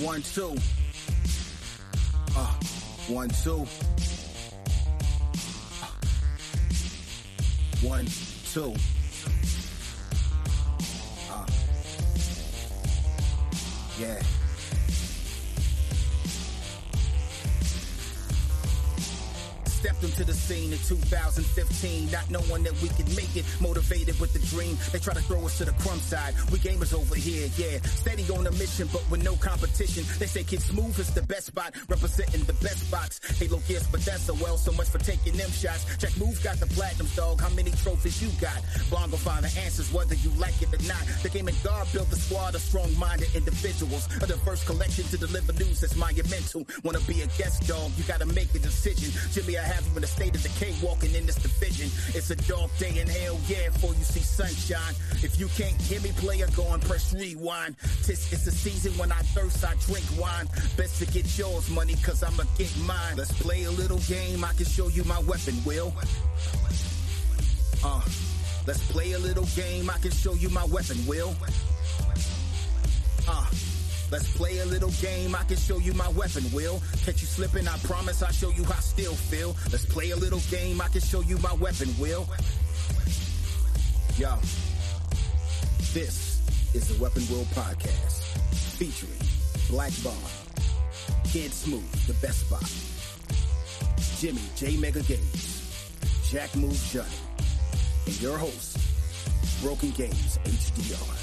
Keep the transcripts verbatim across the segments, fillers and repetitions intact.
One, two. Uh, one, two. Uh, one, two. Uh, yeah. Stepped into the scene in two thousand fifteen, not knowing that we could make it, motivated with the dream. They try to throw us to the crumb side, we gamers over here, yeah. Steady on a mission, but with no competition. They say Kid Smooth is the best spot, representing the best box. Halo Gears, but that's a well, so much for taking them shots. Jack Move got the platinum, dog, how many trophies you got? Bongo find the answers, whether you like it or not. The game and God built a squad of strong-minded individuals. A diverse collection to deliver news that's monumental. Wanna be a guest, dog, you gotta make a decision. Jimmy, I have you in the state of decay walking in this division. It's a dark day in hell, yeah, before you see sunshine. If you can't hear me play, I go and press rewind. Tis, it's the season when I thirst, I drink wine. Best to get yours, money, cause I'ma get mine. Let's play a little game, I can show you my weapon, Will. Uh, let's play a little game, I can show you my weapon, Will. Uh. Let's play a little game, I can show you my weapon, Will. Catch you slipping, I promise I'll show you how I still feel. Let's play a little game, I can show you my weapon, Will. Yo, this is the Weapon Will Podcast, featuring Black Bomb, Kid Smooth, the Best Spot, Jimmy J. Mega Games, Jack Move Johnny, and your host, Broken Games H D R.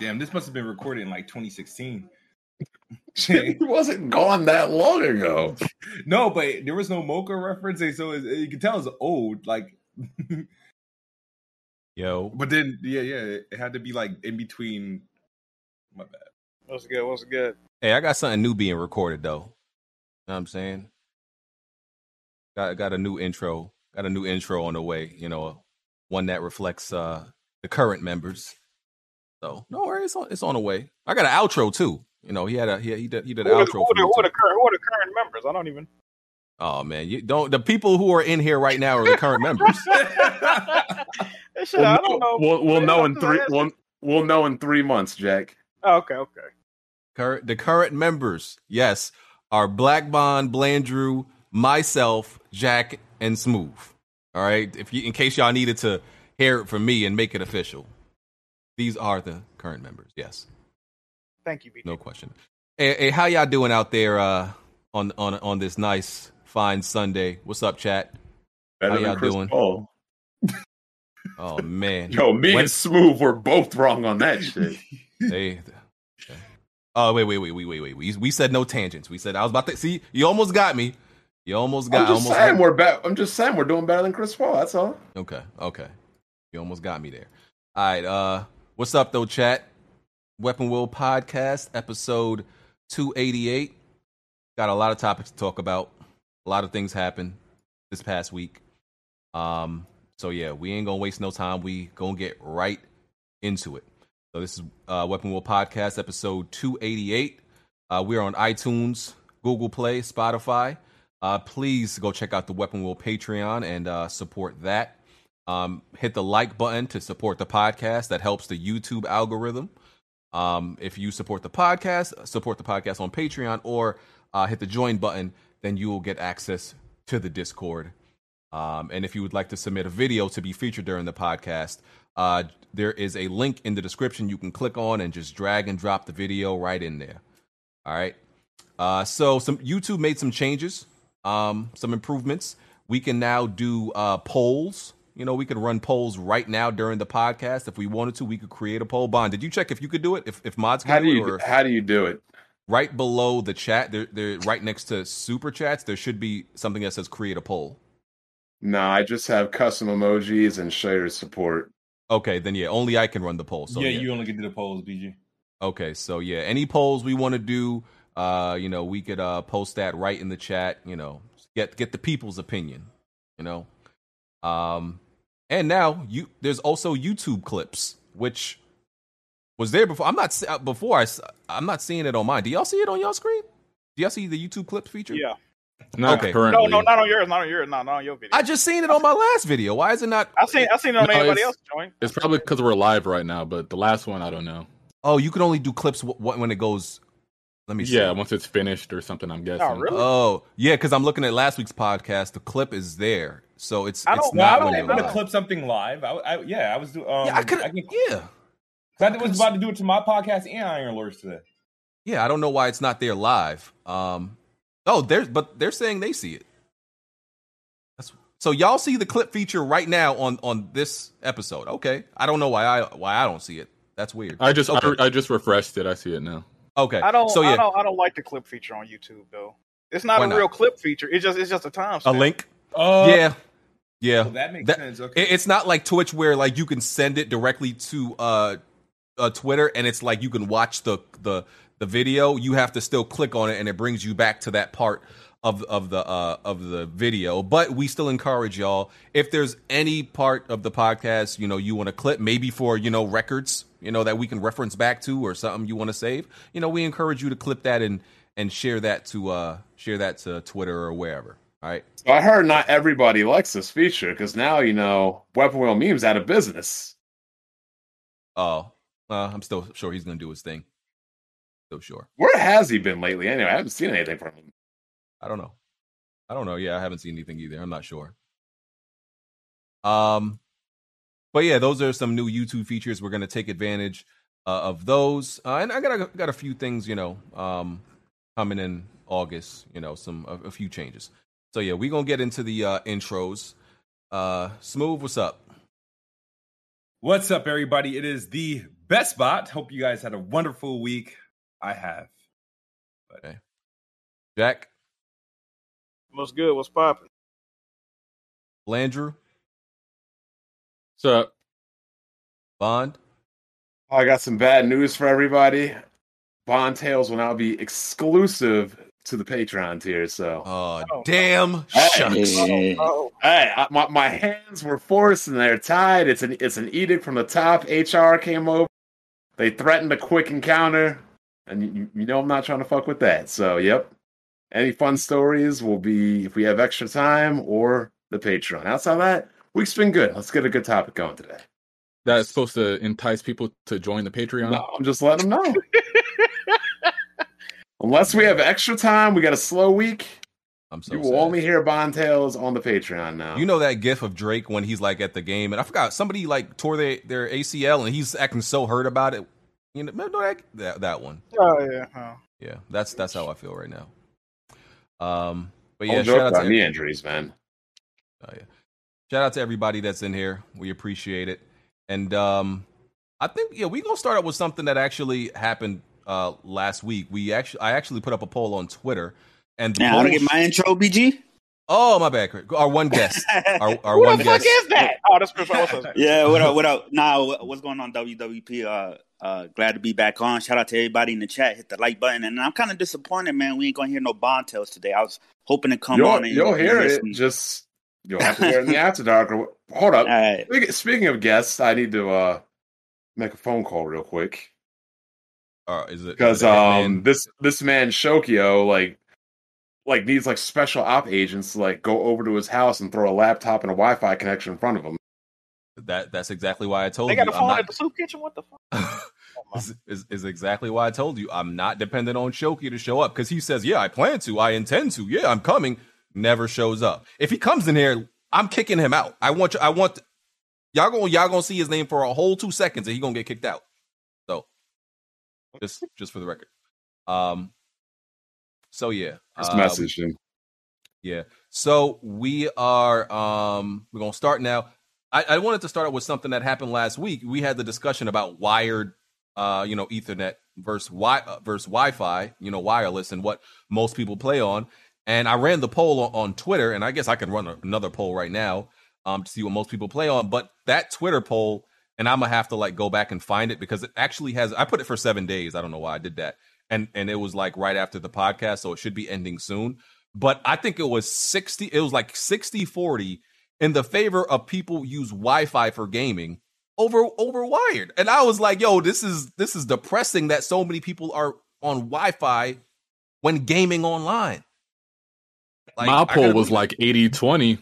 Damn, this must have been recorded in like twenty sixteen. It wasn't gone that long ago. No, but there was no Mocha reference, so it, you can tell it's old. Like, yo, but then yeah, yeah, it had to be like in between. My bad. What's good? What's good? Hey, I got something new being recorded though. You know what I'm saying? Got got a new intro. Got a new intro on the way. You know, one that reflects uh, the current members. So no worries, it's on, it's on the way. I got an outro too. You know, he had a he he did, he did an outro. Who are, who, are the current, who are the current members? I don't even. Oh man, you don't. The people who are in here right now are the current members. Shit, we'll, I don't know. We'll, we'll know in three. We'll, we'll know in three months, Jack. Oh, okay, okay. Current the current members, yes, are Black Bond, Blandrew, myself, Jack, and Smooth. All right, if you in case y'all needed to hear it from me and make it official. These are the current members. Yes. Thank you, B J. No question. Hey, hey, how y'all doing out there uh, on on on this nice fine Sunday? What's up, chat? Better how y'all Chris doing? Paul. Oh man, yo, me when... and Smooth were both wrong on that shit. Hey. Okay. Oh wait, wait, wait, wait, wait, wait. We we said no tangents. We said I was about to see. You almost got me. You almost got. I'm just almost saying got... we're better. I'm just saying we're doing better than Chris Paul. That's all. Okay, okay. You almost got me there. All right. Uh. What's up, though, chat? Weapon Will Podcast, episode two eighty-eight. Got a lot of topics to talk about. A lot of things happened this past week. Um, so, yeah, we ain't going to waste no time. We going to get right into it. So this is uh, Weapon Will Podcast, episode two eighty-eight. Uh, we are on iTunes, Google Play, Spotify. Uh, please go check out the Weapon Will Patreon and uh, support that. Um, hit the like button to support the podcast. That helps the YouTube algorithm. Um, if you support the podcast, support the podcast on Patreon or uh, hit the join button, then you will get access to the Discord. Um, and if you would like to submit a video to be featured during the podcast, uh, there is a link in the description you can click on and just drag and drop the video right in there. All right. Uh, so some YouTube made some changes, um, some improvements. We can now do uh, polls. You know, we could run polls right now during the podcast. If we wanted to, we could create a poll. Bond, did you check if you could do it? If if mods could do it? Or how do you do it? Right below the chat, there, there, right next to super chats, there should be something that says create a poll. No, nah, I just have custom emojis and shader support. Okay, then yeah, only I can run the poll. So, yeah, yeah, you only can do the polls, B G. Okay, so yeah, any polls we want to do, uh, you know, we could uh, post that right in the chat. You know, get get the people's opinion. You know. Um, And now you there's also YouTube clips, which was there before. I'm not before I I'm not seeing it on mine. Do y'all see it on y'all screen? Do y'all see the YouTube clips feature? Yeah. Not okay. Currently. No, no, not on yours. Not on yours. Not, not on your video. I just seen it on my last video. Why is it not? I seen. I seen it on no, anybody else. Join. It's probably because we're live right now, but the last one I don't know. Oh, you can only do clips w- w- when it goes. Let me see. Yeah, once it's finished or something, I'm guessing. Oh, really? Oh, yeah, because I'm looking at last week's podcast. The clip is there, so it's. I don't. It's well, not I don't want to clip something live. I, I, yeah, I was doing. Um, yeah, I could. Yeah, I, I was about to do it to my podcast and Iron Lords today. Yeah, I don't know why it's not there live. Um. Oh, there's but they're saying they see it. That's, so y'all see the clip feature right now on, on this episode. Okay, I don't know why I why I don't see it. That's weird. I just okay. I, I just refreshed it. I see it now. Okay. I don't. So, yeah. I don't. I don't like the clip feature on YouTube though. It's not why a not? real clip feature. It's just it's just a timestamp. A link. Uh, yeah. Yeah. Well, that makes that, sense. Okay. It's not like Twitch where like you can send it directly to uh, uh Twitter and it's like you can watch the the. The video, you have to still click on it, and it brings you back to that part of of the uh, of the video. But we still encourage y'all, if there's any part of the podcast, you know, you want to clip, maybe for you know records, you know, that we can reference back to, or something you want to save. You know, we encourage you to clip that and and share that to uh, share that to Twitter or wherever. All right. So I heard not everybody likes this feature because now you know Weapon Wheel Meme's out of business. Oh, uh, I'm still sure he's going to do his thing. So sure. Where has he been lately? Anyway, I haven't seen anything from him. I don't know. I don't know. Yeah, I haven't seen anything either. I'm not sure. Um, but yeah, those are some new YouTube features. We're gonna take advantage uh, of those, uh, and I got got a few things, you know, um, coming in August. You know, some a, a few changes. So yeah, we're gonna get into the uh, intros. Uh, Smooth, what's up? What's up, everybody? It is the Best Bot. Hope you guys had a wonderful week. I have. But. Okay. Jack? What's good? What's poppin'? Landrew? What's up? Bond? Oh, I got some bad news for everybody. Bond Tales will now be exclusive to the Patreon tier, so. Oh, oh damn. Shucks. Hey, oh, oh. hey I, my, my hands were forced and they're tied. It's an, it's an edict from the top. H R came over. They threatened a quick encounter. And you, you know I'm not trying to fuck with that. So, yep. Any fun stories will be if we have extra time or the Patreon. Outside of that, week's been good. Let's get a good topic going today. That's supposed to entice people to join the Patreon? No, I'm just letting them know. Unless we have extra time, we got a slow week. I'm so you will sad. Only hear Bond Tales on the Patreon now. You know that gif of Drake when he's like at the game? And I forgot, somebody like tore their, their A C L and he's acting so hurt about it. You know, that, that that one. Oh yeah, huh. yeah. That's that's how I feel right now. Um, but yeah, shout out to knee injuries, man. Oh yeah, shout out to everybody that's in here. We appreciate it, and um, I think yeah, we gonna start out with something that actually happened uh last week. We actually, I actually put up a poll on Twitter, and the now I don't get my intro, B G. Oh, my bad. Our one guest. Our, our Who one the fuck guest. is that? Oh, that's Chris. What's up? Yeah, what up? What up? Now, nah, what's going on, W W P? Uh, uh, glad to be back on. Shout out to everybody in the chat. Hit the like button. And I'm kind of disappointed, man. We ain't going to hear no Bond Tales today. I was hoping to come you'll, on. And, you'll and hear listen. it. Just, you'll have to hear it in the After Dark. Or, hold up. Right. Speaking of guests, I need to uh, make a phone call real quick. Uh, is it? Because um, this, this man, Shokio, like, like needs like special op agents to like go over to his house and throw a laptop and a Wi-Fi connection in front of him. That that's exactly why I told you. They got you, a phone not, at the soup kitchen. What the fuck? is, is is exactly why I told you I'm not dependent on Shoki to show up because he says, "Yeah, I plan to. I intend to. Yeah, I'm coming." Never shows up. If he comes in here, I'm kicking him out. I want you. I want to, y'all gonna y'all gonna see his name for a whole two seconds and he gonna get kicked out. So just just for the record, um. So yeah, just uh, message him. Yeah, so we are um, we're gonna start now. I, I wanted to start out with something that happened last week. We had the discussion about wired, uh, you know, Ethernet versus wi- versus Wi-Fi, you know, wireless, and what most people play on. And I ran the poll on, on Twitter, and I guess I can run a, another poll right now um, to see what most people play on. But that Twitter poll, and I'm gonna have to like go back and find it because it actually has. I put it for seven days. I don't know why I did that. And and it was like right after the podcast, so it should be ending soon. But I think it was sixty. It was like sixty forty in the favor of people use Wi-Fi for gaming over over wired. And I was like, yo, this is this is depressing that so many people are on Wi-Fi when gaming online. Like, my poll was like eighty twenty.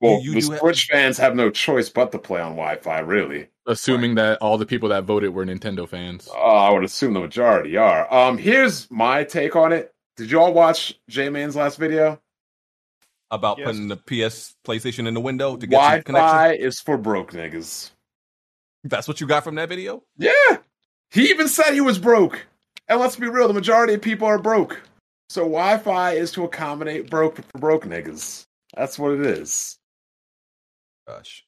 Well, you, you the Switch have... fans have no choice but to play on Wi-Fi, really. Assuming right. that all the people that voted were Nintendo fans. Oh, I would assume the majority are. Um, here's my take on it. Did you all watch J-Man's last video? About yes. putting the P S PlayStation in the window to get Wi-Fi connection? Wi-Fi is for broke niggas. That's what you got from that video? Yeah. He even said he was broke. And let's be real, the majority of people are broke. So Wi-Fi is to accommodate broke for broke niggas. That's what it is. Gosh.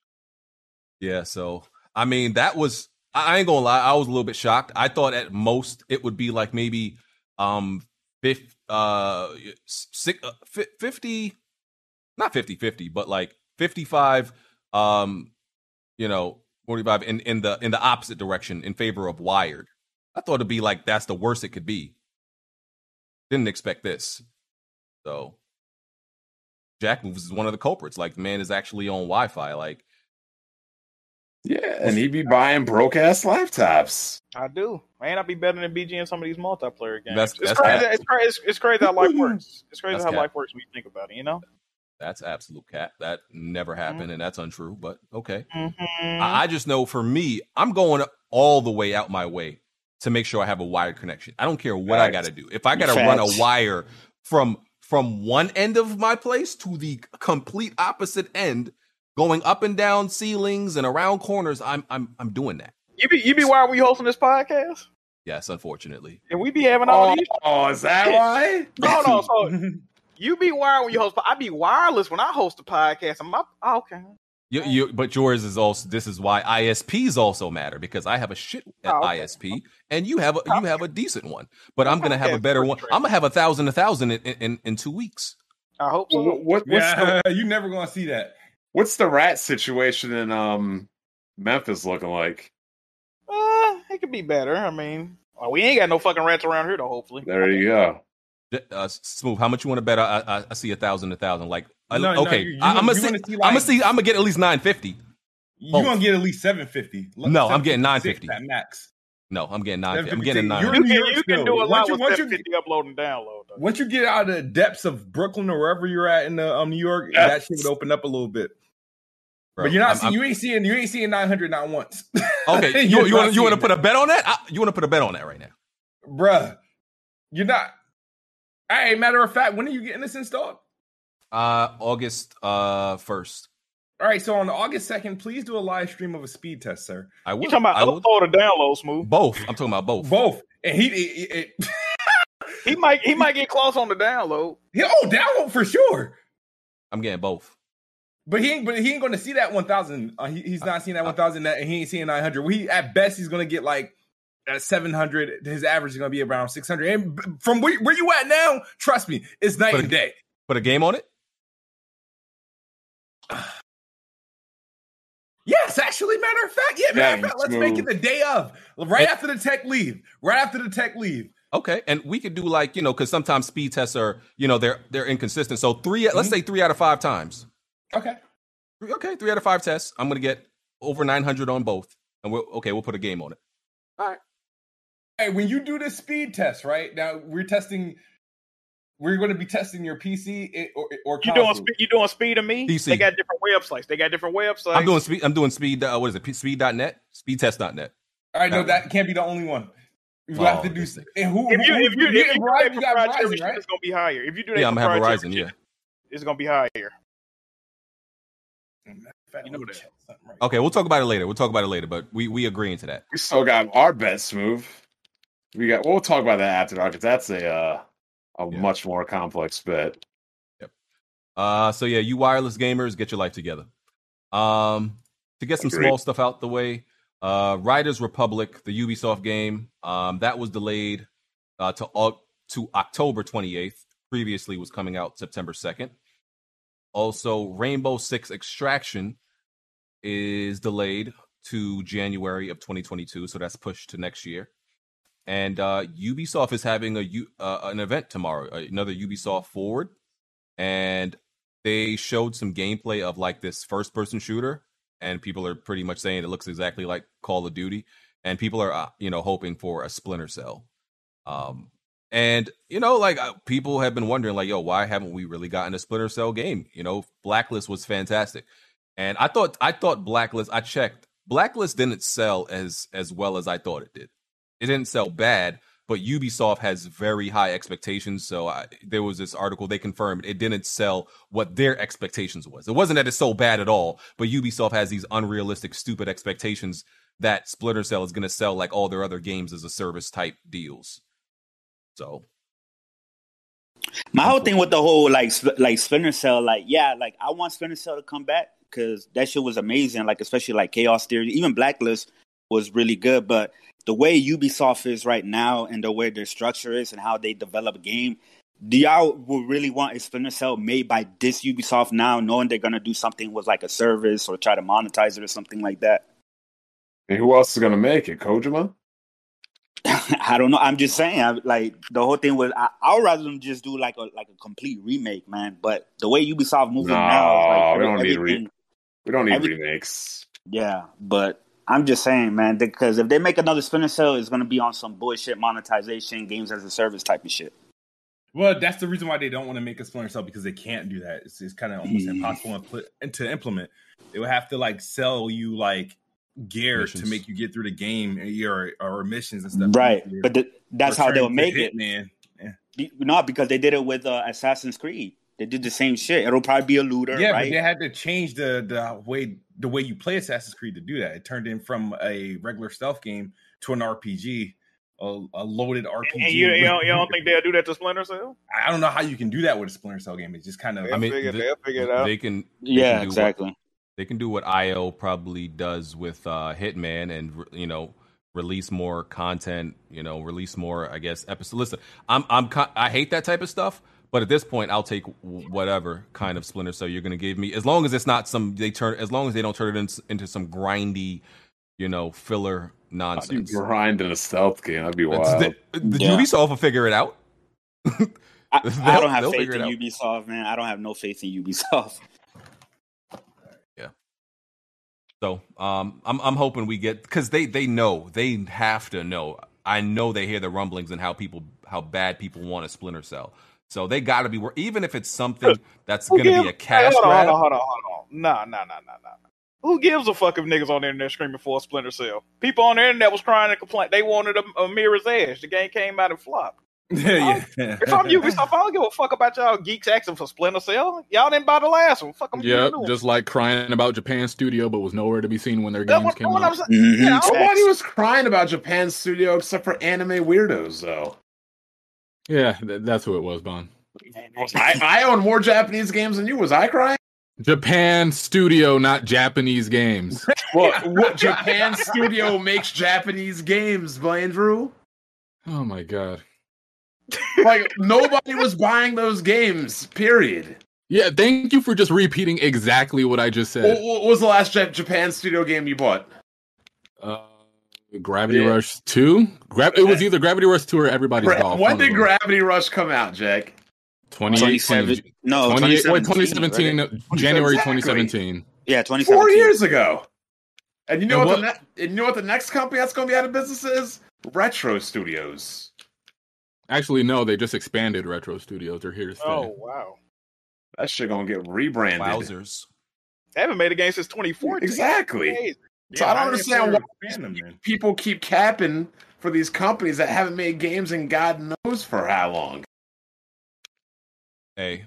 Yeah, so I mean that was I ain't gonna lie, I was a little bit shocked. I thought at most it would be like maybe um fifty uh six, uh, fifty not fifty fifty, but like fifty-five um you know forty-five in in the in the opposite direction in favor of wired. I thought it'd be like that's the worst it could be. Didn't expect this. So Jack Moves is one of the culprits. Like, the man is actually on Wi-Fi. Like, yeah, and he be buying broke ass laptops. I do, man. I be better than B G in some of these multiplayer games. That's, that's it's, crazy. It's, crazy. It's, it's crazy how life works. It's crazy that's how cap. life works when you think about it. You know, that's absolute cap. That never happened, mm-hmm. and that's untrue. But okay, mm-hmm. I, I just know for me, I'm going all the way out my way to make sure I have a wired connection. I don't care what Fact. I got to do. If I got to run a wire from From one end of my place to the complete opposite end, going up and down ceilings and around corners, I'm I'm I'm doing that. You be you be why we hosting this podcast? Yes, unfortunately. And we be having all oh, these. Oh, is that why? No, no. So you be wired when you host. I be wireless when I host the podcast. I'm not, oh, okay. You, you, but yours is also. This is why I S Ps also matter because I have a shit at oh, okay. I S P and you have a you have a decent one. But I'm gonna have a better one. I'm gonna have a thousand a thousand in, in, in two weeks. I hope so. What, what's yeah, the, you're never gonna see that. What's the rat situation in um Memphis looking like? Uh, it could be better. I mean, well, we ain't got no fucking rats around here though. Hopefully, there you go. Uh, Smooth. How much you want to bet? I, I, I see a thousand a thousand like. No, okay, no, you, you, I'm gonna see. Gonna see like, I'm gonna see. I'm gonna get at least nine fifty. You're gonna get at least seven fifty. No, I'm getting nine fifty at max. No, I'm getting nine. I'm getting nine. You can, can do a lot you, with seven fifty you, upload and download. Though. Once you get out of the depths of Brooklyn or wherever you're at in the, um, New York, yes. that shit would open up a little bit. Bro, but you're not. I'm, I'm, you ain't seeing. You ain't seeing nine hundred not once. Okay, you you want you want to put a bet on that? I, you want to put a bet on that right now, bruh? You're not. Hey, matter of fact, when are you getting this installed? Uh, August uh first. All right, so on August second, please do a live stream of a speed test, sir. I will. You talking about upload or download, Smooth? Both. I'm talking about both. Both. And he he, he, he might he might get close on the download. He, oh, download for sure. I'm getting both. But he ain't. But he ain't going to see that one thousand. Uh, he, he's not seeing that one thousand. And he ain't seeing nine hundred. We at best he's going to get like at seven hundred. His average is going to be around six hundred. And from where, where you at now, trust me, it's night put and a, day. Put a game on it. Yes, actually, matter of fact, yeah, matter of fact, let's make it the day of, right after the tech leave, right after the tech leave. Okay, and we could do like you know, because sometimes speed tests are you know they're they're inconsistent. So three, mm-hmm. let's say three out of five times. Okay, okay, three out of five tests. I'm gonna get over nine hundred on both, and we'll okay, we'll put a game on it. All right. Hey, when you do this speed test, right now we're testing. We're going to be testing your P C or, or you doing you doing speed to me? P C. They got different websites. They got different websites. I'm doing speed. I'm doing speed. Uh, what is it? Speed dot net. Speedtest dot net. All right, no, that can't be the only one. You oh, have to do. And who? If you who, if you, if you, if you, Verizon, you got Verizon, right? It's gonna be higher. If you do that, yeah, I'm gonna have Verizon. Yeah, it's gonna be higher. You know that. Okay, we'll talk about it later. We'll talk about it later. But we we agreeing to that. We still got our bet, Smooth. We got. We'll talk about that after dark. That's a. Uh, A yeah. much more complex bet. Yep. Uh, so yeah, you wireless gamers, get your life together. Um, to get some Agreed. small stuff out the way, uh, Riders Republic, the Ubisoft game, um, that was delayed uh, to uh, to October twenty-eighth. Previously, was coming out September second. Also, Rainbow Six Extraction is delayed to January of twenty twenty-two, so that's pushed to next year. And uh, Ubisoft is having a uh, an event tomorrow, another Ubisoft Forward, and they showed some gameplay of like this first person shooter, and people are pretty much saying it looks exactly like Call of Duty, and people are, uh, you know, hoping for a Splinter Cell. Um, and, you know, like uh, people have been wondering like, yo, why haven't we really gotten a Splinter Cell game? You know, Blacklist was fantastic. And I thought, I thought Blacklist, I checked, Blacklist didn't sell as, as well as I thought it did. It didn't sell bad, but Ubisoft has very high expectations. So I, there was this article, they confirmed it didn't sell what their expectations was. It wasn't that it's so bad at all, but Ubisoft has these unrealistic, stupid expectations that Splinter Cell is going to sell like all their other games as a service type deals. So my whole thing with the whole like like Splinter Cell, like, yeah, like I want Splinter Cell to come back because that shit was amazing. Like, especially like Chaos Theory, even Blacklist was really good. But the way Ubisoft is right now and the way their structure is and how they develop a game, do y'all will really want a Splinter Cell made by this Ubisoft now, knowing they're going to do something with like a service or try to monetize it or something like that? And who else is going to make it? Kojima? I don't know. I'm just saying, I, like the whole thing was, I, I would rather them just do like a like a complete remake, man. But the way Ubisoft moving nah, now, is like, we don't need re- we don't need every- remakes. Yeah, but I'm just saying, man, because if they make another Splinter Cell, it's gonna be on some bullshit monetization, games as a service type of shit. Well, that's the reason why they don't want to make a Splinter Cell, because they can't do that. It's, it's kind of almost impossible to implement. They would have to like sell you like gear missions to make you get through the game, or, or missions and stuff, right? But the, that's or how they'll make it, man. Yeah. Not because they did it with uh, Assassin's Creed. They did the same shit. It'll probably be a looter, yeah, right? But they had to change the the way the way you play Assassin's Creed to do that. It turned in from a regular stealth game to an R P G, a, a loaded R P G. And you, you, don't, you don't think they'll do that to Splinter Cell? I don't know how you can do that with a Splinter Cell game. It's just kind of, they'll I mean, figure, they, they'll figure it out. They can, they yeah, can exactly. What, they can do what I O probably does with uh, Hitman, and you know, release more content. You know, release more, I guess, episodes. Listen, I'm, I'm, con- I hate that type of stuff. But at this point, I'll take whatever kind of Splinter Cell you're going to give me, as long as it's not some they turn, as long as they don't turn it in, into some grindy, you know, filler nonsense. I'd grind in a stealth game, that'd be wild. The, the yeah. Ubisoft will figure it out. I, I don't have faith in Ubisoft, man. I don't have no faith in Ubisoft. Yeah. So um, I'm I'm hoping we get, because they they know they have to know. I know they hear the rumblings and how people how bad people want a Splinter Cell. So they got to be worth, even if it's something that's going to be a cash grab. Hey, hold on, hold on, hold on, hold on. Nah, nah, nah, nah, nah. Who gives a fuck if niggas on the internet screaming for a Splinter Cell? People on the internet was crying and complaining. They wanted a, a Mirror's Edge. The game came out and flopped. Yeah, yeah. If I'm Ubisoft, I don't give a fuck about y'all geeks asking for Splinter Cell. Y'all didn't buy the last one. Fuck them. Yeah, just like crying about Japan Studio, but was nowhere to be seen when their that games was, came out. Nobody mm-hmm. yeah, was, was crying about Japan Studio except for anime weirdos, though. Yeah, th- that's who it was, Bon. I, I own more Japanese games than you. Was I crying? Japan Studio, not Japanese games. Well, what Japan Studio makes Japanese games, Blandrew. Oh, my God. Like, nobody was buying those games, period. Yeah, thank you for just repeating exactly what I just said. What, what was the last Japan Studio game you bought? Uh... Gravity yeah. Rush two? Gra- it was either Gravity Rush two or Everybody's Gra- Golf. When did Gravity Rush come out, Jack? twenty seventeen No, twenty seventeen Right? January exactly. twenty seventeen Yeah, twenty seventeen Four years ago. And you know and what, what the ne- you know what the next company that's going to be out of business is? Retro Studios. Actually, no, they just expanded Retro Studios. They're here to stay. Oh, wow. That shit going to get rebranded. Wowzers. They haven't made a game since twenty fourteen Exactly. So yeah, I don't understand why people keep capping for these companies that haven't made games in God knows for how long. Hey.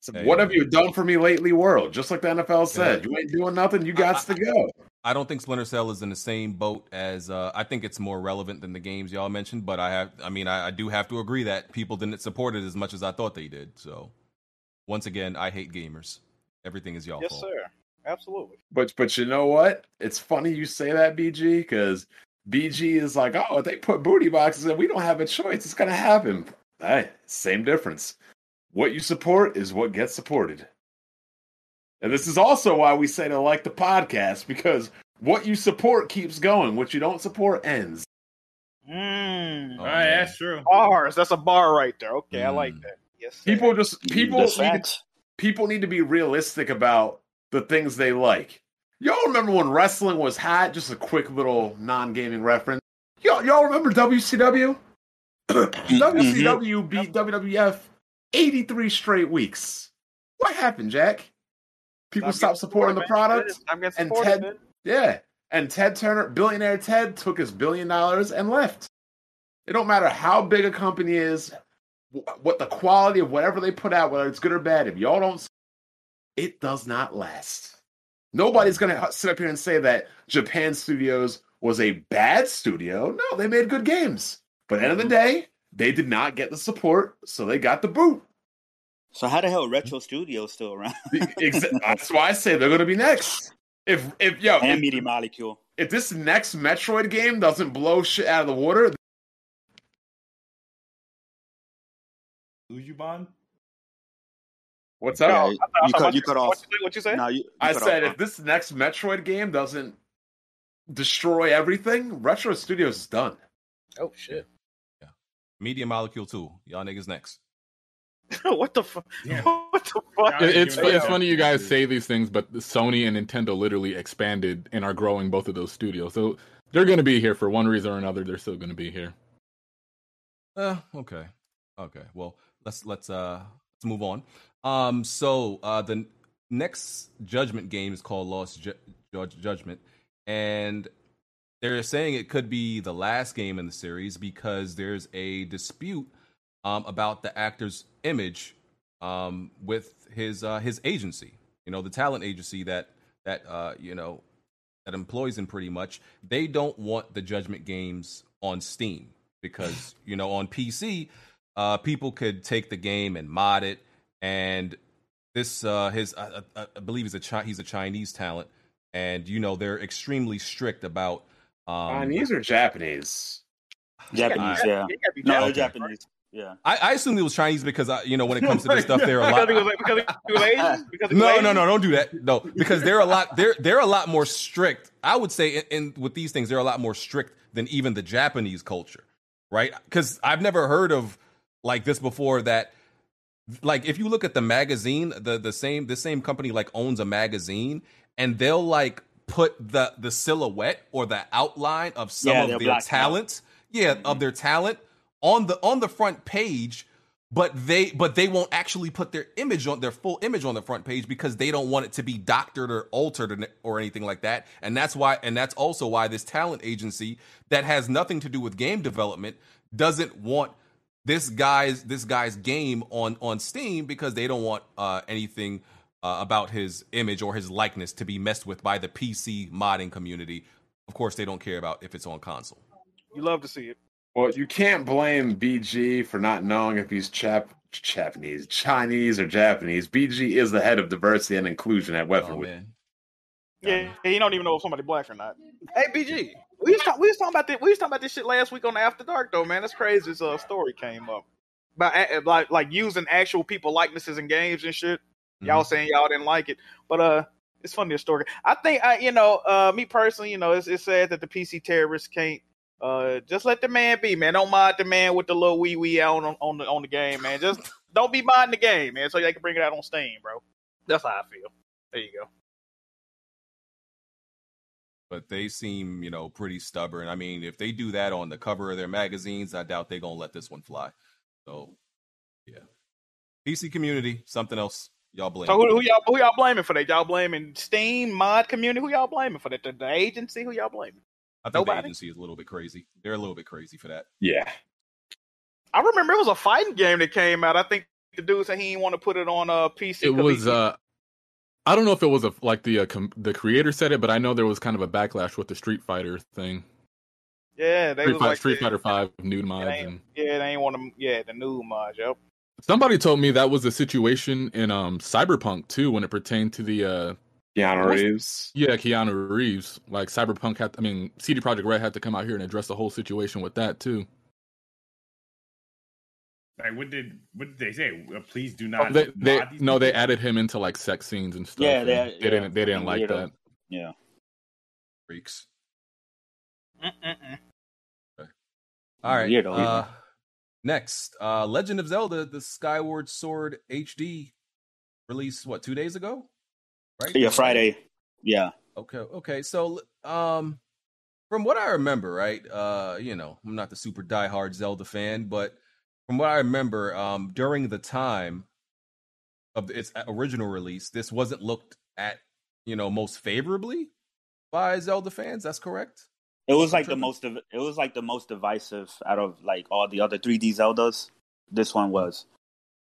So hey. What have you done for me lately, world? Just like the N F L said, hey. You ain't doing nothing, you gots to go. I don't think Splinter Cell is in the same boat as, uh, I think it's more relevant than the games y'all mentioned, but I have, I mean, I, I do have to agree that people didn't support it as much as I thought they did. So once again, I hate gamers. Everything is y'all yes, fault. Yes, sir. Absolutely. But but you know what? It's funny you say that, B G, because B G is like, oh, if they put booty boxes in, we don't have a choice. It's going to happen. Hey, same difference. What you support is what gets supported. And this is also why we say to like the podcast, because what you support keeps going. What you don't support ends. Mm. Oh, all right, man. That's true. Bars. That's a bar right there. Okay, mm. I like that. Yes. Sir. People just, people, people need to be realistic about the things they like. Y'all remember when wrestling was hot? Just a quick little non-gaming reference. Y'all, y'all remember W C W? W C W beat W W F eighty-three straight weeks. What happened, Jack? People stopped supporting the product. I'm going to support it, man. Yeah. And Ted Turner, billionaire Ted, took his billion dollars and left. It don't matter how big a company is, what the quality of whatever they put out, whether it's good or bad, if y'all don't, it does not last. Nobody's going to sit up here and say that Japan Studios was a bad studio. No, they made good games. But at the end of the day, they did not get the support, so they got the boot. So how the hell Retro Studios still around? That's why I say they're going to be next. If if yo, and if, Meaty Molecule. If this next Metroid game doesn't blow shit out of the water, Ujubon. What's up? Yeah, I, I, you, I, cut, you cut off. What you, what you say? No, you, you I said off. If this next Metroid game doesn't destroy everything, Retro Studios is done. Oh shit! Yeah, Meaty Molecule two. Y'all niggas next. What the fuck? Yeah. What the fuck? It's it's funny you guys say these things, but Sony and Nintendo literally expanded and are growing both of those studios. So they're going to be here for one reason or another. They're still going to be here. Uh, okay, okay. Well, let's let's uh let's move on. Um, so uh, the next Judgment game is called Lost Ju- Judge- Judgment, and they're saying it could be the last game in the series because there's a dispute um about the actor's image um with his uh his agency, you know, the talent agency that that uh you know that employs him. Pretty much they don't want the Judgment games on Steam because you know on P C uh people could take the game and mod it, and this uh his I, I, I believe he's a Chi- he's a Chinese talent, and you know they're extremely strict about um Chinese or Japanese Japanese I, yeah no they're Japanese. Yeah, I, I assume it was Chinese because I, you know, when it comes to this stuff, they're a lot. No, no, no, don't do that. No, because they're a lot. They're they're a lot more strict. I would say, in, in with these things, they're a lot more strict than even the Japanese culture, right? Because I've never heard of like this before. That like if you look at the magazine, the the same the same company like owns a magazine, and they'll like put the the silhouette or the outline of some yeah, of their talent, yeah, mm-hmm. of their talent. On the on the front page, but they but they won't actually put their image on their full image on the front page because they don't want it to be doctored or altered or anything like that. And that's why and that's also why this talent agency that has nothing to do with game development doesn't want this guy's this guy's game on, on Steam because they don't want uh, anything uh, about his image or his likeness to be messed with by the P C modding community. Of course, they don't care about if it's on console. You love to see it. Well, you can't blame B G for not knowing if he's Chap- Japanese, Chinese, or Japanese. B G is the head of diversity and inclusion at Western. Oh, yeah, he don't even know if somebody's black or not. Hey, B G, we was, talk- we was talking about this. We was talking about this shit last week on the After Dark, though, man. That's crazy. This uh, story came up about like like using actual people likenesses in games and shit. Mm-hmm. Y'all saying y'all didn't like it, but uh. It's funny, the story. I think I, you know, uh, me personally, you know, it's it's sad that the P C terrorists can't. Uh, just let the man be, man. Don't mind the man with the little wee wee on on the on the game, man. Just don't be minding the game, man. So they can bring it out on Steam, bro. That's how I feel. There you go. But they seem, you know, pretty stubborn. I mean, if they do that on the cover of their magazines, I doubt they're gonna let this one fly. So, yeah. P C community, something else. Y'all blame. So who, who y'all who y'all blaming for that? Y'all blaming Steam mod community? Who y'all blaming for that? The, the agency? Who y'all blaming? I think Nobody. The agency is a little bit crazy. They're a little bit crazy for that. Yeah. I remember it was a fighting game that came out. I think the dude said he didn't want to put it on a P C. It was, uh, I don't know if it was a, like the uh, com- the creator said it, but I know there was kind of a backlash with the Street Fighter thing. Yeah. They Street, was Fight, like, Street Fighter five, nude mods. And, yeah, they ain't want to, yeah, the nude mods, yep. Somebody told me that was the situation in um, Cyberpunk, too, when it pertained to the... Uh, Keanu Reeves. Yeah, Keanu Reeves. Like, Cyberpunk had... I mean, C D Projekt Red had to come out here and address the whole situation with that, too. Like, what did what did they say? Please do not... Oh, they, they, no, people? They added him into, like, sex scenes and stuff. Yeah, they, and they yeah, didn't, they didn't like that. Yeah. Freaks. Mm-mm-mm. Okay. All right. Weirdo, uh, next, uh, Legend of Zelda, the Skyward Sword H D released, what, two days ago? Right? Yeah, Friday. Yeah. Okay. Okay. So, um, from what I remember, right, uh, you know, I'm not the super diehard Zelda fan, but from what I remember, um, during the time of its original release, this wasn't looked at, you know, most favorably by Zelda fans. That's correct. It was like the most. It was like the most divisive out of like all the other three D Zeldas. This one was,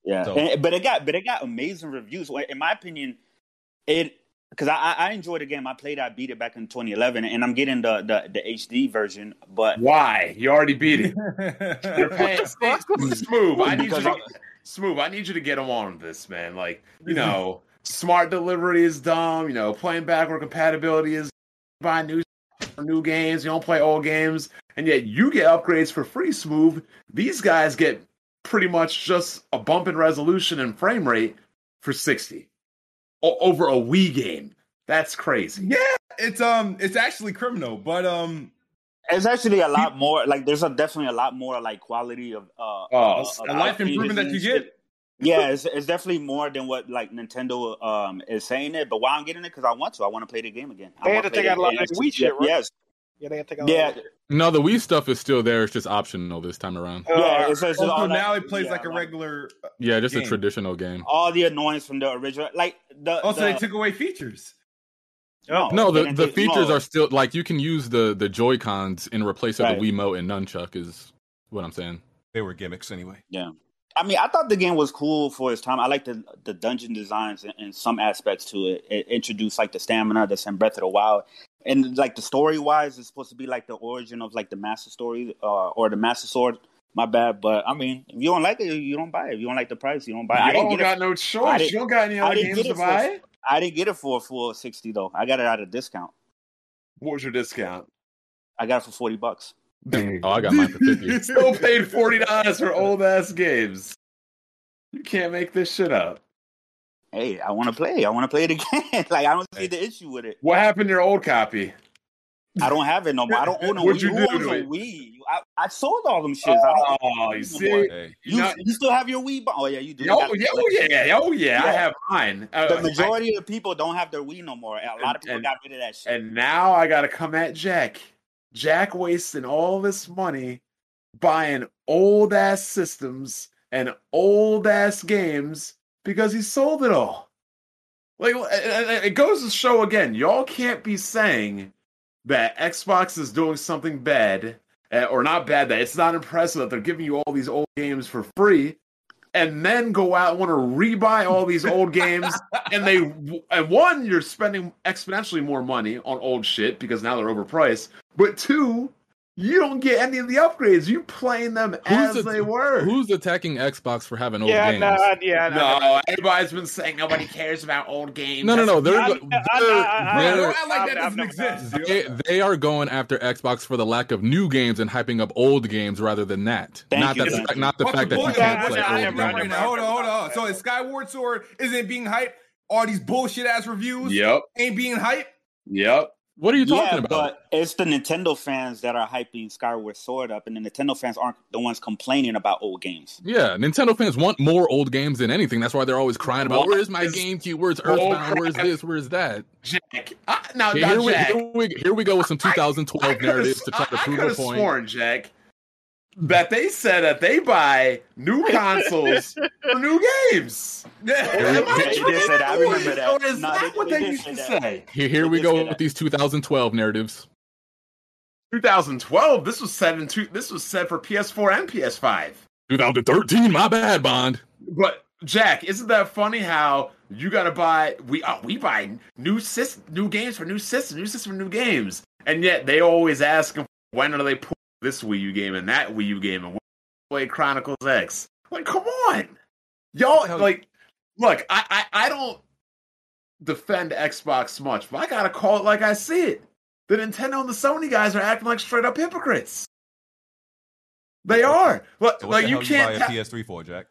yeah. So, and, but it got, but it got amazing reviews. In my opinion, it. Because I, I enjoyed the game. I played, I beat it back in twenty eleven, and I'm getting the, the, the H D version. But why? You already beat it. You're paying Smooth. I need you to, Smooth. I need you to get on this, man. Like, you know, smart delivery is dumb. You know, playing backward compatibility is buy new new games. You don't play old games, and yet you get upgrades for free, Smooth. These guys get pretty much just a bump in resolution and frame rate for sixty. Over a Wii game. That's crazy. Yeah, it's um, it's actually criminal, but um, it's actually a lot more. Like, there's a, definitely a lot more like quality of uh, uh of, a of life improvement that you get. Yeah, it's, it's definitely more than what like Nintendo um is saying it. But why I'm getting it because I want to. I want to play the game again. They I had to take out a lot of Wii shit, right? Yes. Yeah, they had to take out. Yeah. No, the Wii stuff is still there. It's just optional this time around. Uh, yeah, it's, it's also now that, it plays yeah, like a regular. Yeah, just game. A traditional game. All the annoyance from the original, like the. Also, the, they took away features. No, no the, the features no. are still like you can use the the Joy Cons in replace of right. the Wiimote and Nunchuck is what I'm saying. They were gimmicks anyway. Yeah, I mean, I thought the game was cool for its time. I like the the dungeon designs and, and some aspects to it. It introduced like the stamina that's in Breath of the Wild. And like the story wise, it's supposed to be like the origin of like the Master Story uh, or the Master Sword. My bad, but I mean, if you don't like it, you don't buy it. If you don't like the price, you don't buy it. You I don't got it. No choice. You don't got any other games to buy. For, I didn't get it for a full sixty though. I got it at a discount. What was your discount? I got it for forty bucks. Oh, I got mine for fifty. You still paid forty dollars for old ass games. You can't make this shit up. Hey, I want to play. I want to play it again. Like, I don't see the issue with it. What happened to your old copy? I don't have it no more. I don't own a Wii. You Who owns a Wii? I, I sold all them shits. Oh, I don't you see? No hey. you, you, you still have your Wii? Bo- oh, yeah, you do. Oh, yeah, oh yeah, oh, yeah. I have mine. The uh, majority I, of people don't have their Wii no more. A lot and, of people and, got rid of that shit. And now I got to come at Jack. Jack wasting all this money buying old-ass systems and old-ass games because he sold it all. Like, it goes to show again, y'all can't be saying that Xbox is doing something bad, or not bad, that it's not impressive that they're giving you all these old games for free, and then go out and want to rebuy all these old games, and they, and one, you're spending exponentially more money on old shit, because now they're overpriced, but two, you don't get any of the upgrades. You playing them who's as a, they were. Who's attacking Xbox for having old yeah, games? No, yeah, no, no. Everybody's been saying nobody cares about old games. No, no, no. They're, they're, they're, I like that doesn't exist. They, they are going after Xbox for the lack of new games and hyping up old games rather than that. Thank not you, that, the, not the what, fact what, that what, you can't what, play what, old games. Right now. Hold on, hold on. So is Skyward Sword isn't being hyped? All these bullshit ass reviews yep. ain't being hyped? Yep. What are you talking yeah, about? But it's the Nintendo fans that are hyping Skyward Sword up, and the Nintendo fans aren't the ones complaining about old games. Yeah, Nintendo fans want more old games than anything. That's why they're always crying about, where's my GameCube? Where's Earthbound? Where's this? Where's that? Jack. I, now, here, now, we, Jack. Here, we, here we go with some twenty twelve I, I narratives to try to I, prove I a point. I sworn, Jack, that they said that they buy new consoles for new games. Am I tripping that? I remember that. Or is no, that they, what they used to say? say? Here, here we go with that. These two thousand twelve narratives. two thousand twelve. This was said in two, This was said for P S four and P S five. twenty thirteen. My bad, Bond. But Jack, isn't that funny? How you gotta buy? We oh, we buy new system, new games for new system, new system for new games, and yet they always ask them when are they putting this Wii U game and that Wii U game and play Chronicles X. Like, come on, y'all! Like. Look, I, I, I don't defend Xbox much, but I gotta call it like I see it. The Nintendo and the Sony guys are acting like straight up hypocrites. They are. Look, so what like the you hell can't you buy a P S three for, Jack?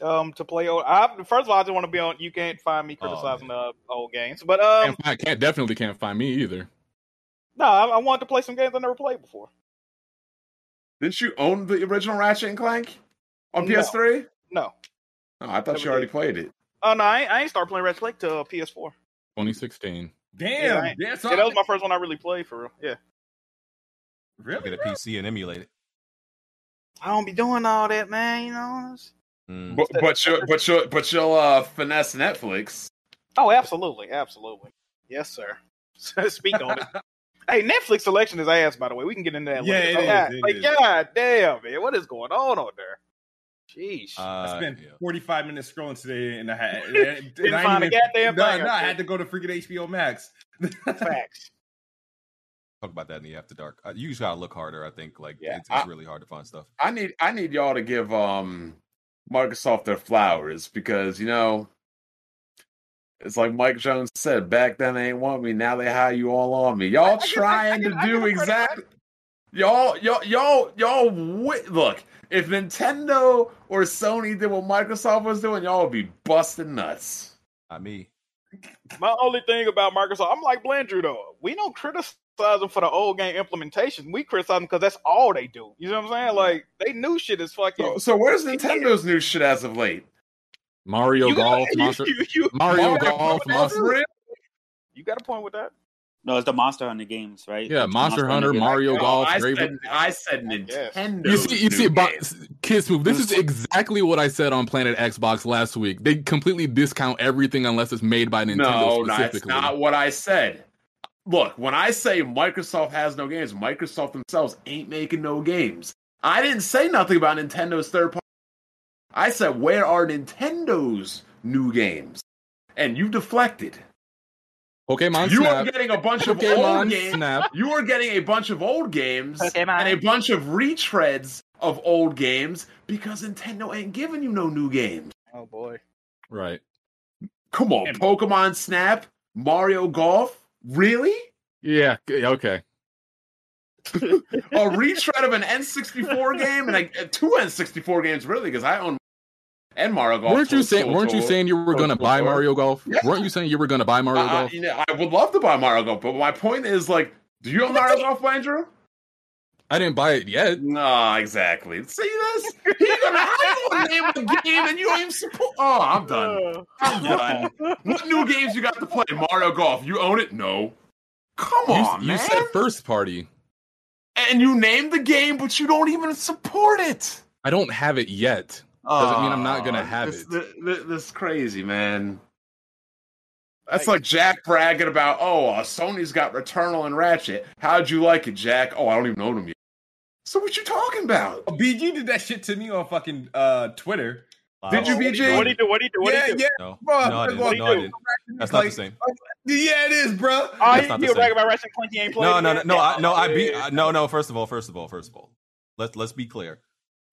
Um, to play old. I, first of all, I just want to be on. You can't find me criticizing the oh, uh, old games, but um, I can't definitely can't find me either. No, I, I wanted to play some games I never played before. Didn't you own the original Ratchet and Clank on no. P S three? No. Oh, I thought you already played it. Oh, no, I, I ain't started playing Ratchet and Clank till P S four. twenty sixteen. Damn. Yeah, that's yeah, that was my first one I really played, for real. Yeah. Really? Get a P C and emulate it. I don't be doing all that, man, you know? Mm. But, but, you'll, but, you'll, but you'll uh, finesse Netflix. Oh, absolutely. Absolutely. Yes, sir. Speak on it. Hey, Netflix selection is ass, by the way. We can get into that. Yeah, it oh, is, God. It like, is. God damn, man. What is going on on there? Jeez. Uh, I spent yeah. forty-five minutes scrolling today, and I had and didn't I find even, a goddamn no, thing. No, I had to go to freaking H B O Max. Facts. Talk about that in the After Dark. You just gotta look harder. I think like yeah, it's, it's I, really hard to find stuff. I need I need y'all to give um Microsoft their flowers, because you know it's like Mike Jones said, back then they ain't want me, now they hire you all on me. Y'all I, trying I, I, I, to I, do I, I, exactly y'all y'all y'all y'all look. If Nintendo or Sony did what Microsoft was doing, y'all would be busting nuts. Not me. My only thing about Microsoft, I'm like Blandrew though. We don't criticize them for the old game implementation. We criticize them because that's all they do. You know what I'm saying? Like, they new shit is fucking. So, so where's Nintendo's new shit as of late? Mario you Golf, got, Monster. You, you, Mario, Mario Golf, Monster. You got a point with that? No, it's the Monster Hunter games, right? Yeah, Monster, Monster Hunter, Hunter Mario like, Golf, no, Raven. I said, I said Nintendo. You see, you see, box, Kids Move. This is exactly what I said on Planet Xbox last week. They completely discount everything unless it's made by Nintendo. No, specifically. No, that's not what I said. Look, when I say Microsoft has no games, Microsoft themselves ain't making no games. I didn't say nothing about Nintendo's third party. I said, where are Nintendo's new games? And you deflected. Pokemon you Snap. are getting a bunch of Pokemon old games. Snap. You are getting a bunch of old games Pokemon. and a bunch of retreads of old games because Nintendo ain't giving you no new games. Oh boy! Right? Come on, and Pokemon Snap, Mario Golf, really? Yeah. Okay. A retread of an N sixty-four game and like two N sixty-four games, really? Because I own. And Mario Golf. Weren't you saying? Weren't you saying you were going to buy Mario Golf? Yeah. Weren't you saying you were going to buy Mario uh, Golf? You know, I would love to buy Mario Golf, but my point is, like, do you own Mario Golf, Andrew? I didn't buy it yet. No, exactly. See this? You're going to have to name a game, and you ain't support. Oh, I'm done. I'm done. What new games you got to play? Mario Golf. You own it? No. Come you, on, you man. You said first party, and you named the game, but you don't even support it. I don't have it yet. Doesn't mean I'm not gonna have this, it. This, this crazy, man. That's like, like Jack bragging about, oh, uh, Sony's got Returnal and Ratchet. How'd you like it, Jack? Oh, I don't even own them yet. So what you talking about? Oh, B G did that shit to me on fucking uh, Twitter. Wow. Did you, B G? What do you do? What do you do? What yeah, do you do? Yeah, no, bro, no, I didn't. No, I didn't. That's like, not the same. Yeah, it is, bro. Oh, you you bragging about Ratchet and Clank? You ain't played. No, no, no, no, I, no. I be I, no, no. First of all, first of all, first of all, let's let's be clear.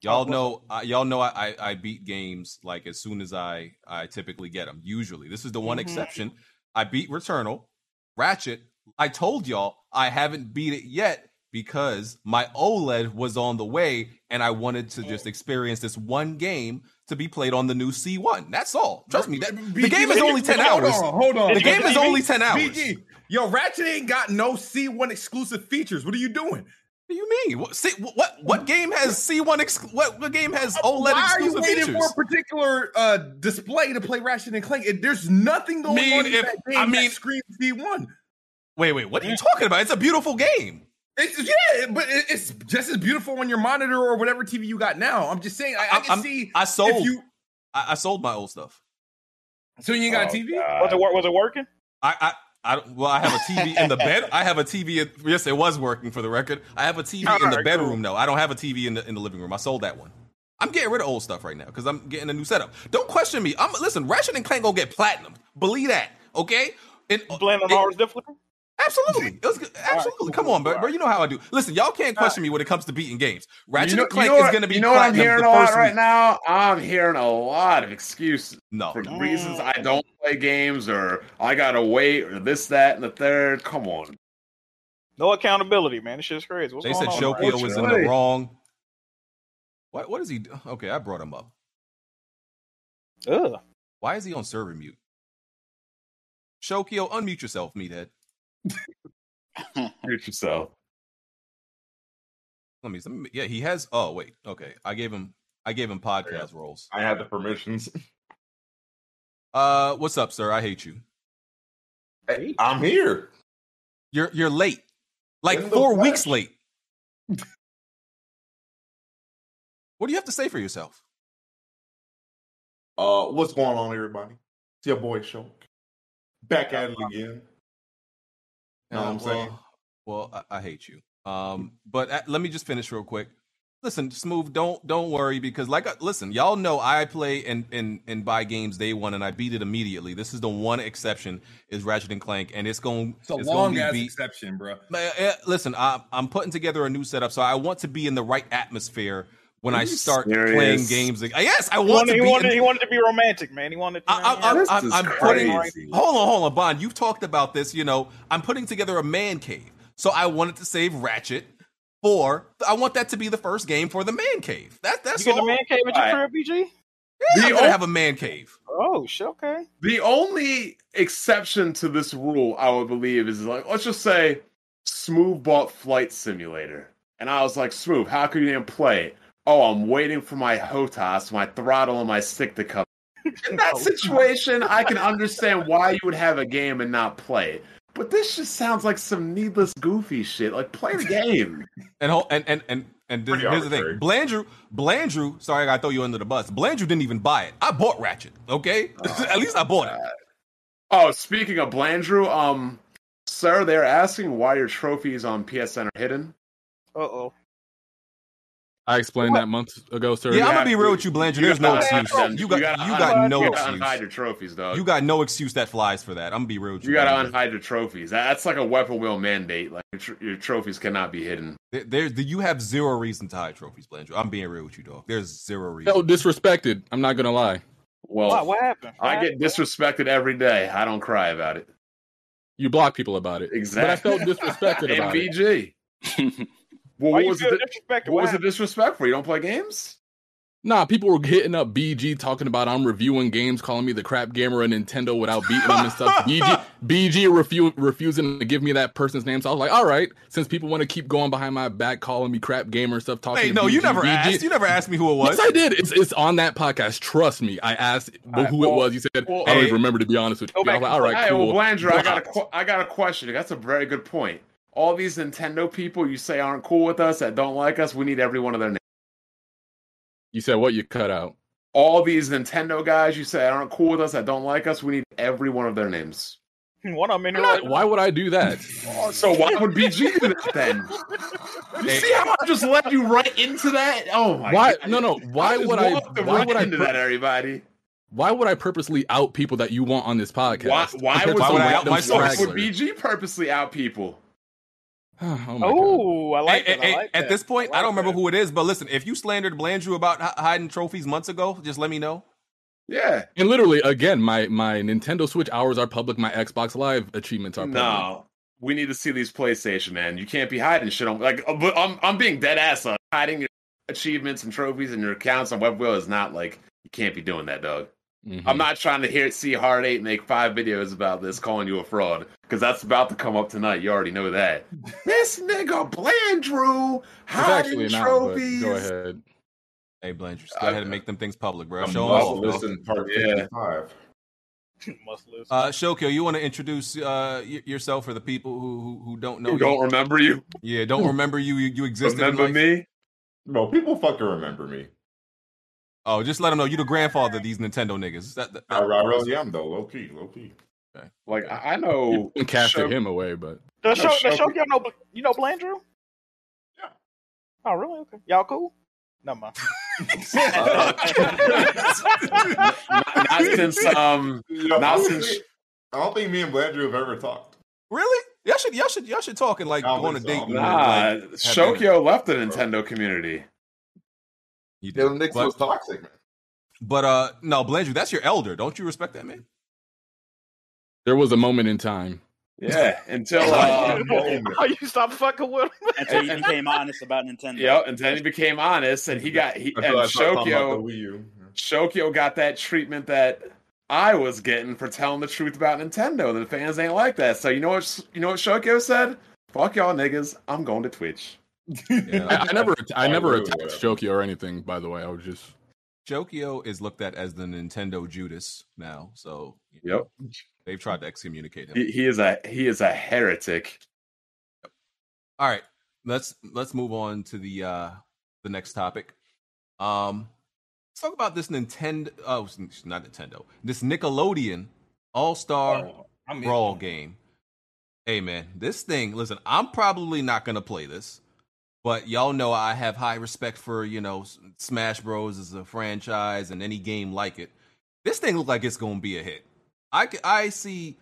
Y'all know, I, y'all know. I, I beat games like as soon as I, I typically get them. Usually, this is the one mm-hmm. exception. I beat Returnal, Ratchet. I told y'all I haven't beat it yet because my OLED was on the way, and I wanted to just experience this one game to be played on the new C one. That's all. Trust me. That, the game is only ten hours. Hold on, hold on. The game is only ten hours. Yo, Ratchet ain't got no C one exclusive features. What are you doing? What do you mean? What see, what, what game has C one? Ex- what, what game has OLED Why exclusive features? Why are you waiting features? for a particular uh, display to play Ratchet and Clank? It, there's nothing going mean, on in if, that game I mean, that screams C one. Wait, wait, what are you talking about? It's a beautiful game. It's, yeah, but it, it's just as beautiful on your monitor or whatever T V you got now. I'm just saying. I, I can I'm, see. I sold. You, I, I sold my old stuff. So you ain't got oh, a T V? Was it, was it working? I. I I, well, I have a T V in the bed. I have a T V. In, yes, it was working for the record. I have a T V All in the right, bedroom though. Cool. No, I don't have a T V in the in the living room. I sold that one. I'm getting rid of old stuff right now because I'm getting a new setup. Don't question me. I'm listen. Ratchet and Clank gonna get platinum. Believe that. Okay. And blame on ours differently. Absolutely. It was good. Absolutely. Right, cool. Come on, bro. Bro, you know how I do. Listen, y'all can't question me when it comes to beating games. Ratchet you know, and Clank you know, is going to be. You know what I'm hearing a lot right week. now? I'm hearing a lot of excuses no. for no. reasons I don't play games, or I gotta wait, or this, that, and the third. Come on. No accountability, man. This shit's crazy. What's they going said Shokio right? was in the wrong. What? What is he? Do? Okay, I brought him up. Ugh. Why is he on server mute? Shokio, unmute yourself, meathead. Hurt yourself. Let me, let me. Yeah, he has. Oh wait. Okay, I gave him. I gave him podcast roles. I had the permissions. Uh, what's up, sir? I hate you. Hey, I'm here. You're you're late. Like There's four no weeks late. What do you have to say for yourself? Uh, what's going on, everybody? It's your boy Shulk. Back at it again. You know what I'm well, saying? Well, I, I hate you. Um, but uh, let me just finish real quick. Listen, Smooth, don't don't worry because, like, I, listen, y'all know I play and and and buy games day one, and I beat it immediately. This is the one exception is Ratchet and Clank, and it's going to be a long ass exception, bro. Listen, I, I'm putting together a new setup, so I want to be in the right atmosphere when I start serious? playing games. Yes, I want he wanted, to be. He wanted, in, he wanted to be romantic, man. He wanted. To, I, I, I, I, I'm putting. Hold on, hold on, Bond. You've talked about this. You know, I'm putting together a man cave, so I wanted to save Ratchet. Or I want that to be the first game for the man cave. That, that's you get all. The man cave at your career, B G? Yeah, I'm going to have a man cave. Oh, shit, okay. The only exception to this rule, I would believe, is like, let's just say Smooth bought Flight Simulator. And I was like, Smooth, how could you even play it? Oh, I'm waiting for my H O T A S, my throttle, and my stick to come. In that situation, I can understand why you would have a game and not play it. But this just sounds like some needless goofy shit. Like, play the game. And and and and, and this, here's the thing. Blandrew, Blandrew, sorry I gotta throw you under the bus. Blandrew didn't even buy it. I bought Ratchet, okay? Oh, At least I bought God. it. Oh, speaking of Blandrew, um, sir, they're asking why your trophies on P S N are hidden. Uh-oh. I explained what? that months ago, sir. Yeah, you I'm gonna be real to, with you, Blandrew. There's no excuse. You got, you got, you un- got no you gotta excuse. Unhide your trophies, dog. You got no excuse that flies for that. I'm gonna be real with you. You gotta unhide your trophies. That's like a weapon wheel mandate. Like your, tr- your trophies cannot be hidden. There, there, you have zero reason to hide trophies, Blandrew. I'm being real with you, dog. There's zero reason. No, disrespected. I'm not gonna lie. Well, what, what happened? What I happened? get disrespected every day. I don't cry about it. You block people about it, exactly. But I felt disrespected about M V G. It. Well, what was, the, what was the disrespect for? You don't play games? Nah, people were hitting up B G talking about I'm reviewing games, calling me the crap gamer of Nintendo without beating them and stuff. B G B G refu- refusing to give me that person's name. So I was like, all right, since people want to keep going behind my back, calling me crap gamer and stuff, talking. Hey, no, B G, you never B G. asked. You never asked me who it was. Yes, I did. It's it's on that podcast. Trust me. I asked right, who well, it was. You said well, I don't hey, even remember. To be honest with you, I was like, all right, hey, cool. Well, Blandrew, I got a qu- I got a question. That's a very good point. All these Nintendo people you say aren't cool with us, that don't like us, we need every one of their names. You said what you cut out? All these Nintendo guys you say aren't cool with us, that don't like us, we need every one of their names. One of them in here. Not, why would I do that? Oh, so why would B G do that then? You see how I just led you right into that? Oh my why, God. No, no. Why I would I? Why right would I do pur- that, everybody? Why would I purposely out people that you want on this podcast? Why, why, would, why would I out myself? Why would B G purposely out people? Oh, my Ooh, God. I like it. Hey, like at that. this point, I, like I don't remember that. who it is, but listen, if you slandered Blandrew about h- hiding trophies months ago, just let me know. Yeah. And literally, again, my, my Nintendo Switch hours are public. My Xbox Live achievements are public. No, we need to see these PlayStation, man. You can't be hiding shit. I'm, like, I'm, I'm being dead ass on hiding your achievements and trophies and your accounts on WebWheel is not like, you can't be doing that, dog. Mm-hmm. I'm not trying to hear see Hard eight make five videos about this calling you a fraud because that's about to come up tonight. You already know that. This nigga Blandrew hiding trophies. Not, go ahead. Hey Blandrew, just go I, ahead and make them things public, bro. Show off. Listen, part fifty-five. Must listen. Uh, Shokyo, you want to introduce uh, y- yourself for the people who who, who don't know? Who you don't remember you? Yeah, don't remember you. You, you existed. Remember me? No, people fucking remember me. Oh, just let them know you the grandfather of these Nintendo niggas. That, that, that, I, I really am though, low key, low key. Okay. Like I, I know, you casted him away, but the show, the show, you know, you know, Blandrew. Yeah. Oh, really? Okay. Y'all cool? No, man. uh, not, not since um, yeah, not since. I don't think me and Blandrew have ever talked. Really? Y'all should, y'all should, y'all should talk and like go on a date. So. Nah, like, Shokyo left the Nintendo bro. community. You did. Nix was toxic, man. But uh, no, Blandrew, that's your elder. Don't you respect that man? There was a moment in time. Yeah, until uh, oh, you stopped fucking with him. Until he became honest about Nintendo. Yeah, until he became honest, and he got he and Shokyo. Shokyo got that treatment that I was getting for telling the truth about Nintendo. The fans ain't like that. So you know what? You know what Shokyo said? Fuck y'all, niggas. I'm going to Twitch. Yeah, I, I never, I never attacked Shokyo or anything. By the way, I was just Jokio is looked at as the Nintendo Judas now, so you know, yep, they've tried to excommunicate him. He, he is a he is a heretic. Yep. All right, let's let's move on to the uh, the next topic. Um, let's talk about this Nintendo. Oh, not Nintendo. This Nickelodeon All-Star oh, I'm Brawl in. game. Hey man, this thing. Listen, I'm probably not gonna play this. But y'all know I have high respect for, you know, Smash Bros. As a franchise and any game like it. This thing looks like it's going to be a hit. I, I, see,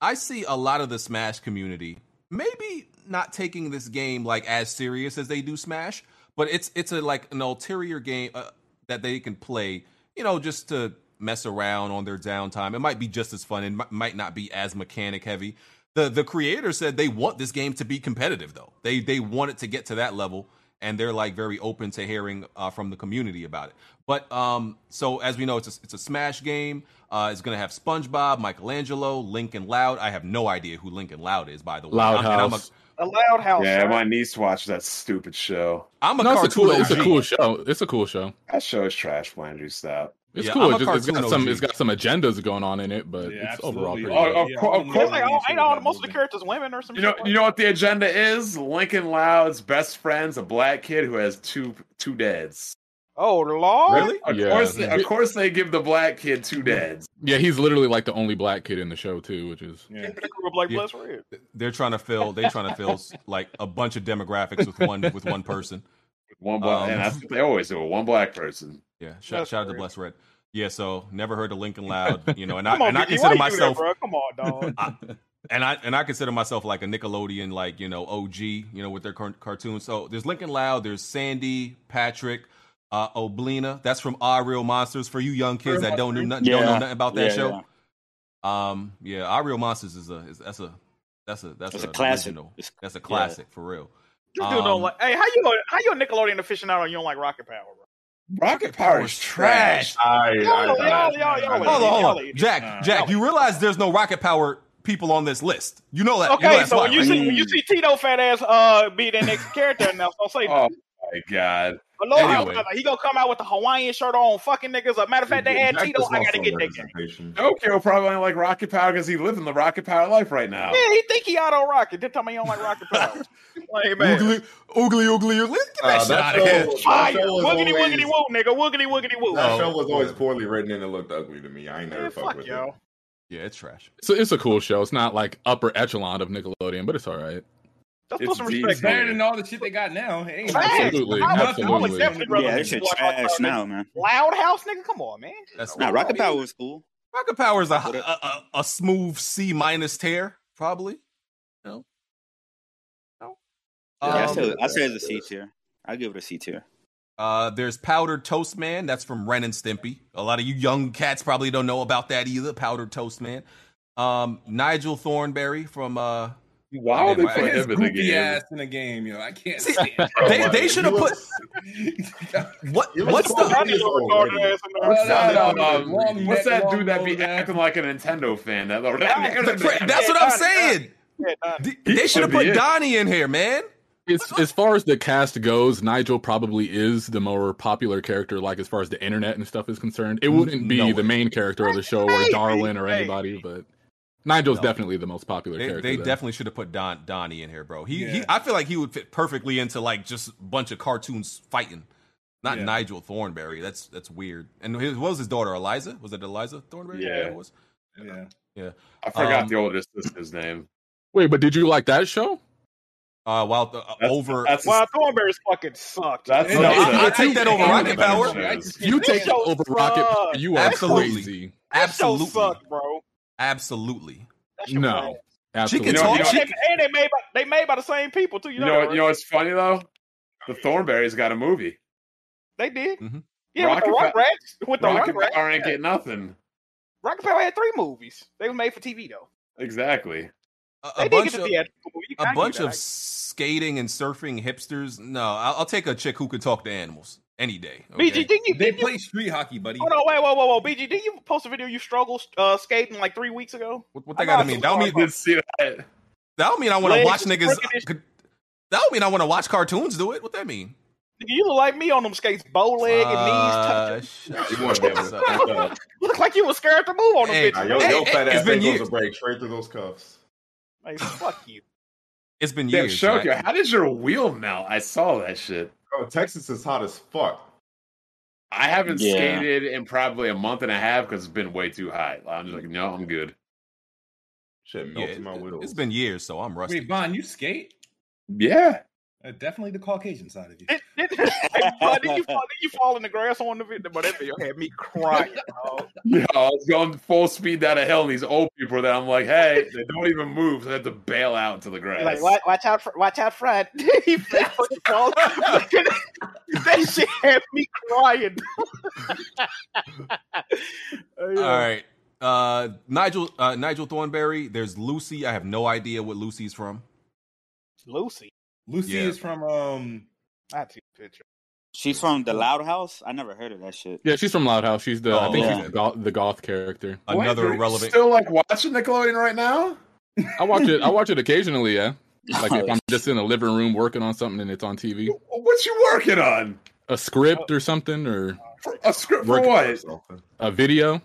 I see a lot of the Smash community maybe not taking this game, like, as serious as they do Smash. But it's it's a, like an ulterior game uh, that they can play, you know, just to mess around on their downtime. It might be just as fun. It might not be as mechanic heavy. The the creator said they want this game to be competitive, though. They they want it to get to that level, and they're like very open to hearing uh, from the community about it. But um, so as we know, it's a, it's a Smash game. Uh, it's gonna have SpongeBob, Michelangelo, Link, and Loud. I have no idea who Link and Loud is, by the way. Loud House. I'm, I'm a, a Loud House. Yeah, right? My niece watched that stupid show. I'm a no, cartoon. It's a, cool, it's a cool show. It's a cool show. That show is trash. Landry, stop. It's yeah, cool. It just, it's got some. O G. It's got some agendas going on in it, but yeah, it's absolutely. Overall pretty. Oh, yeah. Of course, of course. Like, oh, I know most of the characters women or some. You know, shit. You know what the agenda is? Lincoln Loud's best friend's a black kid who has two two dads. Oh Lord! Really? Of yeah. course, they, of course, they give the black kid two dads. Yeah, he's literally like the only black kid in the show too, which is. Yeah. Yeah. They're trying to fill. They're trying to fill like a bunch of demographics with one with one person. One black, um, and that's what they always do. One black person. Yeah, shout, shout out to Bless Red. Yeah, so never heard of Lincoln Loud, you know, and I on, and I consider myself. That, Come on, dog. I, and I and I consider myself like a Nickelodeon, like you know, O G, you know, with their car- cartoons. So there's Lincoln Loud, there's Sandy, Patrick, uh, Oblina. That's from Our Real Monsters. For you young kids that don't know nothing, yeah. don't know nothing about that yeah, show. Yeah. Um, yeah, Our Real Monsters is a is, that's a that's a that's, that's a, a classic. That's a classic yeah. for real. You do um, don't like. Hey, how you how you a Nickelodeon aficionado? You don't like Rocket Power, bro? Rocket Power is trash. Hold on, hold on, Jack. Jack, you realize there's no Rocket Power people on this list. You know that. Okay, you know so why, when you right? see when you see Tito fat ass uh be that next character now, don't say nothing. Oh my god. Anyway. House, he gonna come out with the Hawaiian shirt on, fucking niggas. As a matter of fact, they had Jack Tito. I gotta get that game. Jokio probably only like Rocket Power because he lives in the Rocket Power life right now. Yeah, he think he out on Rocket. Didn't tell me he don't like Rocket Power. Like, man. Oogly, oogly, oogly. Let's get that uh, shit that out of here. Woogity, woogity, woo, nigga. Woogity, woogity, woo. That show was always poorly written and it looked ugly to me. I ain't never yeah, fucked fuck with yo. it. Yeah, it's trash. So it's a cool show. It's not like upper echelon of Nickelodeon, but it's all right. That's it's, some it's better than all the shit they got now. Hey, absolutely, absolutely. absolutely. Yeah, that shit's trash now, man. Loud House, nigga, come on, man. That's not nah, Rocket Power is cool. Rocket Power is a, a, a, a smooth C minus tear, probably. No, no. Yeah, um, I said I said it's a C tier. I give it a C tier. Uh, there's Powdered Toast Man. That's from Ren and Stimpy. A lot of you young cats probably don't know about that either. Powdered Toast Man. Um, Nigel Thornberry from uh. Wow, I mean, they put him in the game. Ass in the game, yo. I can't see. Stand they they should have put. what? What's the? What's that, no, no, no. Long, what's that dude that be acting like a Nintendo fan? That, that, that, that, that's what I'm saying. They, they should have put Donnie in here, man. It's, as far as the cast goes, Nigel probably is the more popular character, like as far as the internet and stuff is concerned. It wouldn't be no the main character of the show or Darwin or anybody, but. Nigel's no. definitely the most popular they, character. They though. definitely should have put Don Donnie in here, bro. He, yeah. he, I feel like he would fit perfectly into like just a bunch of cartoons fighting. Not yeah. Nigel Thornberry. That's that's weird. And his, what was his daughter, Eliza? Was it Eliza Thornberry? Yeah, yeah. It was. yeah. yeah. I forgot um, the older sister's name. Wait, but did you like that show? Uh, while the, uh, that's, over, that's Wild Thornberry's fucking sucked. That's no, I, I take that over Rocket Power. You take that over Rocket Power. You are crazy. Absolutely, sucked, bro. Absolutely. No. Absolutely. She can talk. You know, you know, and they made, by, they made by the same people, too. You know, you know, right? You know what's funny, though? The Thornberrys got a movie. They did? Mm-hmm. Yeah, Rocket with the Rock pa- Rats. With the Rocket Power pa- ain't yeah. get nothing. Rocket Power had three movies. They were made for T V, though. Exactly. A, a bunch, of, a bunch of skating and surfing hipsters. No, I'll, I'll take a chick who can talk to animals. Any day. Okay. B G, didn't you, didn't they play you, street hockey, buddy. Hold on, wait, whoa, whoa, whoa. B G, didn't you post a video you struggled uh, skating like three weeks ago? What, what that got to mean? That don't mean, that. That don't mean I want to watch niggas. Could, that don't mean I want to watch cartoons do it. What that mean? You look like me on them skates, bow leg and uh, knees touching. You look, look like you were scared to move on them. Hey, bitches. Your, your hey, fat hey, ass been goes a break straight through those cuffs. Like, fuck you. It's been years. Damn, right? How did your wheel melt? I saw that shit. Oh, Texas is hot as fuck. I haven't yeah. skated in probably a month and a half because it's been way too hot. I'm just like, no, I'm good. Shit melted yeah, my wheels. It's been years, so I'm rusty. Wait, Von, you skate? Yeah. Uh, definitely the Caucasian side of you. It, it, like, boy, did you, fall, did you fall in the grass on the video? But that video had me crying. Yeah, I was going full speed down a hill, and these old people that I'm like, hey, they don't even move, so I had to bail out into the grass. Like, watch, watch out, for, watch out, Fred. He fall. That shit had me crying. All right, uh, Nigel, uh, Nigel Thornberry. There's Lucy. I have no idea what Lucy's from. Lucy. Lucy yeah. is from um I see the picture. She's from the Loud House. I never heard of that shit. Yeah, she's from Loud House. She's the oh, I think yeah. she's the goth, the goth character. Another Wait, irrelevant. Still like watching Nickelodeon right now? I watch it. I watch it occasionally. Yeah, like if I'm just in the living room working on something and it's on T V. What you working on? A script or something, or for, a script for what? A video.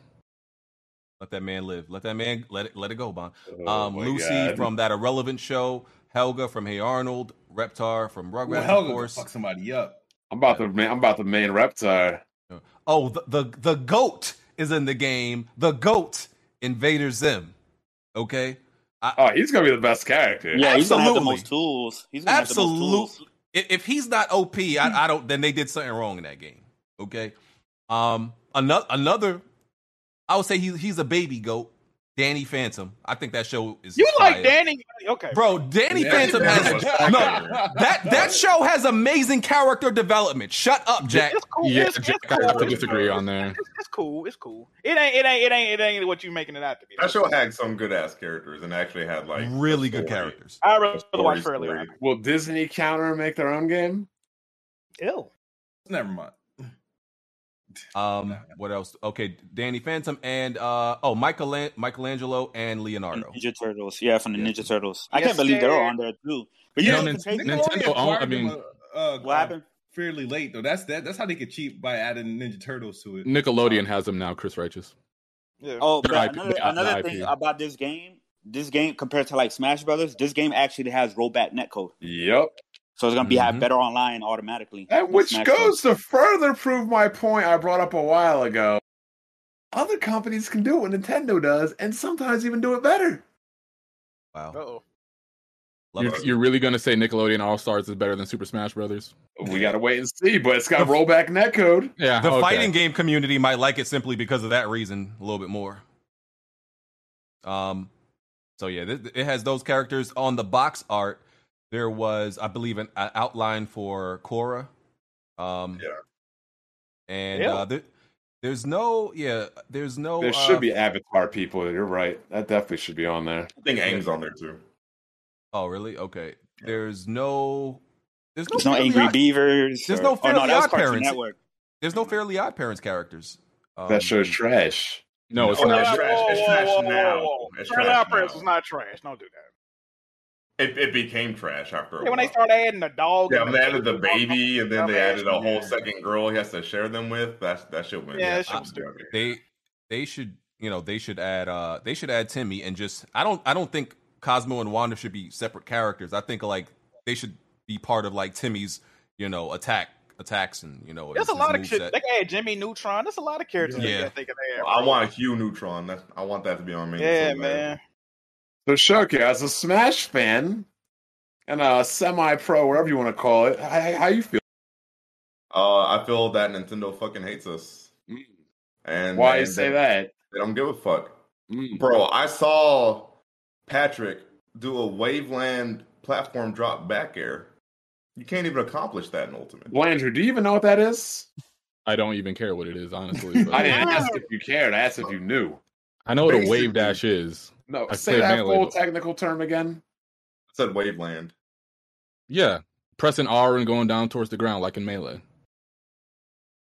Let that man live. Let that man let it let it go, Bon. Oh, um, Lucy God. From that irrelevant show. Helga from Hey Arnold, Reptar from Rugrats. Well, Helga, of course. Fuck somebody up. I'm about to man. I'm about to main Reptar. Oh, the, the the goat is in the game. The goat, Invader Zim. Okay. I, oh, he's gonna be the best character. Yeah, absolutely. He's gonna have the most tools. He's gonna absolutely. Have the most tools. If he's not O P, I, I don't. Then they did something wrong in that game. Okay. Um. Another. Another. I would say he's he's a baby goat. Danny Phantom. I think that show is. You fire. Like Danny? Okay, bro. Danny yeah, Phantom has a, no. That that show has amazing character development. Shut up, Jack. It's cool. Yeah, it's, Jack, it's cool. I have to disagree on there. It's, it's cool. It's cool. It ain't. It ain't. It ain't. It ain't what you making it out to be. That show had some good ass characters and actually had like really good characters. I remember watched earlier. Will Disney counter make their own game? Ew. Never mind. Um, what else? Okay, Danny Phantom and uh, oh, Michael Michelangelo and Leonardo. Ninja Turtles, yeah, from the yeah. Ninja Turtles. I yes, can't believe they're all on there too. But yeah, you know, Nintendo, Nintendo owned, I mean, uh, what happened? Fairly late though. That's that. That's how they get cheap by adding Ninja Turtles to it. Nickelodeon has them now. Chris Righteous. Yeah. Oh, but I P, another, another thing about this game, this game compared to like Smash Brothers, this game actually has rollback netcode. Yep. So it's going to be mm-hmm. have better online automatically. And which Smash goes Bros. To further prove my point I brought up a while ago. Other companies can do what Nintendo does and sometimes even do it better. Wow. Uh-oh. You're, you're really going to say Nickelodeon All-Stars is better than Super Smash Brothers? We got to wait and see, but it's got rollback netcode. Yeah, the okay. fighting game community might like it simply because of that reason a little bit more. Um. So yeah, th- it has those characters on the box art. There was, I believe, an, an outline for Korra. Um, yeah. And yeah. Uh, there, there's no, yeah, there's no. There should uh, be Avatar people. You're right. That definitely should be on there. I think Aang's on there too. Oh, really? Okay. Yeah. There's no. There's no, there's no Angry odd, Beavers. There's or, no Fairly oh, no, Odd Parents. Network. There's no Fairly Odd Parents characters. Um, that show's trash. No, it's oh, not trash. Whoa, it's trash whoa, whoa, now. Whoa, whoa. Fairly Odd Parents is not trash. Don't do that. It, it became trash after a yeah, while. When they started adding the dog. Yeah, when they added the baby, and then they added a whole second girl he has to share them with. That's that shit went. Yeah, that shit was stupid. They they should you know they should add uh they should add Timmy and just I don't I don't think Cosmo and Wanda should be separate characters. I think like they should be part of like Timmy's you know attack attacks and you know. There's a lot of shit. They can add Jimmy Neutron. There's a lot of characters. Yeah, that they can add. Well, I want Hugh Neutron. That's, I want that to be on me. Yeah, too, man. man. So, Shoki, as a Smash fan and a semi-pro, whatever you want to call it, how, how you feel? Uh, I feel that Nintendo fucking hates us. Mm. And why you say they, that? They don't give a fuck. Mm. Bro, I saw Patrick do a Waveland platform drop back air. You can't even accomplish that in Ultimate. Landry, do you even know what that is? I don't even care what it is, honestly. But I didn't ask if you cared. I asked if you knew. I know basically, what a wave dash is. No, I say that full but... technical term again. I said Waveland. Yeah, pressing R and going down towards the ground like in Melee.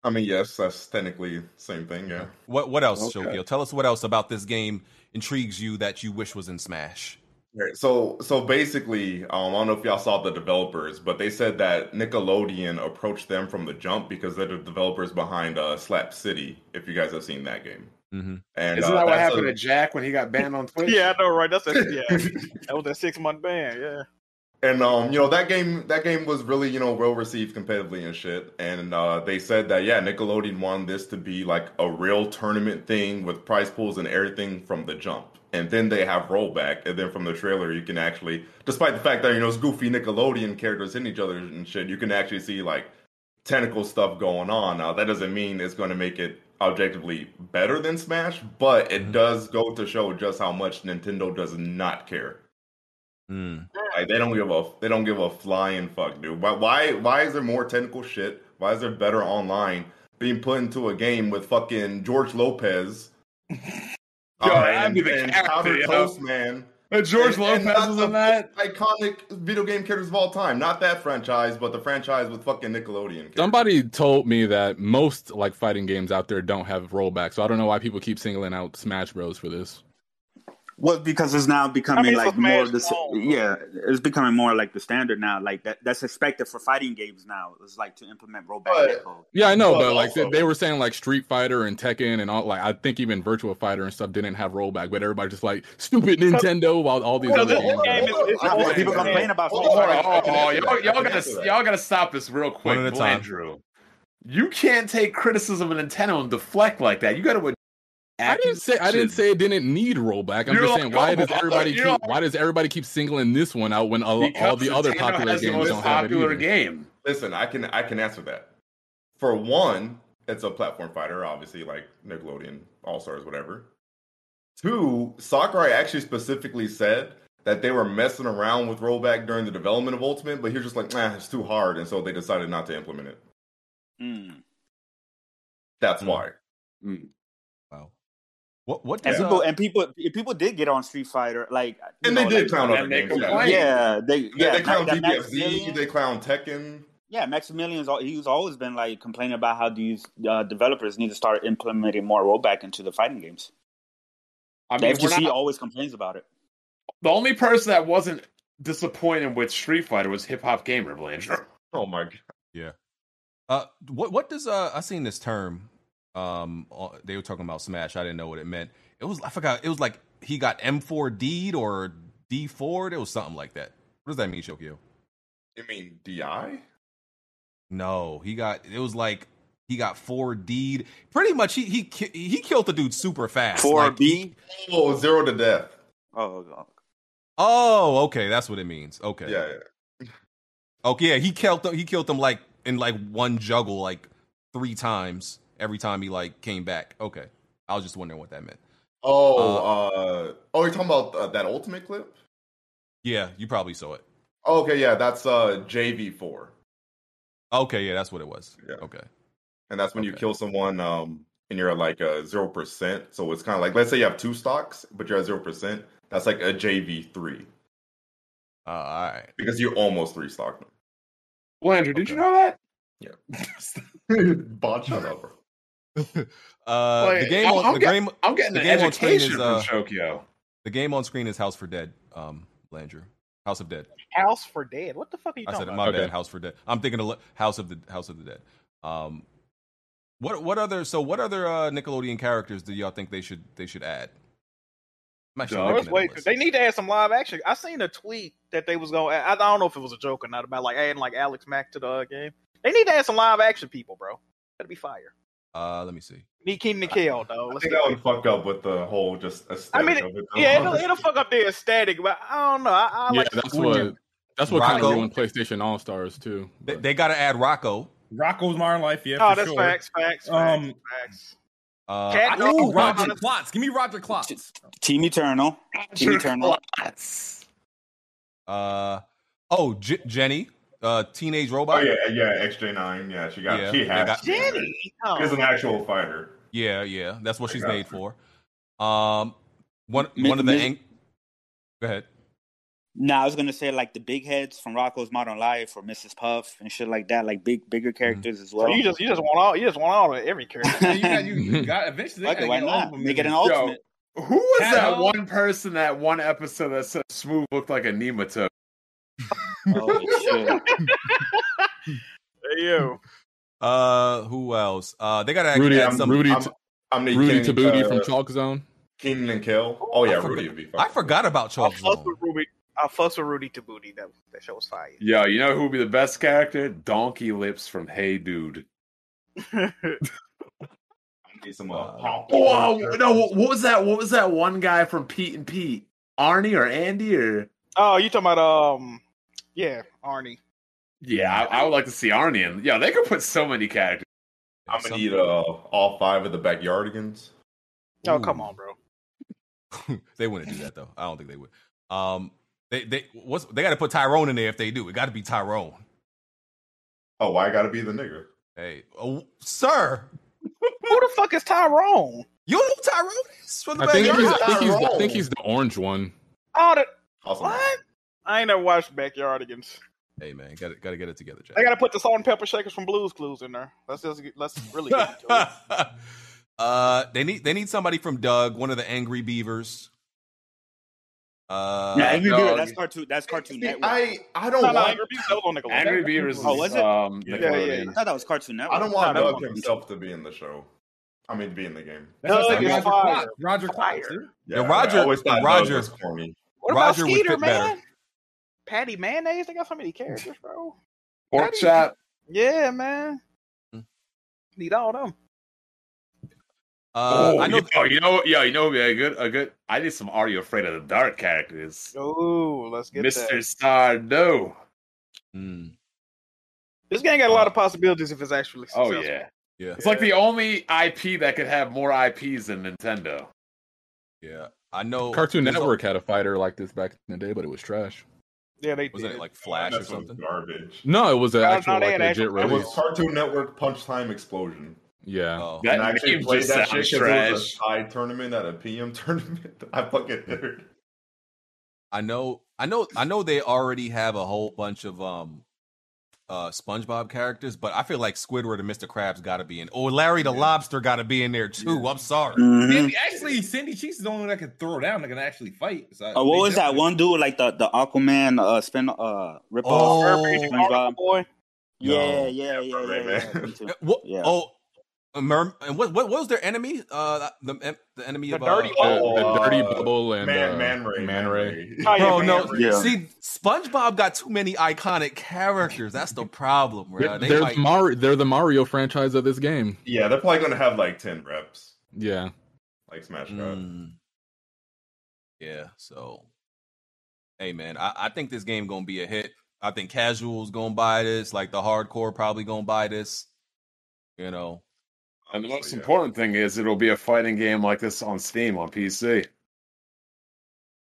I mean, yes, that's technically the same thing, yeah. What What else, okay. Shokio? Tell us what else about this game intrigues you that you wish was in Smash. So, so basically, um, I don't know if y'all saw the developers, but they said that Nickelodeon approached them from the jump because they're the developers behind uh, Slap City. If you guys have seen that game, mm-hmm. and isn't uh, that what happened a... to Jack when he got banned on Twitch? Yeah, I know, right? That's a, yeah, that was that six month ban, yeah. And um, you know that game, that game was really you know well received competitively and shit. And uh, they said that yeah, Nickelodeon wanted this to be like a real tournament thing with prize pools and everything from the jump. And then they have rollback, and then from the trailer you can actually, despite the fact that you know it's goofy Nickelodeon characters hitting each other and shit, you can actually see like tentacle stuff going on. Now that doesn't mean it's going to make it objectively better than Smash, but it does go to show just how much Nintendo does not care. Mm. Like they don't give a they don't give a flying fuck, dude. Why why why is there more tentacle shit? Why is there better online being put into a game with fucking George Lopez? Yo, oh, man, I'd be the captain, Toast Man. And George and, Lopez was in that iconic video game characters of all time. Not that franchise, but the franchise with fucking Nickelodeon characters. Somebody told me that most like fighting games out there don't have rollback, so I don't know why people keep singling out Smash Bros for this. Well, because it's now becoming I mean, like more of the ball. yeah, it's becoming more like the standard now. Like that, that's expected for fighting games now. It's like to implement rollback. Yeah, I know, but, but like also, they, they were saying, like Street Fighter and Tekken and all. Like I think even Virtua Fighter and stuff didn't have rollback, but everybody just like stupid Nintendo. While all these well, other games, game is, it's I mean, people complain about. Oh, oh, oh, oh, y'all, y'all gotta, y'all gotta stop this real quick, One at a time. Andrew. You can't take criticism of Nintendo and deflect like that. You got to. I didn't say I didn't say it didn't need rollback. I'm you're just saying like, why does everybody keep like, why does everybody keep singling this one out when all, all the other Nintendo popular games the most don't popular have it game. Listen, I can I can answer that. For one, it's a platform fighter, obviously, like Nickelodeon, All Stars, whatever. Two, Sakurai actually specifically said that they were messing around with rollback during the development of Ultimate, but he was just like, nah, it's too hard, and so they decided not to implement it. Mm. That's mm. why. Mm. Wow. What what does, and people uh, and people people did get on Street Fighter like and know, they did like, clown other games. Yeah, yeah, they yeah, yeah, they clown G P F Z, they clown Tekken. Yeah, Maximilian's he's always been like complaining about how these uh, developers need to start implementing more rollback into the fighting games. I mean, the F G C not, always complains about it. The only person that wasn't disappointed with Street Fighter was Hip Hop Gamer Blanchard. Oh my god. Yeah. Uh, what what does uh, I seen this term. Um, they were talking about Smash. I didn't know what it meant. It was I forgot. It was like he got M four D'd or D four'd. It was something like that. What does that mean, Shokyo? You mean D I? No, he got. It was like he got four D'd. Pretty much, he he he killed the dude super fast. four B? Like, oh, zero to death. Oh, God. Oh, okay. That's what it means. Okay. Yeah. yeah. Okay. Yeah, he killed them. He killed them like in like one juggle, like three times. Every time he like came back. Okay. I was just wondering what that meant. Oh, uh, uh oh, you're talking about uh, that Ultimate clip? Yeah, you probably saw it. Okay, yeah, that's uh J V four. Okay, yeah, that's what it was. Yeah. Okay. And that's when okay. you kill someone um and you're at like a zero percent. So it's kind of like, let's say you have two stocks, but you're at zero percent. That's like a J V three. Uh, all right. Because you almost three stocked them. Well, Andrew, okay. Did you know that? Yeah. Botch it over. uh, Wait, the game on I'm the get, game I'm getting the an game education on screen is, uh, from the game on screen is House for Dead, um, Landrew. House of Dead. House for Dead. What the fuck are you I talking said, about? My okay. bad. House for Dead. I'm thinking of House of the House of the Dead. Um, what what other so what other uh, Nickelodeon characters do y'all think they should they should add? No, wait, they need to add some live action. I seen a tweet that they was going. I don't know if it was a joke or not about like adding like Alex Mack to the uh, game. They need to add some live action people, bro. That'd be fire. Uh, let me see. Nikki Nickel, though. Let's I think that would fuck up with the whole just aesthetic. I mean, of it. yeah, it'll, it'll fuck up the aesthetic, but I don't know. I, I yeah, like that's what that's what kind of doing PlayStation All Stars too. They, they got to add Rocco. Rocco's Modern Life, yeah. Oh, for that's sure. facts, facts, um, facts. Uh, Cat- ooh, Roger Klotz. Give me Roger Klotz. Team Eternal. Team Eternal. Uh oh, J- Jenny. Uh, teenage robot. Oh yeah, yeah. X J nine. Yeah, she got. Yeah, she has. Got, Jenny. Oh. She's an actual fighter. Yeah, yeah. That's what I she's made her. for. Um, one M- one of the. M- ang- Go ahead. No, nah, I was gonna say like the big heads from Rocco's Modern Life or Missus Puff and shit like that, like big bigger characters mm-hmm. as well. So you just you just want all you just want all of every character. you got you got eventually. They okay, why not? Make it an ultimate. Who was Cat that Hall? One person that one episode that said Smooth looked like a nematode? Holy shit. Hey, you. Uh, who else? Uh, they gotta actually Rudy, add I'm, something. Rudy, I'm, I'm the Rudy King, Tabooty uh, from Chalk Zone. King and Kill. Oh yeah, I Rudy forgot, would be fun. I forgot about Chalk Zone. With Ruby, I'll fuss with Rudy Tabooty. That that show was fire. Yeah, you know who would be the best character? Donkey Lips from Hey Dude. I need some. Uh, uh, oh no! What was that? What was that one guy from Pete and Pete? Arnie or Andy or? Oh, you talking about um? Yeah, Arnie. Yeah, I, I would like to see Arnie in. Yeah, they could put so many characters. I'm gonna need uh, all five of the Backyardigans. Oh, come on, bro. They wouldn't do that though. I don't think they would. Um, they they what's they got to put Tyrone in there if they do. It got to be Tyrone. Oh, why got to be the nigger? Hey, oh, sir. Who the fuck is Tyrone? You know who Tyrone is from the I think, he's, I, think he's the, I think he's the orange one. Oh, the, awesome. What? I ain't never watched Backyardigans. Hey man, got got to get it together, Jack. I got to put the salt and pepper shakers from Blue's Clues in there. Let's just get, let's really get into it. Uh, they need they need somebody from Doug, one of the Angry Beavers. Uh, yeah, Angry no, Beaver, that's cartoon. That's Cartoon Network. I, I don't no, want no, Angry Beavers. That was on Nickelodeon. Angry Beavers. Oh, was it? Um, yeah, yeah, yeah, yeah. I thought that was Cartoon Network. I don't want no, Doug himself to be in the show. I mean, to be in the game. Doug is fire. Roger Fire. Yeah, yeah, Roger. I always thought Roger was corny. What about Roger Skeeter, man? Better. Patty Mayonnaise. They got so many characters, bro. Pork Patty. Chop. Yeah, man. Need all them. Uh, oh, I know, you know, you know, yeah, you know, a good, a good. I need some Are You Afraid of the Dark characters. Oh, let's get Mister that. Sardo. Mm. This game got a lot of possibilities if it's actually successful. Oh yeah, yeah. It's yeah. like the only I P that could have more I Ps than Nintendo. Yeah, I know. Cartoon Network a... had a fighter like this back in the day, but it was trash. Yeah, they wasn't did. It like Flash oh, or something. Garbage. No, it was an actual, like, legit release. It was Cartoon Network Punch Time Explosion. Yeah, oh. that and I actually played that shit because it was a side tournament at a P M tournament. I fucking heard. I know, I know, I know. They already have a whole bunch of um, uh, SpongeBob characters, but I feel like Squidward and Mister Krabs got to be in. Or oh, Larry the yeah. Lobster got to be in there too. Yeah. I'm sorry. Mm-hmm. Cindy, actually, Cindy Cheeks is the only one that can throw down. That can actually fight. So uh, what was that one dude like the the Aquaman uh, spin uh rip off? Oh, SpongeBob boy. Yeah, yeah, yeah, yeah. Right, yeah, yeah, yeah, what, yeah. Oh. Mer- and what, what what was their enemy? Uh, the the enemy the of dirty uh, bubble. The, the dirty bubble and man, uh, man Ray. Man Ray. Oh, yeah, Bro, man no, Ray. Yeah. See, SpongeBob got too many iconic characters. That's the problem. Right? They they're, might... Mar- they're the Mario franchise of this game. Yeah, they're probably gonna have like ten reps. Yeah, like Smash Bros. Mm. Yeah. So, hey man, I, I think this game gonna be a hit. I think casuals gonna buy this. Like the hardcore probably gonna buy this. You know. And the most so, yeah. important thing is it'll be a fighting game like this on Steam, on P C,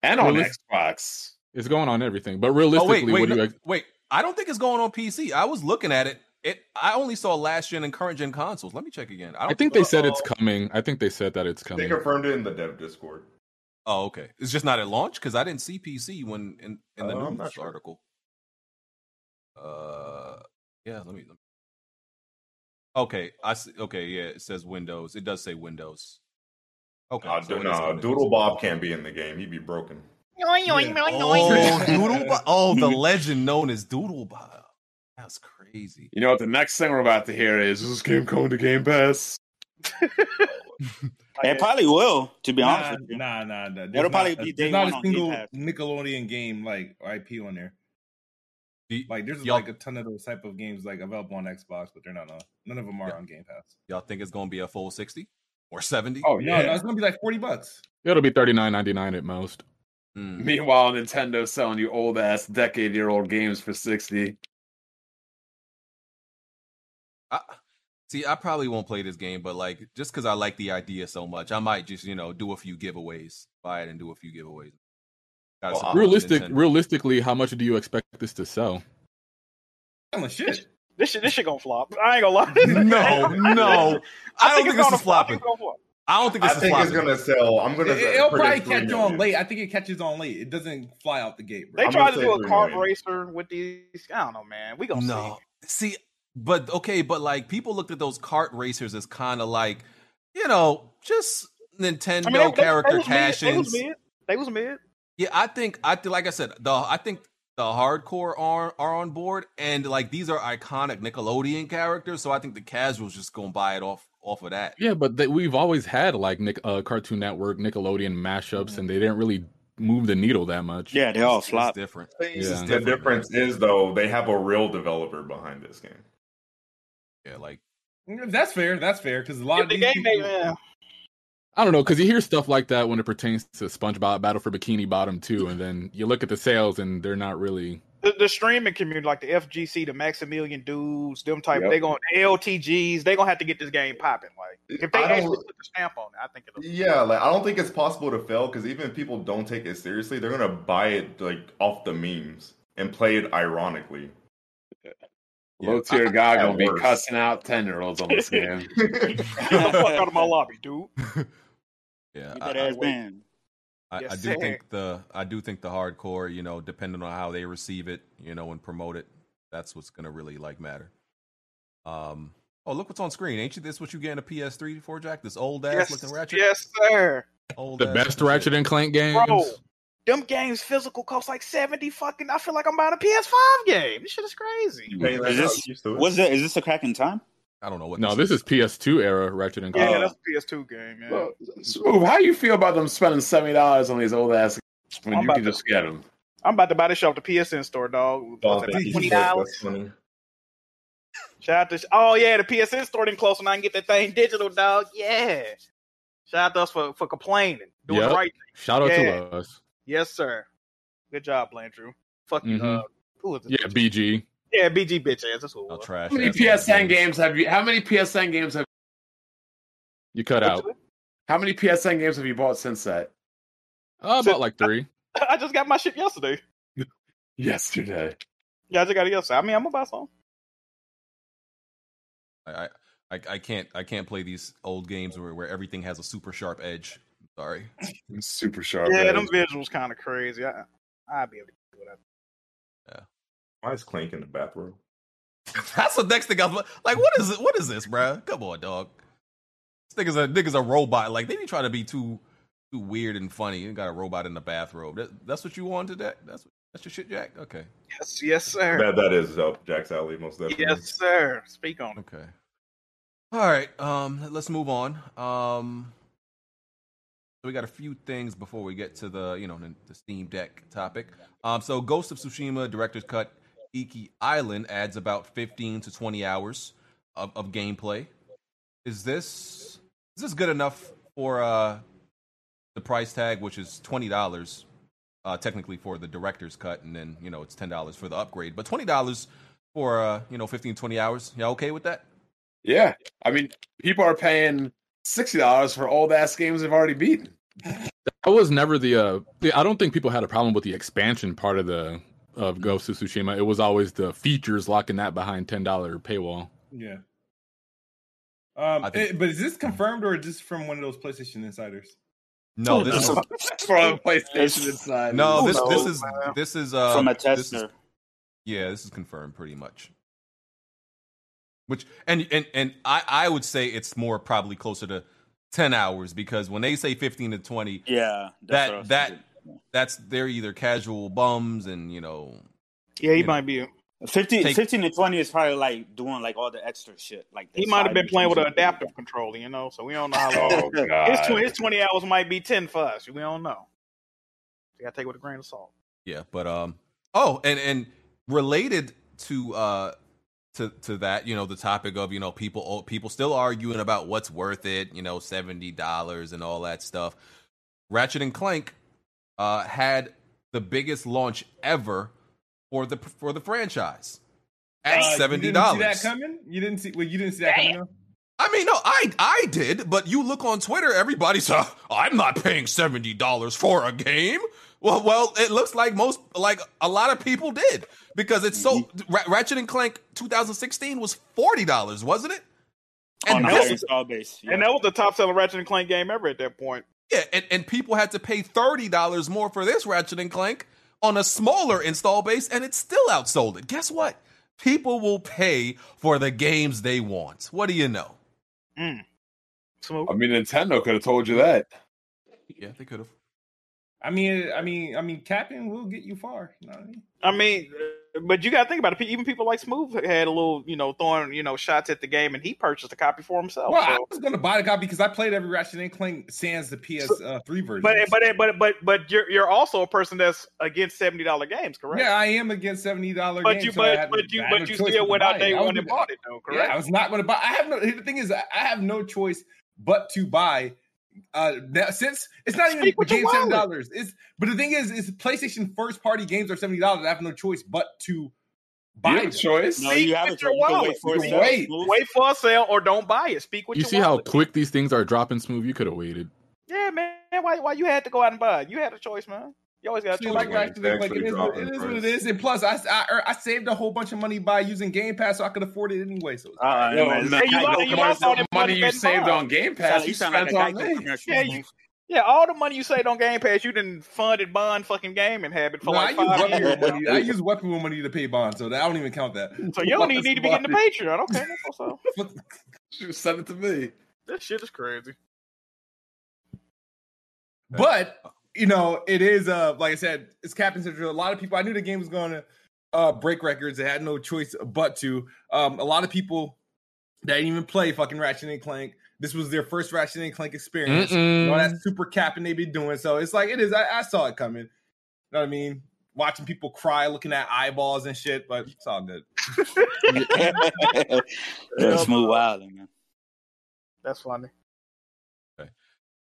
and on Realist- Xbox. It's going on everything. But realistically, oh, wait, wait, what do no, you ex- wait? I don't think it's going on P C. I was looking at it. It I only saw last gen and current gen consoles. Let me check again. I, don't, I think they uh-oh. said it's coming. I think they said that it's coming. They confirmed it in the dev Discord. Oh, okay. It's just not at launch because I didn't see P C when in, in the uh, news sure. article. Uh, yeah. Let me. Let me Okay, I see. Okay, yeah, it says Windows. It does say Windows. Okay, nah, so nah, Doodle Bob can't be in the game. He'd be broken. Oh, Doodle Bob. Oh, the legend known as Doodle Bob. That's crazy. You know what? The next thing we're about to hear is, is this game going to Game Pass? It probably will, to be nah, honest with you. Nah, nah, nah. There's It'll probably not, be there's not a single Nickelodeon game like I P on there. Like there's y'all, like a ton of those type of games like available on Xbox, but they're not on. None of them are yeah. on Game Pass. Y'all think it's gonna be a full sixty or seventy? Oh yeah. no, no, it's gonna be like forty bucks. It'll be thirty nine ninety nine at most. Mm. Meanwhile, Nintendo's selling you old ass decade year old games for sixty. I, see, I probably won't play this game, but like just because I like the idea so much, I might just you know do a few giveaways, buy it and do a few giveaways. Well, realistic, realistically, how much do you expect this to sell? Oh, shit. This, this shit, this shit gonna flop. I ain't gonna lie. No, no, I, I don't think, think this is flopping. Flop. I don't think this I is think flopping. I think it's gonna sell. I'm gonna. It, sell it'll probably catch million. on late. I think it catches on late. It doesn't fly out the gate. Bro. They tried to do a kart racer with these. I don't know, man. We gonna no. see. See, but okay, but like people looked at those kart racers as kind of like, you know, just. Nintendo I mean, they, character cash-ins. They, they was mid. Yeah, I think I th- like I said, the I think the hardcore are are on board, and like these are iconic Nickelodeon characters, so I think the casuals just gonna buy it off off of that. Yeah, but they, we've always had like Nick, uh, Cartoon Network, Nickelodeon mashups, and they didn't really move the needle that much. Yeah, they all flop. Different. It's yeah. different. The difference is though they have a real developer behind this game. Yeah, like that's fair. That's fair because a lot yeah, of the these game people, they, uh... I don't know, because you hear stuff like that when it pertains to SpongeBob Battle for Bikini Bottom too, and then you look at the sales and they're not really... The, the streaming community, like the F G C, the Maximilian dudes, them type, yep. they're going to L T Gs, they're going to have to get this game popping. Like, if they actually put the stamp on it, I think it'll... Yeah, like, I don't think it's possible to fail, because even if people don't take it seriously, they're going to buy it, like, off the memes and play it ironically. Yeah. Low tier guy gonna be worse. Cussing out ten year olds on this game. Get the fuck out of my lobby, dude. Yeah, I, I, I, I, yes, I do sir. think the I do think the hardcore, you know, depending on how they receive it, you know, and promote it, that's what's gonna really like matter. Um, oh look what's on screen, ain't you? This what you getting a P S three for, Jack? This old ass yes, looking Ratchet. Yes, sir. Old the best Ratchet and Clank games. Bro. Them games physical cost like seventy fucking. I feel like I'm buying a P S five game. This shit is crazy. Is this, was it, is this a crack in time? I don't know what. No, this is, is P S two era Ratchet and Clank. Yeah, that's a P S two game. Yeah. Well, so how do you feel about them spending seventy dollars on these old ass games when I'm you can to, just get them? I'm about to buy this shit off the P S N store, dog. Oh, twenty dollars. Shout out to oh yeah, the P S N store didn't close, and I can get that thing digital, dog. Yeah. Shout out to us for, for complaining, doing yep. the right thing. Shout out yeah. to us. Yes, sir. Good job, Blandrew. Fuck you. Mm-hmm. Uh, who was it? Yeah, bitch? B G. Yeah, B G bitch ass. That's what it was. How many P S N games have you? How many P S N games have you cut out? How many P S N games have you bought since that? Uh, about like three. I, I just got my shit yesterday. yesterday. Yeah, I just got it yesterday. I mean, I'm gonna buy some. I I I can't I can't play these old games where, where everything has a super sharp edge. Sorry. I'm super sharp. Yeah, them visuals kind of crazy. I, I'd be able to do whatever. Yeah. Why is Clank in the bathroom? That's the next thing I was like, what is it? What is this, bro? Come on, dog. This nigga's a, nigga's a robot. Like, they be trying to be too too weird and funny. You got a robot in the bathrobe. That, that's what you wanted? That? That's that's your shit, Jack? Okay. Yes, yes, sir. That, that is uh, Jack's alley, most definitely. Yes, sir. Speak on it. Okay. All right. Um, let's move on. Um... So we got a few things before we get to the, you know, the Steam Deck topic. Um, so Ghost of Tsushima Director's Cut Iki Island adds about fifteen to twenty hours of, of gameplay. Is this is this good enough for uh, the price tag, which is twenty dollars uh, technically for the Director's Cut, and then, you know, it's ten dollars for the upgrade. But twenty dollars for, uh, you know, fifteen, twenty hours. Y'all okay with that? Yeah. I mean, people are paying sixty dollars for old ass games they've already beaten. That was never the uh the, I don't think people had a problem with the expansion part of the of Ghost of Tsushima. It was always the features locking that behind ten dollar paywall. Yeah. Um think, it, but is this confirmed or just from one of those PlayStation Insiders? No, this is from PlayStation Insiders. No, this this is this is uh from a tester. Yeah, this is confirmed pretty much. Which and and, and I, I would say it's more probably closer to ten hours, because when they say fifteen to twenty, yeah, that's that that thinking. that's they're either casual bums and you know, yeah, he might know, be fifteen. Take, fifteen to twenty is probably like doing like all the extra shit. Like he might have been playing with an adaptive yeah. controller, you know. So we don't know how long. oh, God. His, twenty, his twenty hours might be ten for us. We don't know. You gotta take it with a grain of salt. Yeah, but um, oh, and and related to uh. To, to that, you know, the topic of, you know, people people still arguing about what's worth it, you know, seventy dollars and all that stuff. Ratchet and Clank uh, had the biggest launch ever for the for the franchise at uh, seventy dollars. You didn't see that coming? You didn't see, well, you didn't see that coming? Up? I mean, no, I I did, but you look on Twitter, everybody's, oh, I'm not paying seventy dollars for a game. Well, well, it looks like most, like a lot of people did. Because it's so R- Ratchet and Clank twenty sixteen was forty dollars, wasn't it? And, oh, that, was, base, yeah. and that was the top selling Ratchet and Clank game ever at that point. Yeah, and, and people had to pay thirty dollars more for this Ratchet and Clank on a smaller install base, and it still outsold it. Guess what? People will pay for the games they want. What do you know? Mm. Smoke. I mean, Nintendo could have told you that. Yeah, they could have. I mean, I mean, I mean, capping will get you far. You know what I mean? I mean, but you got to think about it. Even people like Smooth had a little, you know, throwing, you know, shots at the game, and he purchased a copy for himself. Well, so. I was going to buy the copy because I played every Ratchet and Clank sans the P S three version. But but but but but you're you're also a person that's against seventy dollar games, correct? Yeah, I am against seventy dollar games. You, so but, but you but no you still went out day one and bought it, though, correct? Yeah, I was not going to buy. I have no. The thing is, I have no choice but to buy. Uh, now, since it's not even game seven dollars, it's but the thing is, is PlayStation first party games are seventy dollars. I have no choice but to buy. You have a choice. No, you have a choice. Wait for a sale. Wait. wait for a sale or don't buy it. Speak with you your. You see wallet. How quick these things are dropping, Smooth. You could have waited. Yeah, man. Why? Why you had to go out and buy? You had a choice, man. You always got a choice. Like, like, like, it, is, it is what it is, and plus, I, I I saved a whole bunch of money by using Game Pass, so I could afford it anyway. So, uh, no, no, no, you no, lost, you lost all the money you saved on Game Pass. You spent like on this. Yeah, you, yeah, all the money you saved on Game Pass, you didn't funded bond fucking gaming habit for no, like I five years. Money. I use weapon room money to pay bond, so that, I don't even count that. So you don't even need to be getting the Patreon. Okay, that's what's up. Send it to me. This shit is crazy. But. You know, it is, uh, like I said, it's Captain Central. A lot of people, I knew the game was going to uh, break records. They had no choice but to. Um, a lot of people that didn't even play fucking Ratchet and Clank, this was their first Ratchet and Clank experience. Mm-mm. You know, that's super capping they be doing. So it's like, it is. I, I saw it coming. You know what I mean? Watching people cry, looking at eyeballs and shit, but it's all good. That's Smooth wilding, man. That's funny.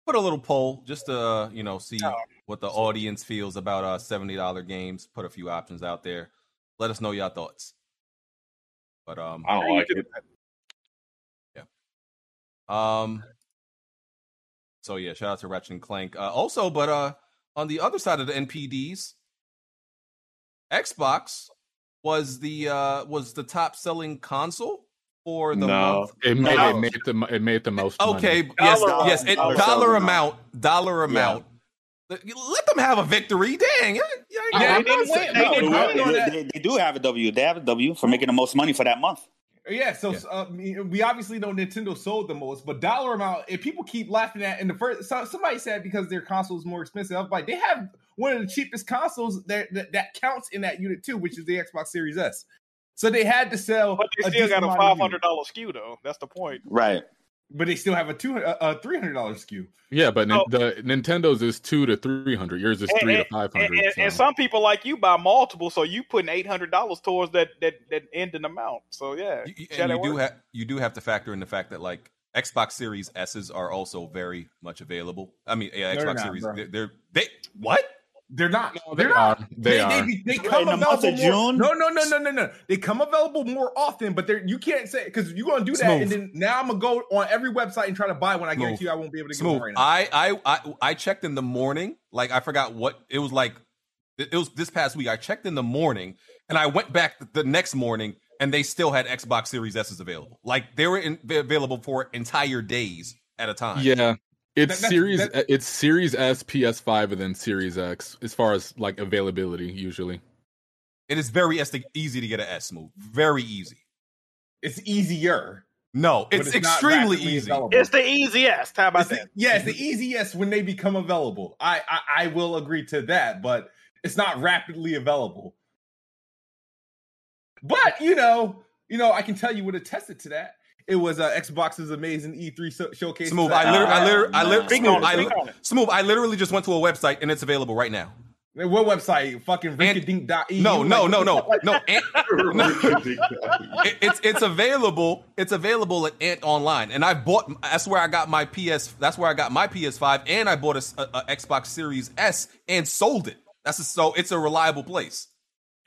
Put a little poll just to, you know, see what the audience feels about uh seventy dollar games. Put a few options out there. Let us know your thoughts. But um I don't like it. it. Yeah. Um so yeah, shout out to Ratchet and Clank. Uh, also, but uh on the other side of the N P Ds, Xbox was the uh was the top selling console. For the no, month. It made, no. it made the it made the most. Okay, money. yes, dollar, yes, it, dollar, dollar amount, dollar amount. Yeah. Let them have a victory, dang! Yeah, yeah, they do have a W. They have a W for making the most money for that month. Yeah, so yeah. Uh, we obviously know Nintendo sold the most, but dollar amount. If people keep laughing at, in the first, so, somebody said because their console is more expensive. I was like, they have one of the cheapest consoles that, that that counts in that unit too, which is the Xbox Series S. So they had to sell. But they still got a five hundred dollars S K U, though. That's the point. Right. But they still have a two, a three hundred dollars S K U. Yeah, but so, the Nintendo's is two to three hundred. Yours is three and, to five hundred. And, and, so. and some people like you buy multiple, so you putting eight hundred dollars towards that that that ending amount. So yeah, you, and you do have you do have to factor in the fact that like Xbox Series S's are also very much available. I mean, yeah, Xbox not, Series, they're, they're they what? They're not. No, they're they not. Are. They, they are. They, they come in the month of June. No, no, no, no, no, no. They come available more often, but they're you can't say because you're gonna do that, Smooth. And then now I'm gonna go on every website and try to buy one. I Smooth. Guarantee you, I won't be able to get one right now. I, I, I, I checked in the morning. Like I forgot what it was like. It was this past week. I checked in the morning, and I went back the next morning, and they still had Xbox Series S's available. Like they were in, available for entire days at a time. Yeah. It's that, series that, it's Series S, P S five, and then Series X as far as like availability usually. It is very easy to get an S, Smooth. Very easy. It's easier. No, it's, it's extremely easy. Available. It's the easiest. How about it's that? The, yeah, it's the easiest when they become available. I, I I will agree to that, but it's not rapidly available. But you know, you know, I can tell you what attested to that. It was uh, Xbox's amazing E three so- showcase. Smooth. I literally, I literally, I literally, Smooth, I, li- Smooth, I literally just went to a website and it's available right now. What website? Fucking rinkadink dot e u. No, no, no, no, no. Ant- no. It's it's available. It's available at Ant Online, and I bought. That's where I got my P S. That's where I got my P S five, and I bought a, a, a Xbox Series S and sold it. That's a, so. It's a reliable place.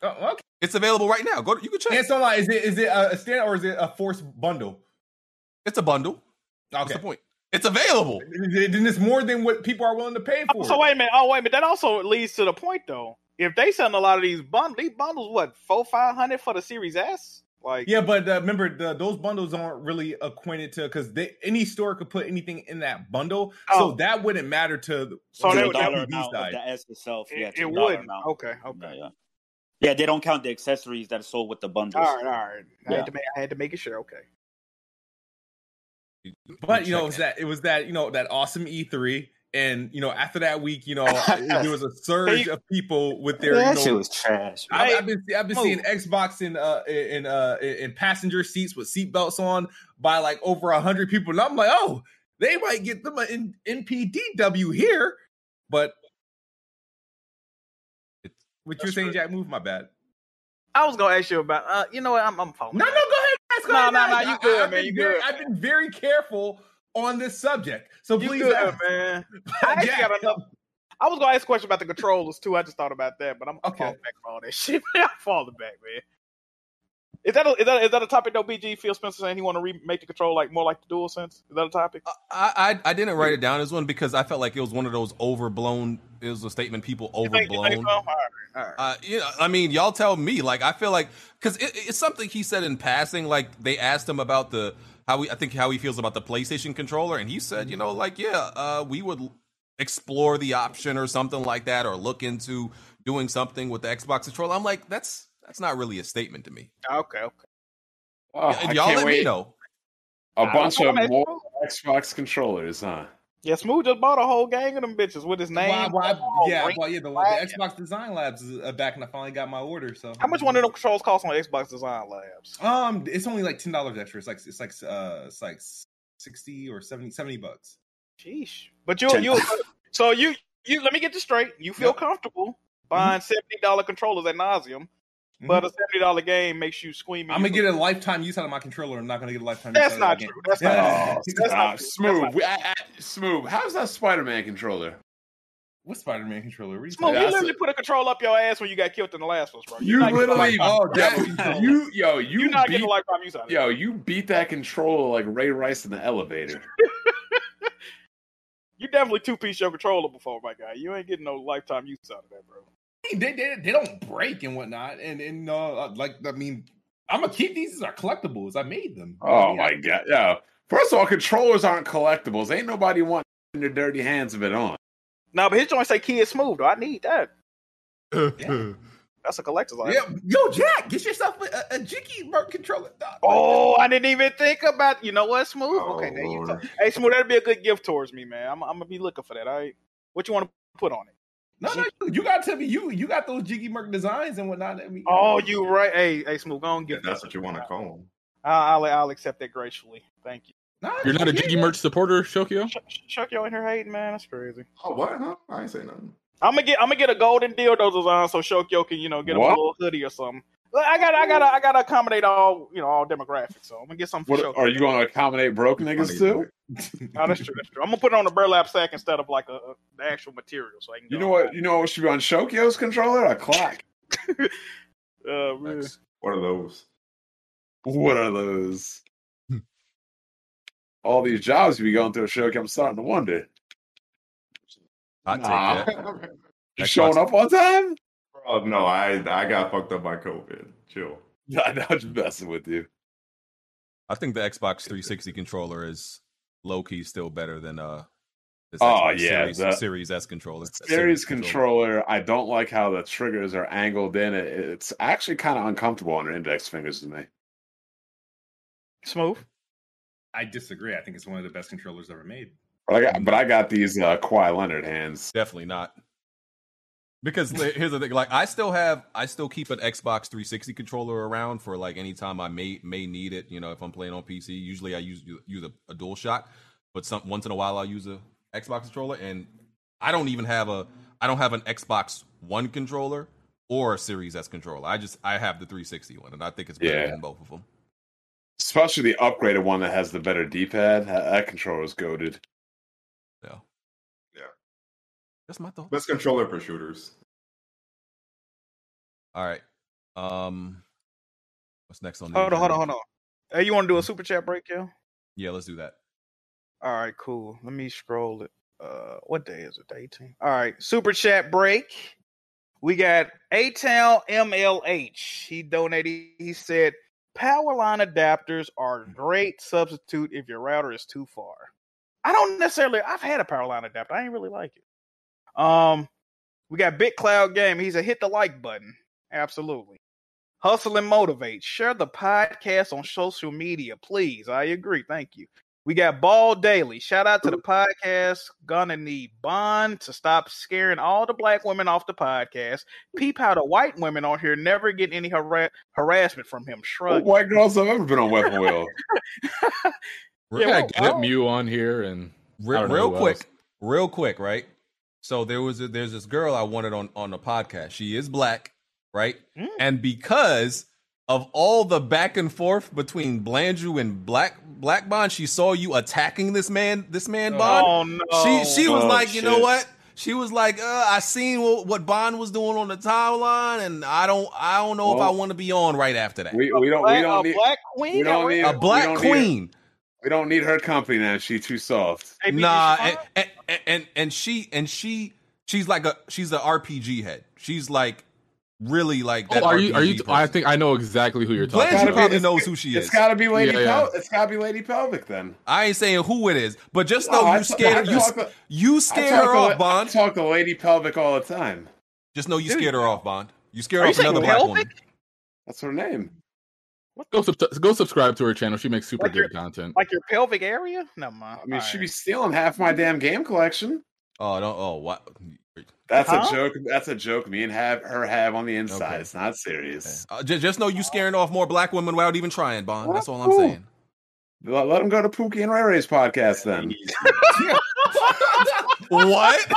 Oh, okay. It's available right now. Go. To, you can check. Ant Online. Is it is it a stand or is it a forced bundle? It's a bundle. That's okay. The point. It's available. Then it's more than what people are willing to pay for. Oh, so wait a minute. Oh, wait a minute. That also leads to the point, though. If they selling a lot of these bundles, these bundles, what, four, five hundred for the Series S? Like, yeah, but uh, remember, the, those bundles aren't really acquainted to because any store could put anything in that bundle, oh. So that wouldn't matter to. So that would the S itself. It, yeah, it wouldn't. Amount. Okay. Okay. Yeah, yeah. yeah, they don't count the accessories that are sold with the bundles. All right. All right. Yeah. I had to make, I had to make it sure. Okay. But you know, it was that it was that you know that awesome E three, and you know after that week, you know there was a surge of people with their. That you know, shit was trash. I, I've been I've been Move. seeing Xbox in uh in uh in passenger seats with seatbelts on by like over a hundred people, and I'm like, oh, they might get them an N P D W here, but what That's you're saying, true. Jack? Move, my bad. I was gonna ask you about. Uh, you know what? I'm I'm following. No, that. no, go ahead. No, no, no, you good, I, man. You very, good. I've been very careful on this subject. So you please, good, man. I actually yeah. got enough. I was going to ask a question about the controllers, too. I just thought about that, but I'm okay. falling back on all that shit. I'm falling back, man. Is that, a, is, that, is that a topic, though, B G? Phil Spencer saying he want to remake the control like more like the DualSense? Is that a topic? I, I I didn't write it down as one because I felt like it was one of those overblown, it was a statement people overblown. Uh, you know, I mean, y'all tell me. Like, I feel like, because it, it's something he said in passing. Like, they asked him about the, how we, I think how he feels about the PlayStation controller. And he said, you know, like, yeah, uh, we would explore the option or something like that or look into doing something with the Xbox controller. I'm like, that's. That's not really a statement to me. Okay, okay. Oh, yeah, y'all let wait. me know. A I bunch of more Xbox controllers, huh? Yeah, Smooth just bought a whole gang of them bitches with his name. Why, why, oh, yeah, well, yeah, the, the Xbox Design Labs is back, and I finally got my order. So, how much one of them controls cost on Xbox Design Labs? Um, it's only like ten dollars extra. It's like it's like uh, it's like sixty or seventy, seventy bucks. Sheesh. But you, you, so you, you. Let me get this straight. You feel yep. comfortable buying mm-hmm. seventy dollar controllers at nauseum. But a seventy dollar game makes you squeam. I'm going to get a lifetime use out of my controller. I'm not going to get a lifetime use out of my game. That's, yeah. not, that's, not, Smooth. that's not true. That's not true. Smooth. How's that Spider-Man controller? What Spider-Man controller? What you Smooth, you literally a... put a control up your ass when you got killed in the last one, bro. You literally... Oh, that, you, yo, you You're not beat, getting a lifetime use out of it. Yo, you beat that controller like Ray Rice in the elevator. You definitely two-piece your controller before, my guy. You ain't getting no lifetime use out of that, bro. They, they they don't break and whatnot, and and uh, like I mean, I'm gonna keep these as our collectibles. I made them. Oh I mean, my I, god! Yeah. First of all, controllers aren't collectibles. Ain't nobody wanting their dirty hands of it on. No, but his joint say Kid Smooth. Though. I need that. Yeah. That's a collector's item. Yeah. Yo, Jack, get yourself a, a, a Jiki Merc controller. Dog. Oh, I didn't even think about. You know what, Smooth? Oh, okay, there you go. Hey, Smooth, that'd be a good gift towards me, man. I'm I'm gonna be looking for that. All right, what you want to put on it? No, no, you, you gotta tell me you you got those Jiki Merc designs and whatnot. I mean, oh, you right. Hey, hey, Smooth, go on, get yeah, that's what you want to call them. I'll, I'll I'll accept that gracefully. Thank you. No, You're not a Jiki Merc supporter, Shokyo? Sh- Shokyo in here hating, man. That's crazy. Oh, what? Huh? I ain't saying nothing. I'm gonna get I'm gonna get a golden dildo design so Shokyo can you know get what? a little hoodie or something. I got I got I got to accommodate all you know all demographics. So I'm gonna get something. What, for Shokyo. Are you gonna accommodate broke niggas too? No, that's true. That's true. I'm gonna put it on a burlap sack instead of like a, a the actual material, so I can. You know what? It. You know what should be on Shokyo's controller? A clock. uh, man. What are those? What are those? All these jobs you be going through, Shokyo. I'm starting to wonder. I nah. take that. You showing up on time? Oh no, I I got fucked up by COVID. Chill. I'm not messing with you. I think the Xbox three sixty controller is low key still better than uh. This oh Xbox yeah, Series, the Series S controller. Series, Series controller, controller. I don't like how the triggers are angled in. It it's actually kind of uncomfortable on your index fingers to me. Smooth. I disagree. I think it's one of the best controllers ever made. But I got, but I got these uh, Kawhi Leonard hands. Definitely not. Because here's the thing, like I still have, I still keep an Xbox three sixty controller around for like any time I may may need it. You know, if I'm playing on P C, usually I use use a, a DualShock, but some once in a while I use a Xbox controller. And I don't even have a, I don't have an Xbox One controller or a Series S controller. I just I have the three sixty one, and I think it's better yeah. than both of them. Especially the upgraded one that has the better D-pad. That controller is goated. Yeah. That's my thought. Best controller for shooters. All right. Um, what's next on the Hold on, hold on, hold on. Hey, you want to do a super chat break, yo? Yeah, let's do that. All right, cool. Let me scroll it. Uh, what day is it? eighteenth All right, super chat break. We got A-Town M L H. He donated. He said, power line adapters are a great substitute if your router is too far. I don't necessarily. I've had a power line adapter. I ain't really like it. Um, we got Big Cloud Game. He's a hit the like button. Absolutely. Hustle and motivate. Share the podcast on social media, please. I agree. Thank you. We got Ball Daily. Shout out to the podcast. Gonna need Bond to stop scaring all the black women off the podcast. Peep how the white women on here never get any har- harassment from him. Shrug. Well, white girls have ever been on Weapon Wheel. We yeah, got well, Get Mew on here and real, real quick, else. real quick, right? So there was a, there's this girl I wanted on on the podcast. She is black, right? Mm. And because of all the back and forth between Blandrew and Black Black Bond, she saw you attacking this man, this man Bond. Oh, no. She she was oh, like, shit. You know what? She was like, uh, I seen what, what Bond was doing on the timeline, and I don't I don't know well, if I want to be on right after that. We, we don't we don't need a black queen. We don't need, a black queen. We don't need her company now. She too soft. Nah, and and, and and and she and she she's like a she's an R P G head. She's like. Really like that. Oh, are you? Are you? Person. I think I know exactly who you're talking about. Probably it's, knows who she is. It's gotta be Lady. Yeah, yeah. Pel- it's gotta be Lady Pelvic. Then I ain't saying who it is, but just know no, you scared her. You, to, you scared her off, Bond. I talk to Lady Pelvic all the time. Just know you Dude. scared her off, Bond. You scared are off you another black woman. That's her name. What? Go sub- go subscribe to her channel. She makes super like good your, content. Like your pelvic area? No, mom. I mean, all she right. be stealing half my damn game collection. Oh, don't. Oh, what? That's huh? a joke. That's a joke. Me and have her have on the inside. Okay. It's not serious. Okay. Uh, just, just know you scaring off more black women without even trying, Bond. What? That's all I'm Ooh. saying. Let, let them go to Pookie and Ray Ray's podcast then. What?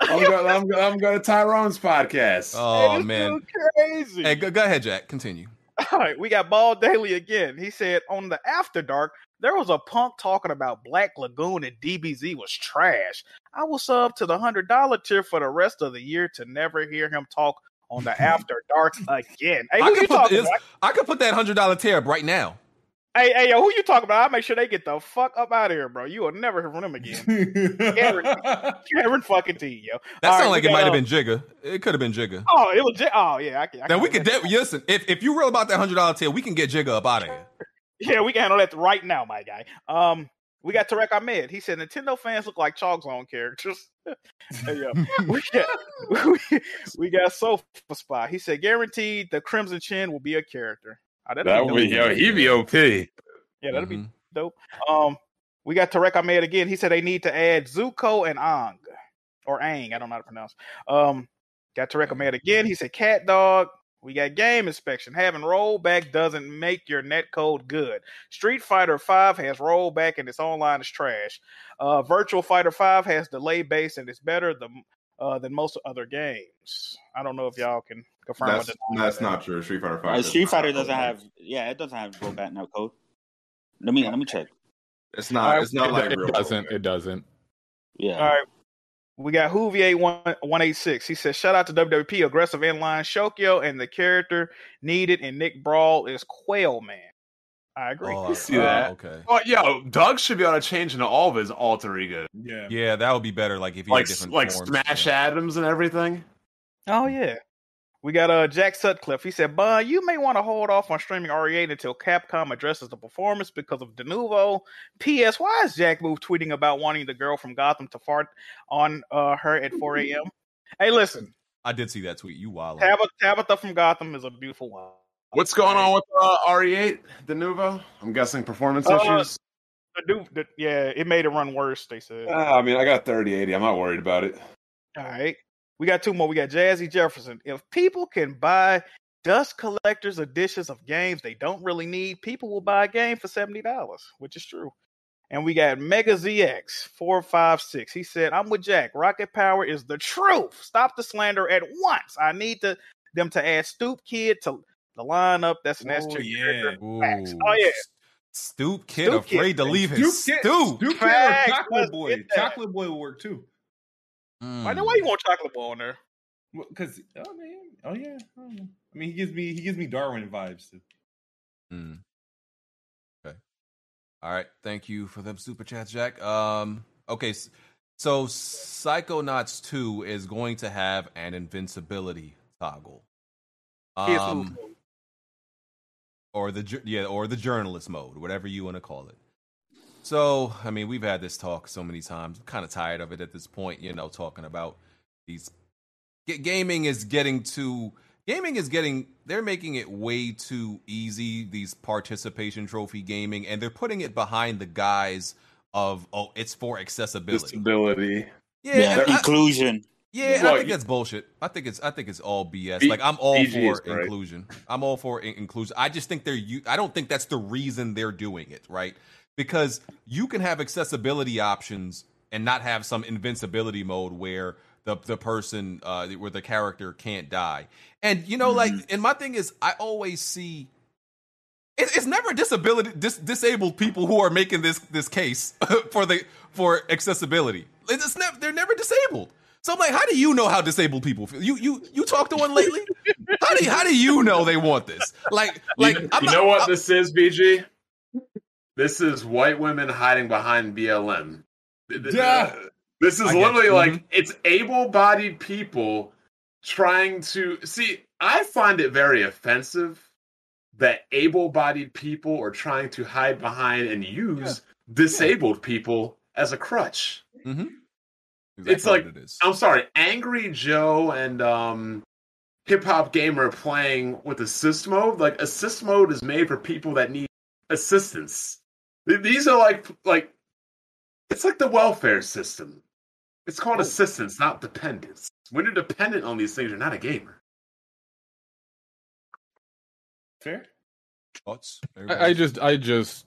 I'm going I'm go, I'm go to Tyrone's podcast. Oh man, so crazy. Hey, go, go ahead, Jack. Continue. All right, we got Ball Daily again. He said on the After Dark, there was a punk talking about Black Lagoon and D B Z was trash. I will sub to the one hundred dollars tier for the rest of the year to never hear him talk on the After Dark again. Hey, I, could put the, I could put that one hundred dollars tier up right now. Hey, hey, yo, who you talking about? I'll make sure they get the fuck up out of here, bro. You will never hear from them again. Karen, Karen fucking T, yo. That sounds right, like it might have been Jigga. It could have been Jigga. Oh, it was Jigga. Oh, yeah. I can, I now, we could, de- listen, if, if you're real about that one hundred dollars tier, we can get Jigga up out of here. Yeah, we can handle that right now, my guy. Um, we got Tarek Ahmed. He said Nintendo fans look like Chalk Zone characters. Hey, yo. we, got, we, we got Sofa Spy. He said, guaranteed the Crimson Chin will be a character. Oh, that would be, yo, he'd be O P. Yeah, that'd mm-hmm. be dope. Um, we got Tarek Ahmed again. He said they need to add Zuko and Aang. Or Aang, I don't know how to pronounce. Um, got Tarek Ahmed again. He said Cat Dog. We got Game Inspection. Having rollback doesn't make your netcode good. Street Fighter five has rollback and its online is trash. Uh, Virtual Fighter five has delay base and it's better than, uh, than most other games. I don't know if y'all can confirm. That's, what that's not true. Street Fighter five. Uh, Street Fighter doesn't have. Yeah, it doesn't have rollback netcode. Let me let me check. It's not. Right, it's not it, like it real doesn't. Rollback. It doesn't. Yeah. All right. We got Huvier one eighty-six. He says, shout out to W W P, aggressive inline Shokyo, and the character needed in Nick Brawl is Quail Man. I agree. Oh, I see uh, that. Okay. Oh, yo, Doug should be able to change into all of his alter egos. Yeah, yeah, that would be better. Like if you like, different like forms, Smash yeah. Adams and everything. Oh yeah. We got uh, Jack Sutcliffe. He said, Bun, you may want to hold off on streaming R E eight until Capcom addresses the performance because of DeNuvo. P S. Why is Jack Move tweeting about wanting the girl from Gotham to fart on uh, her at four a.m.? Hey, listen. I did see that tweet. You wild. Tabitha, Tabitha from Gotham is a beautiful one. What's going on with uh, R E eight, DeNuvo? I'm guessing performance uh, issues? The du- the, yeah, it made it run worse, they said. Uh, I mean, I got thirty eighty. I'm not worried about it. All right. We got two more. We got Jazzy Jefferson. If people can buy dust collectors editions of games they don't really need, people will buy a game for seventy dollars, which is true. And we got Mega Z X four five six. He said, I'm with Jack. Rocket Power is the truth. Stop the slander at once. I need to, them to add Stoop Kid to the lineup. That's an S tier character. Facts. Oh, yeah. Stoop Kid Stoop afraid kid. to leave his Stoop. Stoop Kid or Chocolate Boy. Chocolate Boy will work, too. Mm. Why, why you want Chocolate Boy on there? Because well, oh man, oh yeah, oh, yeah. I mean he gives me he gives me Darwin vibes. Too. Mm. Okay, all right. Thank you for them super chats, Jack. Um, okay, so Psychonauts two is going to have an invincibility toggle, um, or the yeah, or the journalist mode, whatever you want to call it. So, I mean, we've had this talk so many times. I'm kind of tired of it at this point, you know, talking about these... G- gaming is getting to Gaming is getting, they're making it way too easy, these participation trophy gaming, and they're putting it behind the guise of, oh, it's for accessibility. Accessibility. Yeah. yeah. I, inclusion. Yeah, well, I think that's bullshit. I think it's I think it's all B S. B- like I'm all B G for inclusion. I'm all for in- inclusion. I just think they're I don't think that's the reason they're doing it, right? Because you can have accessibility options and not have some invincibility mode where the the person uh, where the character can't die. And you know, mm-hmm. like, and my thing is, I always see it's, it's never disability dis- disabled people who are making this this case for the for accessibility. It's never they're never disabled. So I'm like, how do you know how disabled people feel? You you you talked to one lately? How do you, how do you know they want this? Like like you, I'm you not, know what I'm, this is, B G? This is white women hiding behind B L M. Yeah. This is I literally like mm-hmm. it's able-bodied people trying to see. I find it very offensive that able-bodied people are trying to hide behind and use yeah. disabled yeah. people as a crutch. Mm-hmm. Exactly it's like, it I'm sorry, Angry Joe and um, Hip Hop Gamer playing with assist mode. Like, assist mode is made for people that need assistance. These are like, like it's like the welfare system. It's called oh. assistance, not dependence. When you're dependent on these things, you're not a gamer. Fair? Thoughts? I, I just, I just...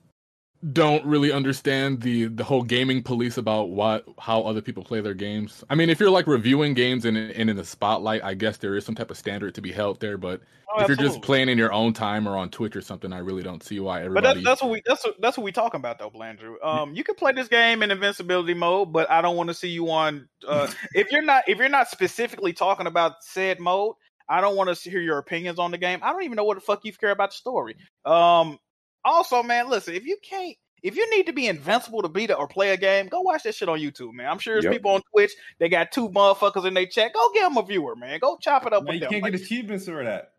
don't really understand the, the whole gaming police about what how other people play their games. I mean, if you're like reviewing games and in, in the spotlight, I guess there is some type of standard to be held there. But oh, if you're just playing in your own time or on Twitch or something, I really don't see why everybody. But that's, that's what we that's what, that's what we talking about though, Blandrew. Um, you can play this game in invincibility mode, but I don't want to see you on. Uh, if you're not if you're not specifically talking about said mode, I don't want to hear your opinions on the game. I don't even know what the fuck you care about the story. Um. Also, man, listen, if you can't, if you need to be invincible to beat it or play a game, go watch that shit on YouTube, man. I'm sure there's yep. people on Twitch. They got two motherfuckers in their chat. Go get them a viewer, man. Go chop it up man, with you them. You can't like, get achievements for that.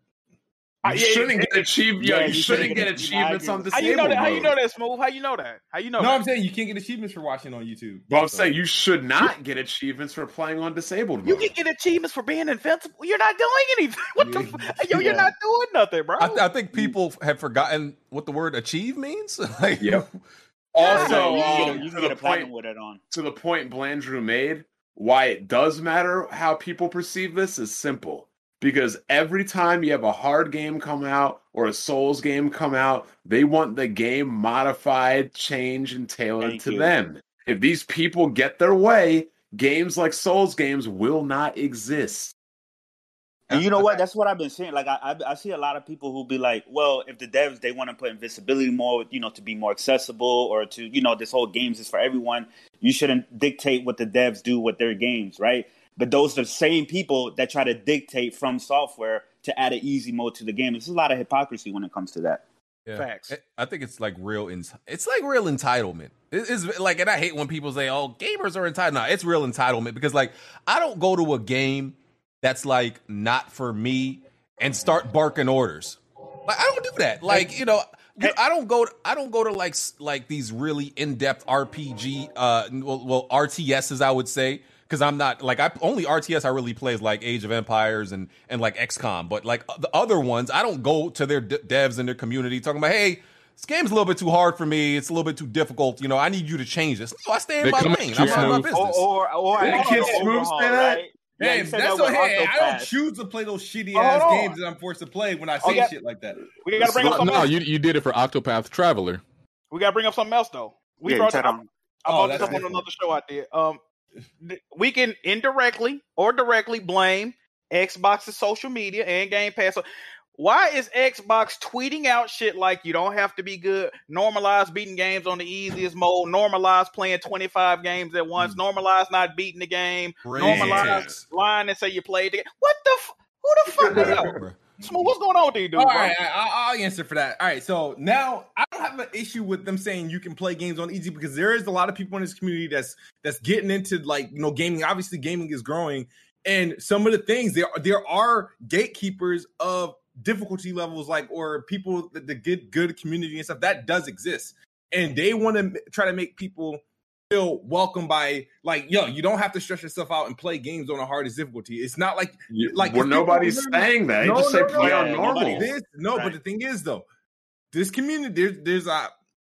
You, yeah, shouldn't, get achieve- yeah, you, you shouldn't, shouldn't get achievements. You shouldn't get achievements on disabled. How you know that? How you know that, Smooth? How you know that? How you know? No, that? I'm saying you can't get achievements for watching on YouTube. Well, I'm so. saying you should not get achievements for playing on disabled mode. You can get achievements for being invincible. You're not doing anything. What the? F- Yo, you're yeah. not doing nothing, bro. I, th- I think people have forgotten what the word "achieve" means. like, yep. Also, yeah, um, you can get a platinum with it on. To the point Blandrew made, why it does matter how people perceive this is simple. Because every time you have a hard game come out or a Souls game come out, they want the game modified, changed, and tailored Thank to you. them. If these people get their way, games like Souls games will not exist. And you know what? That's what I've been saying. Like I, I, I see a lot of people who be like, "Well, if the devs they want to put invincibility more, you know, to be more accessible, or to, you know, this whole games is for everyone. You shouldn't dictate what the devs do with their games, right?" But those are the same people that try to dictate from software to add an easy mode to the game. There's a lot of hypocrisy when it comes to that. Yeah. Facts. I think it's like real. Enti- it's like real entitlement. It's like, and I hate when people say, "Oh, gamers are entitled." No, it's real entitlement because, like, I don't go to a game that's like not for me and start barking orders. Like, I don't do that. Like, you know. Dude, I don't go. To, I don't go to like like these really in depth R P G, uh, well, well R T Ss, I would say, because I'm not like I only R T S I really play is like Age of Empires and and like X COM, but like the other ones, I don't go to their de- devs and their community talking about, hey, this game's a little bit too hard for me. It's a little bit too difficult. You know, I need you to change this. So I stay in they my lane. I'm on my business. Or or, or I kids moves to that. Right? Yeah, hey, that's what, hey, I don't choose to play those shitty oh, ass games that I'm forced to play when I say okay. shit like that. We gotta bring up something no, else. You, you did it for Octopath Traveler. We gotta bring up something else though. We yeah, brought it up. I brought this up on another show I did. Um, th- we can indirectly or directly blame Xbox's social media and Game Pass. So why is Xbox tweeting out shit like you don't have to be good? Normalize beating games on the easiest mode. Normalize playing twenty-five games at once. Normalize not beating the game. Great. Normalize lying and say you played the game. What the f- who the fuck is that? Smooth, what's going on with you, dude? All bro? right, I, I'll answer for that. All right, so now I don't have an issue with them saying you can play games on easy because there is a lot of people in this community that's that's getting into, like, you know, gaming. Obviously, gaming is growing, and some of the things there there are gatekeepers of difficulty levels, like, or people that the good good community and stuff that does exist, and they want to try to make people feel welcome by, like, yo, you don't have to stress yourself out and play games on the hardest difficulty. It's not like you, like well, nobody's people, saying that. No, you just no, say no, play no, on normal. This, no, right. But the thing is though, this community, there's there's a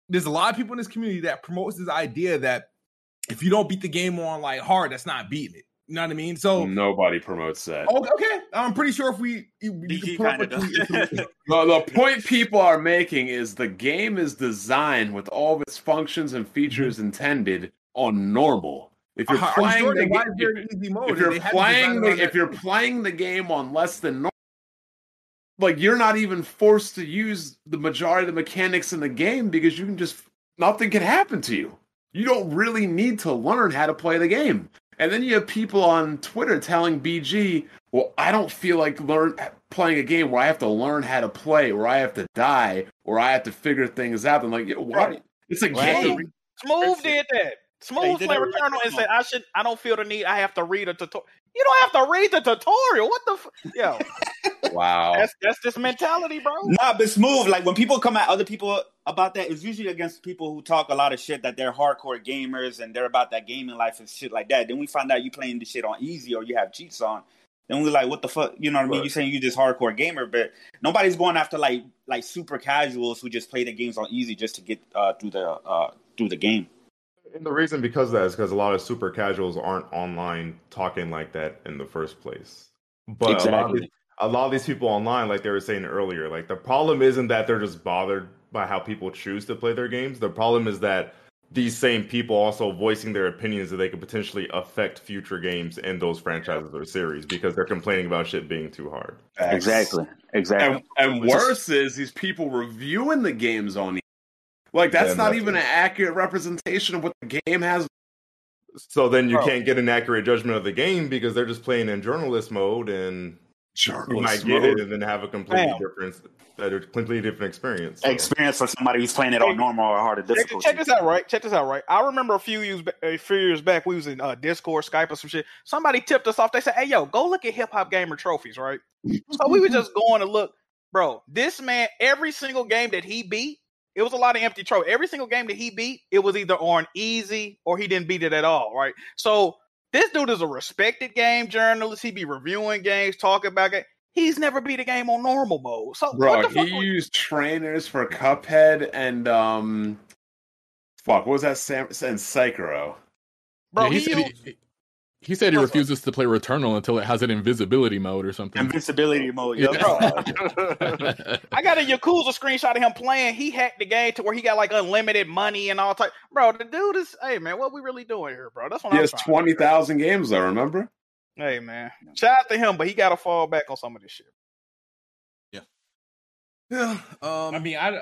there's a lot of people in this community that promotes this idea that if you don't beat the game on like hard, that's not beating it. You know what I mean? So nobody promotes that. Okay, okay. I'm pretty sure if we, if we kind of does. The, the point people are making is the game is designed with all of its functions and features intended on normal. If you're uh, playing sure the game, you're in easy mode, if you're playing the, if you're playing the game on less than normal, like you're not even forced to use the majority of the mechanics in the game because you can just nothing can happen to you. You don't really need to learn how to play the game. And then you have people on Twitter telling B G, well, I don't feel like learn playing a game where I have to learn how to play, where I have to die, or I have to figure things out. I'm like, why? It's a well, game. Smooth did that. Smooth played Returnal and said, I should. I don't feel the need. I have to read a tutorial. You don't have to read the tutorial. What the f- Yo. Wow. That's that's this mentality, bro. Nah, but Smooth, like when people come at other people about that, it's usually against people who talk a lot of shit that they're hardcore gamers and they're about that gaming life and shit like that. Then we find out you playing this shit on easy or you have cheats on. Then we're like, what the fuck? You know what I mean? You're saying you just hardcore gamer, but nobody's going after like like super casuals who just play the games on easy just to get uh, through the uh, through the game. And the reason because of that is because a lot of super casuals aren't online talking like that in the first place. But exactly. a, lot of, a lot of these people online, like they were saying earlier, like the problem isn't that they're just bothered by how people choose to play their games. The problem is that these same people also voicing their opinions that they could potentially affect future games in those franchises or series because they're complaining about shit being too hard. Exactly. Exactly. And, and worse is these people reviewing the games on the Like, that's yeah, not even it. An accurate representation of what the game has. So then you Bro. can't get an accurate judgment of the game because they're just playing in journalist mode and journalist you might get mode. It and then have a completely different, a completely different experience. So. Experience for somebody who's playing it on normal or harder difficulty. Check, check this out, right? Check this out, right? I remember a few years, a few years back, we was in uh, Discord, Skype, or some shit. Somebody tipped us off. They said, hey, yo, go look at Hip Hop Gamer Trophies, right? So we were just going to look. Bro, this man, every single game that he beat, it was a lot of empty trophies. Every single game that he beat, it was either on easy or he didn't beat it at all, right? So this dude is a respected game journalist. He be reviewing games, talking about it. He's never beat a game on normal mode. So bro, what the he fuck used was- trainers for Cuphead and um, fuck, what was that? Sam and Sekiro. Bro, yeah, he, he, used- he, he said he refuses to play Returnal until it has an invisibility mode or something. Invisibility mode, yo. Yeah. Bro. I got a Yakuza screenshot of him playing. He hacked the game to where he got like unlimited money and all type. Bro, the dude is, hey man, what we really doing here, bro? That's what I'm saying. He has twenty thousand games though, remember? Hey man. Shout out to him, but he got to fall back on some of this shit. Yeah. Yeah. Um, I mean, I,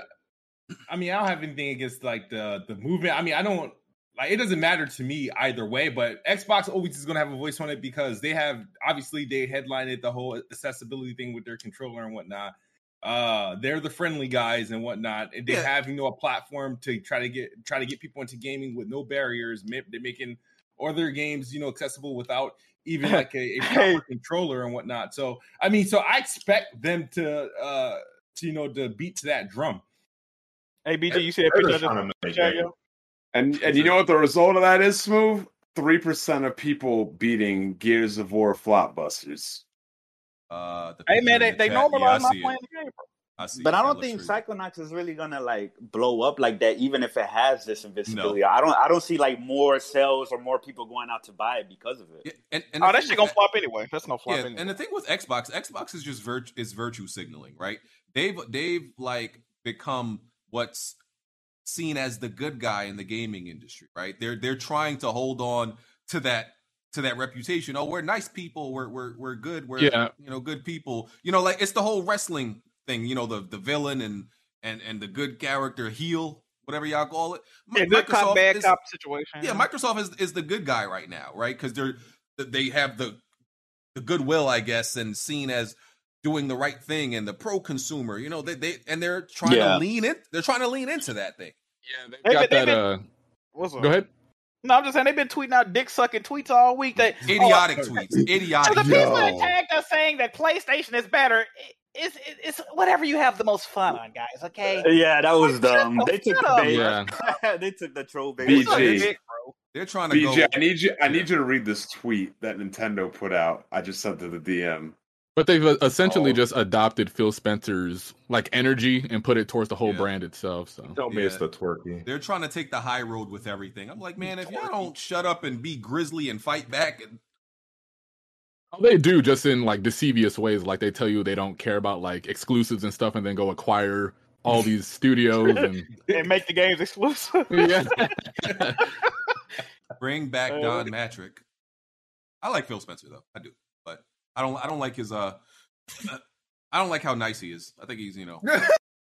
I mean, I don't have anything against like the the movement. I mean, I don't. Like, it doesn't matter to me either way, but Xbox always is going to have a voice on it because they have, obviously, they headlined the whole accessibility thing with their controller and whatnot. Uh, they're the friendly guys and whatnot. And they yeah. have, you know, a platform to try to get try to get people into gaming with no barriers. They're making other games, you know, accessible without even like a, a proper controller and whatnot. So, I mean, so I expect them to, uh, to you know, to beat to that drum. Hey, B G, you see a picture of this? And and you know what the result of that is, Smooth? three percent of people beating Gears of War Flopbusters. Uh, hey, man, they, the they normalize yeah, my playing the game, bro. I see but it. I don't think true. Psychonauts is really going to, like, blow up like that, even if it has this invisibility. No. I don't I don't see, like, more sales or more people going out to buy it because of it. Yeah, and, and oh, that shit going to flop anyway. That's no flop yeah, anyway. And the thing with Xbox, Xbox is just vir- is virtue signaling, right? They've They've, like, become what's seen as the good guy in the gaming industry, right? They're they're trying to hold on to that to that reputation. Oh, we're nice people. We're we're we're good. We're yeah. you know good people. You know, like it's the whole wrestling thing. You know, the the villain and and and the good character heel, whatever y'all call it. Yeah, Microsoft good cop, bad is, cop situation. Yeah, Microsoft is is the good guy right now, right? Because they're they have the the goodwill, I guess, and seen as doing the right thing and the pro-consumer, you know, they they and they're trying yeah. to lean in. They're trying to lean into that thing. Yeah, they've, they've got been, that. They've been, uh, what's up? Go ahead. No, I'm just saying they've been tweeting out dick-sucking tweets all week. They idiotic oh, tweets. Idiotic. The people that tagged us saying that PlayStation is better. It, It's, it's whatever you have the most fun on, guys, okay? Yeah, that was dumb. They took the bait. Yeah. They took the troll bait. B G. They're trying to B J, go. I need you. I need you to read this tweet that Nintendo put out. I just sent to the D M. But they've essentially oh. just adopted Phil Spencer's like energy and put it towards the whole yeah. brand itself. So don't miss yeah. the twerky. They're trying to take the high road with everything. I'm like, man, if y'all don't shut up and be grizzly and fight back. And... Oh, they do, just in like deceivious ways. Like they tell you they don't care about like exclusives and stuff, and then go acquire all these studios and, and make the games exclusive. Yeah. Bring back oh. Don Matrick. I like Phil Spencer though. I do, but. I don't. I don't like his. Uh, I don't like how nice he is. I think he's. You know,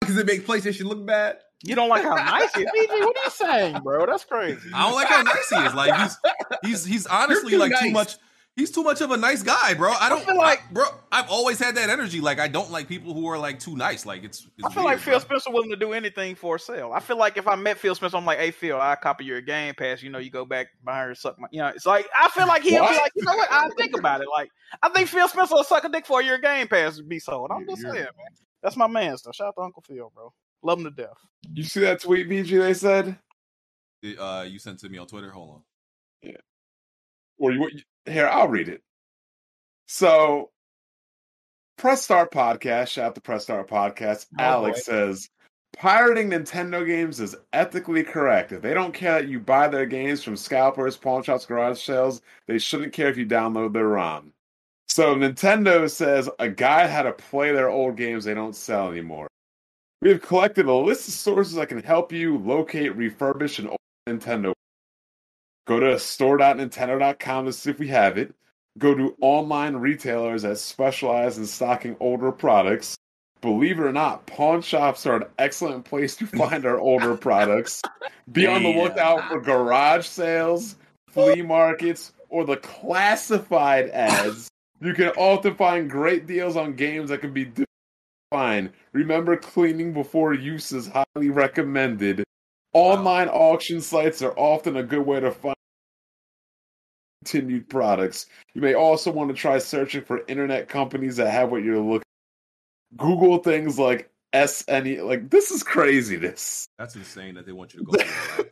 because it makes PlayStation look bad. You don't like how nice he is. B G, what are you saying, bro? That's crazy. I don't like how nice he is. Like he's. He's. He's honestly too like nice. too much. He's too much of a nice guy, bro. I don't I feel like, I, bro. I've always had that energy. Like I don't like people who are like too nice. Like it's. it's I feel weird, like Phil bro. Spencer willing to do anything for a sale. I feel like if I met Phil Spencer, I'm like, hey Phil, I copy your Game Pass. You know, you go back behind or something. You know, it's like I feel like he'll be like, you know what? I think about it. Like I think Phil Spencer will suck a dick for your Game Pass to be sold. I'm just saying, man. That's my man stuff. Shout out to Uncle Phil, bro. Love him to death. You see that tweet, B G? They said. It, uh, you sent to me on Twitter. Hold on. Yeah. Or you. Here, I'll read it. So, Press Start Podcast, shout out to Press Start Podcast. Oh, Alex boy. says, pirating Nintendo games is ethically correct. If they don't care that you buy their games from scalpers, pawn shops, garage sales, they shouldn't care if you download their ROM. So, Nintendo says, a guide how to play their old games they don't sell anymore. We have collected a list of sources that can help you locate, refurbish, and old Nintendo. Go to store dot nintendo dot com to see if we have it. Go to online retailers that specialize in stocking older products. Believe it or not, pawn shops are an excellent place to find our older products. Be Damn. on the lookout for garage sales, flea markets, or the classified ads. You can often find great deals on games that can be difficult to find. Remember, cleaning before use is highly recommended. Online auction sites are often a good way to find continued products. You may also want to try searching for internet companies that have what you're looking for. Google things like S N E. Like, this is craziness. That's insane that they want you to go through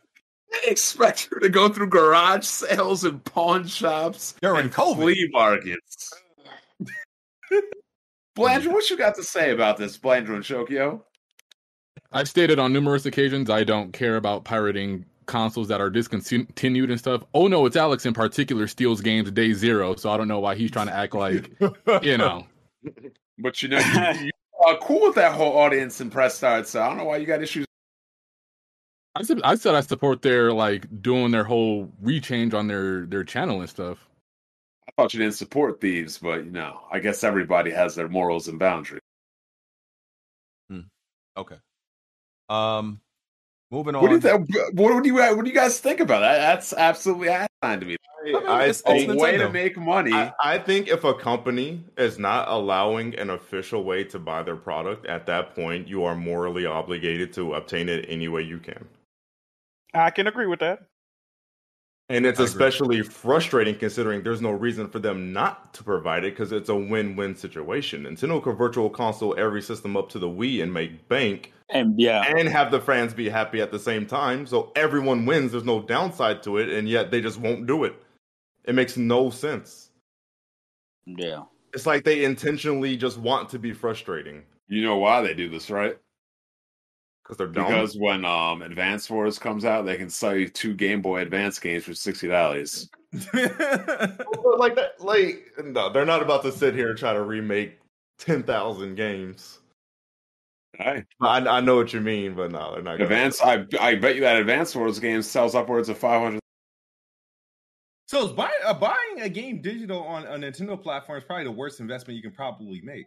They expect you to go through garage sales and pawn shops during and COVID. Flea markets. Blandrew, what you got to say about this, Blandrew and Shokyo? I've stated on numerous occasions I don't care about pirating consoles that are discontinued and stuff. Oh no, it's Alex in particular steals games day zero, so I don't know why he's trying to act like, you know. But you know, you, you are cool with that whole audience in Press Start, so I don't know why you got issues. I said I said I support their like doing their whole rechange on their, their channel and stuff. I thought you didn't support thieves, but you know, I guess everybody has their morals and boundaries. Hmm. Okay. Um, moving on. What do you, th- what do you, what do you guys think about that? That's absolutely asinine to me. I, I it's, it's a way to make money. I, I think if a company is not allowing an official way to buy their product, at that point, you are morally obligated to obtain it any way you can. I can agree with that. And it's especially frustrating considering there's no reason for them not to provide it because it's a win-win situation. Nintendo could virtual console every system up to the Wii and make bank and, yeah. and have the fans be happy at the same time. So everyone wins. There's no downside to it, and yet they just won't do it. It makes no sense. Yeah. It's like they intentionally just want to be frustrating. You know why they do this, right? Because they're dumb. Because when um, Advance Wars comes out, they can sell you two Game Boy Advance games for sixty dollars. Like that, like no, they're not about to sit here and try to remake ten thousand games. All right. I I know what you mean, but no, they're not. Advance, I I bet you that Advance Wars game sells upwards of five hundred. So is buy, uh, buying a game digital on a Nintendo platform is probably the worst investment you can probably make.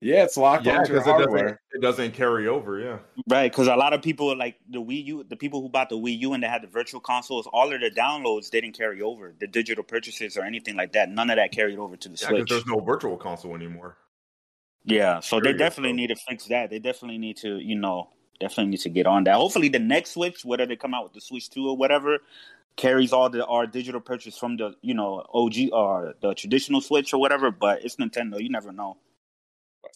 Yeah, it's locked yeah, onto your hardware. It doesn't, it doesn't carry over, yeah. Right, because a lot of people, like the Wii U, the people who bought the Wii U and they had the virtual consoles, all of their downloads, they didn't carry over. The digital purchases or anything like that, none of that carried over to the yeah, Switch. Because there's no virtual console anymore. Yeah, so there they definitely go. need to fix that. They definitely need to, you know, definitely need to get on that. Hopefully the next Switch, whether they come out with the Switch two or whatever, carries all the our digital purchase from the, you know, O G or the traditional Switch or whatever, but it's Nintendo. You never know.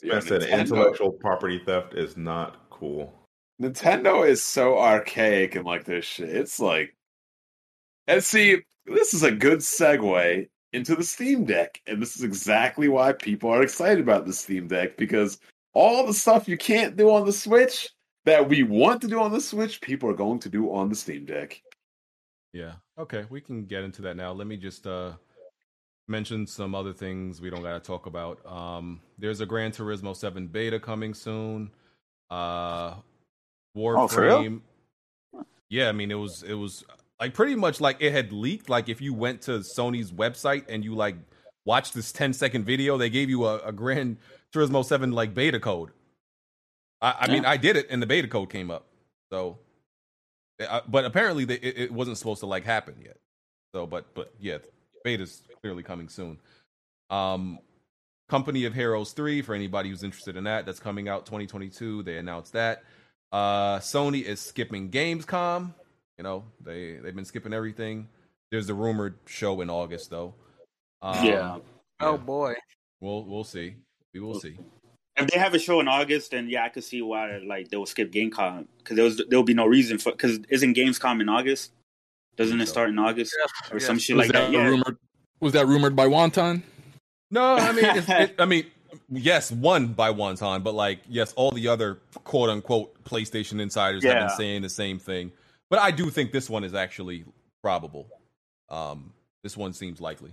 Yeah, I said Nintendo, intellectual property theft is not cool. Nintendo is so archaic and like this shit. It's like And see, this is a good segue into the Steam Deck. And this is exactly why people are excited about the Steam Deck, because all the stuff you can't do on the Switch that we want to do on the Switch, people are going to do on the Steam Deck. Yeah. Okay, we can get into that now. Let me just uh, mention some other things we don't got to talk about. Um, there's a Gran Turismo seven beta coming soon. Uh, Warframe. Oh, yeah, I mean, it was it was like pretty much like it had leaked. Like if you went to Sony's website and you like watched this ten second video, they gave you a, a Gran Turismo seven like beta code. I, I yeah. mean, I did it, and the beta code came up. So. But apparently they, it wasn't supposed to like happen yet. So, but but yeah, beta's clearly coming soon. Um, Company of Heroes three, for anybody who's interested in that, that's coming out twenty twenty-two. They announced that. Uh, Sony is skipping Gamescom. You know, they they've been skipping everything. There's the rumored show in August though. Um, yeah. Oh yeah. boy. We'll we'll see. We will see. If they have a show in August, then yeah, I could see why like they will skip Gamescom, because there was there'll be no reason for, because isn't Gamescom in August? Doesn't it start in August yeah. or yeah. some shit was like that? that yeah. rumored, was that rumored by Wonton? No, I mean, it's, it, I mean, yes, one by Wonton, but like yes, all the other quote unquote PlayStation insiders yeah. have been saying the same thing. But I do think this one is actually probable. Um, this one seems likely.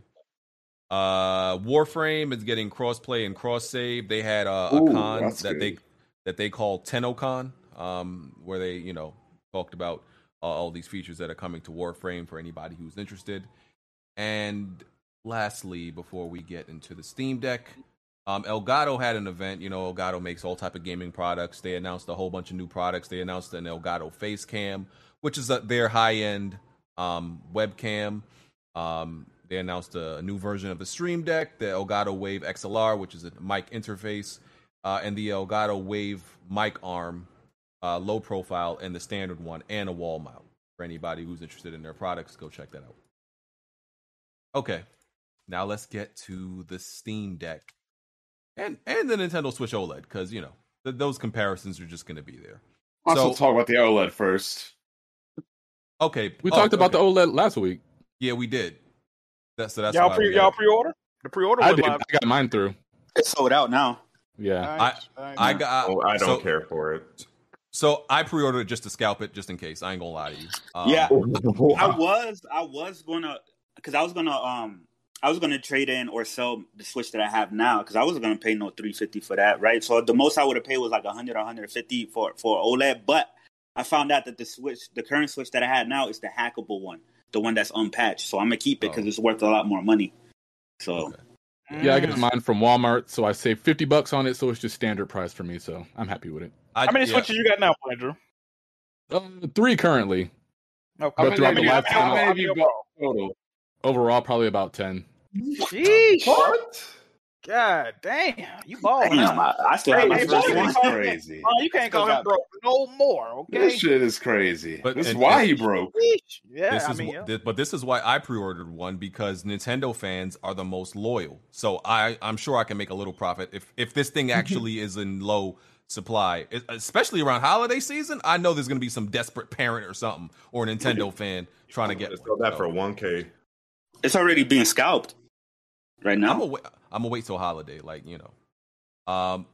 Uh, Warframe is getting crossplay and cross save. They had a, a Ooh, con that good. they that they call TennoCon, um, where they you know talked about uh, all these features that are coming to Warframe for anybody who's interested. And lastly, before we get into the Steam Deck, um, Elgato had an event. You know, Elgato makes all type of gaming products. They announced a whole bunch of new products. They announced an Elgato Facecam, which is a, their high end um, webcam. Um, They announced a new version of the Stream Deck, the Elgato Wave X L R, which is a mic interface, uh, and the Elgato Wave mic arm, uh, low profile, and the standard one, and a wall mount. For anybody who's interested in their products, go check that out. Okay, now let's get to the Steam Deck and and the Nintendo Switch OLED, because, you know, th- those comparisons are just going to be there. Let's so, talk about the OLED first. Okay. We oh, talked about okay. the OLED last week. Yeah, we did. That's, so that's y'all, pre, y'all pre-order? The pre-order I did. I got mine through. It's sold out now. Yeah. Nice, I, nice. I got. Oh, I don't so, care for it. So I pre-ordered it just to scalp it, just in case. I ain't gonna lie to you. Um, yeah, I was. I was gonna, cause I was gonna, um, I was gonna trade in or sell the Switch that I have now, cause I wasn't gonna pay no three hundred fifty dollars for that, right? So the most I would have paid was like one hundred dollars or one hundred fifty dollars for for OLED. But I found out that the Switch, the current Switch that I had now, is the hackable one. The one that's unpatched, so I'm gonna keep it because oh. it's worth a lot more money. So, okay. yeah, I got mine from Walmart, so I saved fifty bucks on it. So it's just standard price for me. So I'm happy with it. I, how many yeah. switches you got now, Andrew? Um, three currently. Okay. But many, throughout the lifetime, how many have you got total? Overall, probably about ten. Jeez, what? God damn, you balling! Damn, I, I still hey, have my hey, first one. Crazy. Oh, you can't call him broke no more. Okay, this shit is crazy. But this is why it, he broke. Yeah, this I is, mean, yeah. This, but this is why I pre-ordered one, because Nintendo fans are the most loyal. So I, I'm sure I can make a little profit if if this thing actually is in low supply, it, especially around holiday season. I know there's going to be some desperate parent or something or a Nintendo fan trying to get one. Sell that for one K. It's already being scalped right now. I'm aware. I'm gonna wait till holiday, like, you know. Um,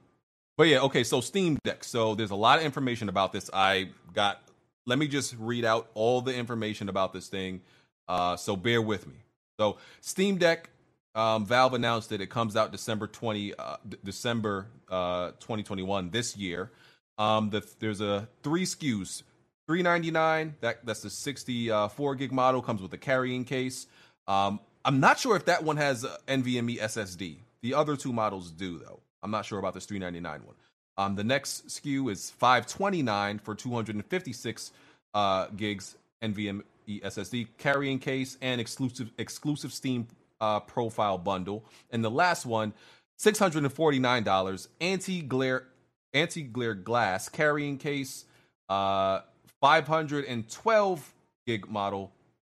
but yeah, okay, so Steam Deck. So there's a lot of information about this. I got, let me just read out all the information about this thing. Uh, so bear with me. So Steam Deck, um, Valve announced that it comes out December twentieth, uh, d- December uh, twenty twenty-one this year. Um, the, there's a three S K Us, three ninety-nine dollars. That that's the sixty-four gig model, comes with a carrying case. Um, I'm not sure if that one has NVMe S S D. The other two models do, though. I'm not sure about this three ninety-nine one. Um, the next S K U is five twenty-nine for two fifty-six uh, gigs NVMe S S D, carrying case, and exclusive exclusive Steam uh, profile bundle. And the last one, six forty-nine dollars, anti-glare anti-glare glass carrying case, uh, five twelve gig model,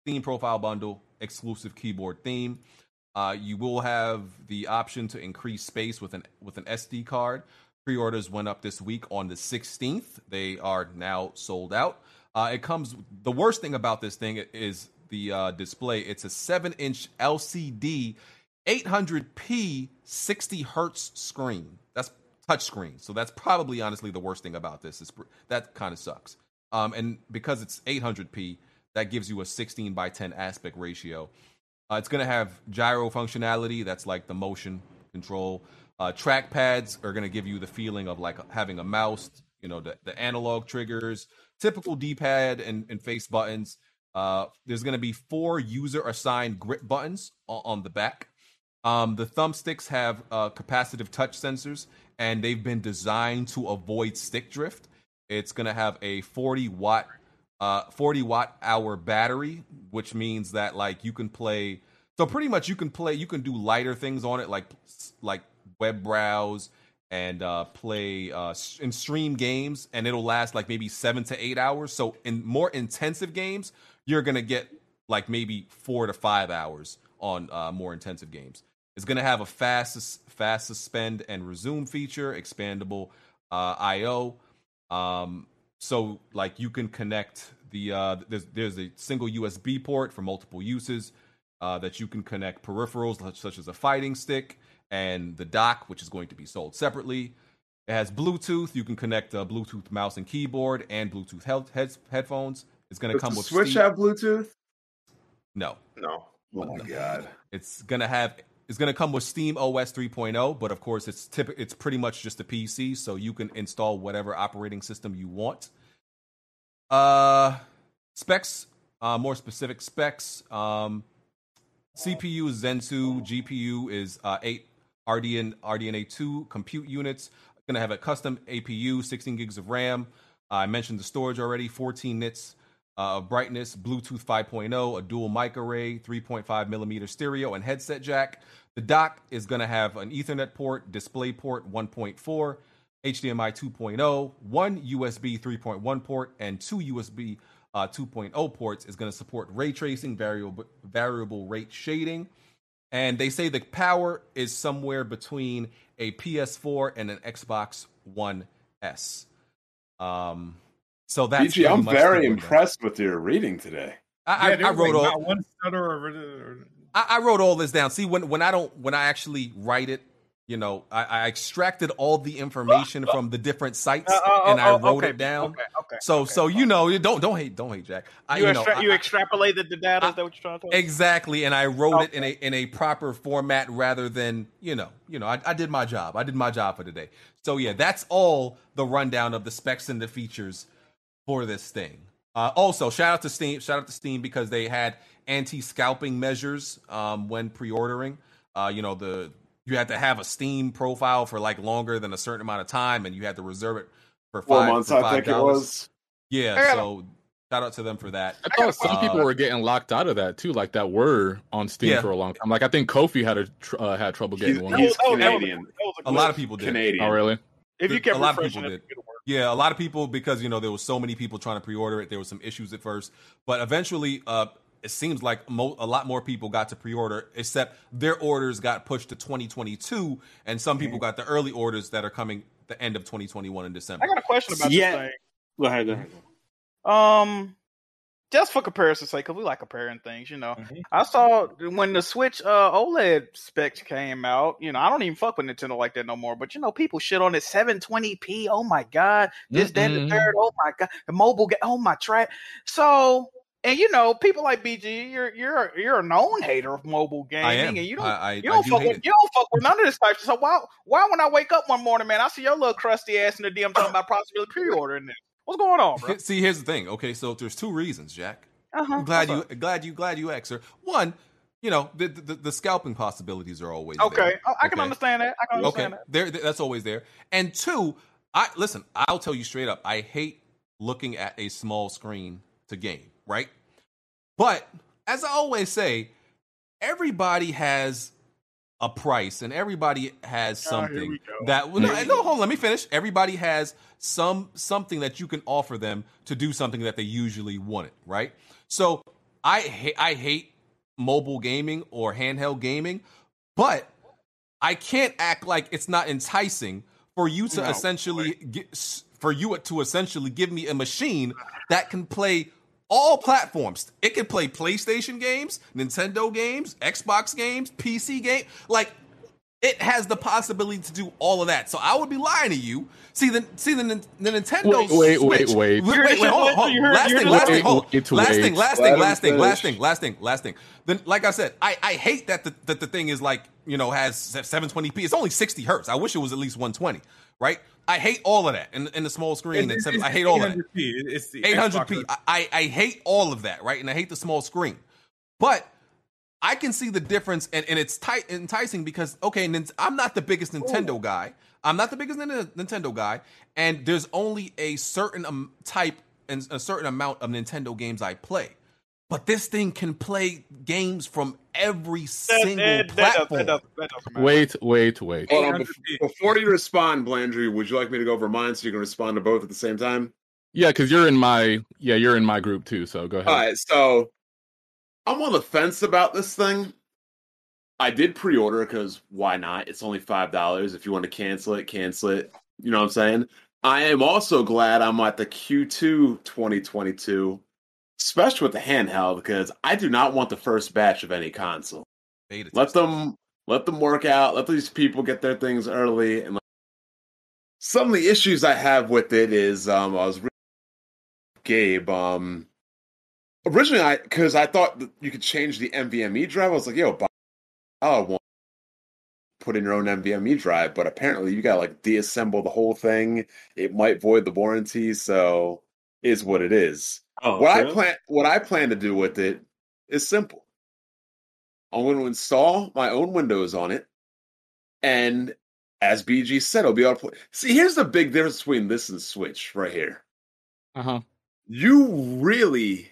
Steam profile bundle, exclusive keyboard theme. Uh, you will have the option to increase space with an with an S D card. Pre-orders went up this week on the sixteenth. They are now sold out. Uh, it comes. The worst thing about this thing is the uh, display. It's a seven inch L C D, eight hundred p, sixty hertz screen. That's touchscreen. So that's probably honestly the worst thing about this. Is that kind of sucks. Um, and because it's eight hundred p, that gives you a sixteen by ten aspect ratio. Uh, it's going to have gyro functionality. That's like the motion control. Uh, trackpads are going to give you the feeling of like having a mouse. You know, the, the analog triggers, typical D-pad and, and face buttons. Uh, there's going to be four user-assigned grip buttons on, on the back. Um, the thumbsticks have uh, capacitive touch sensors, and they've been designed to avoid stick drift. It's going to have a forty watt uh, forty watt hour battery, which means that like you can play. So pretty much you can play. You can do lighter things on it, like like web browse and uh, play uh, and stream games, and it'll last like maybe seven to eight hours. So in more intensive games, you're gonna get like maybe four to five hours on uh, more intensive games. It's gonna have a fast fast suspend and resume feature, expandable uh, I O. Um, so like you can connect the uh, there's there's a single U S B port for multiple uses uh, that you can connect peripherals such as a fighting stick and the dock, which is going to be sold separately. It has Bluetooth. You can connect a Bluetooth mouse and keyboard and Bluetooth he- head- headphones. It's going to come with Switch. Have Bluetooth? No, no. Oh my no. God! It's going to have. It's going to come with Steam O S three point oh, but of course, it's typ- It's pretty much just a P C, so you can install whatever operating system you want. Uh, specs. Uh, more specific specs. Um, C P U is Zen two. G P U is uh, eight. R D N A two compute units. Going to have a custom A P U, sixteen gigs of RAM. Uh, I mentioned the storage already, fourteen nits uh, of brightness, Bluetooth five point oh, a dual mic array, three point five millimeter stereo, and headset jack. The dock is going to have an Ethernet port, display port one point four, H D M I two point oh, one U S B three point one port, and two U S B uh, two point oh ports. Is going to support ray tracing, variable variable rate shading. And they say the power is somewhere between a P S four and an Xbox One S. Um, so that's B G, I'm very impressed down. With your reading today. I, yeah, I, I wrote all one stutter or, or, I, I wrote all this down. See, when, when I don't when I actually write it, you know, I, I extracted all the information from the different sites uh, oh, and I wrote okay, it down. Okay, okay, so, okay, so okay. you know, don't don't hate don't hate Jack. I, you you, extra- know, you I, extrapolated the data. I, is that what you're trying to tell? Exactly, and I wrote okay. it in a in a proper format rather than you know you know I, I did my job. I did my job for today. So yeah, that's all the rundown of the specs and the features for this thing. Uh, also, shout out to Steam. Shout out to Steam because they had anti-scalping measures um, when pre-ordering. Uh, you know the. You had to have a Steam profile for like longer than a certain amount of time, and you had to reserve it for five months. I think it was. Yeah, so shout out to them for that. I thought some uh, people were getting locked out of that too, like that were on Steam yeah. for a long time. Like I think Kofi had a tr- uh, had trouble getting he's, one. He's Canadian. A lot of people did. Canadian. Oh, really? If you kept a lot of people did. Yeah, a lot of people because you know there was so many people trying to pre-order it. There was some issues at first, but eventually, uh. It seems like mo- a lot more people got to pre-order, except their orders got pushed to twenty twenty-two, and some people got the early orders that are coming the end of twenty twenty-one in December. I got a question about yeah. this thing. Go ahead, go ahead. Um, just for comparison's sake, because we like comparing things, you know. Mm-hmm. I saw when the Switch uh, OLED specs came out, you know, I don't even fuck with Nintendo like that no more, but, you know, people shit on it, seven twenty p, oh my God, this, mm-hmm. that, and the third, oh my God, the mobile game, oh my track. So... And you know, people like B G, you're you're you're a known hater of mobile gaming, I am. and you don't I, I, you don't I do fuck with it. you don't fuck with none of this type. So why why when I wake up one morning, man, I see your little crusty ass in the D M talking about possibly pre-ordering this. What's going on, bro? See, here's the thing. Okay, so there's two reasons, Jack. Uh-huh. I'm glad What's you up? glad you glad you asked her. One, you know, the the, the scalping possibilities are always okay. There. I, I can okay. understand that. I can understand okay. that. There, that's always there. And two, I listen. I'll tell you straight up. I hate looking at a small screen to game. Right? But as I always say, everybody has a price and everybody has something oh, that no, no hold on, let me finish. Everybody has some something that you can offer them to do something that they usually wanted, right? So I ha- I hate mobile gaming or handheld gaming, but I can't act like it's not enticing for you to no, essentially right. get, for you to essentially give me a machine that can play all platforms. It can play PlayStation games, Nintendo games, Xbox games, P C game. Like, it has the possibility to do all of that. So I would be lying to you. See the see the, the Nintendo wait, Switch. Wait, wait, wait, wait, wait, hold on, hold on. Last thing, last thing, hold on. Last thing, last thing, last thing, last thing, last thing, last thing. Then, like I said, I, I hate that the, that the thing is like, you know, has seven twenty p. It's only sixty hertz. I wish it was at least one twenty, right? I hate all of that in, in the small screen. It's, it's, I hate all of that. It's the eight hundred p. I, I hate all of that, right? And I hate the small screen. But I can see the difference, and, and it's tight, enticing because, okay, I'm not the biggest Nintendo guy. I'm not the biggest Nintendo guy, and there's only a certain type and a certain amount of Nintendo games I play. But this thing can play games from every single that, that, platform. That does, that does, that does wait, wait, wait. Hold on, before you respond, Blandry, would you like me to go over mine so you can respond to both at the same time? Yeah, because you're in my yeah, you're in my group too. So go ahead. All right, so I'm on the fence about this thing. I did pre-order because why not? It's only five dollars. If you want to cancel it, cancel it. You know what I'm saying? I am also glad I'm at the Q two twenty twenty-two. Especially with the handheld, because I do not want the first batch of any console. Let them let them work out. Let these people get their things early. And let... some of the issues I have with it is um, I was really... Gabe um, originally I because I thought that you could change the N V M E drive. I was like, yo, buy I want put in your own N V M E drive, but apparently you got to like deassemble the whole thing. It might void the warranty, so is what it is. Oh, what really? I plan, what I plan to do with it is simple. I'm going to install my own Windows on it, and as B G said, I'll be able to play. See, here's the big difference between this and Switch, right here. Uh huh. You really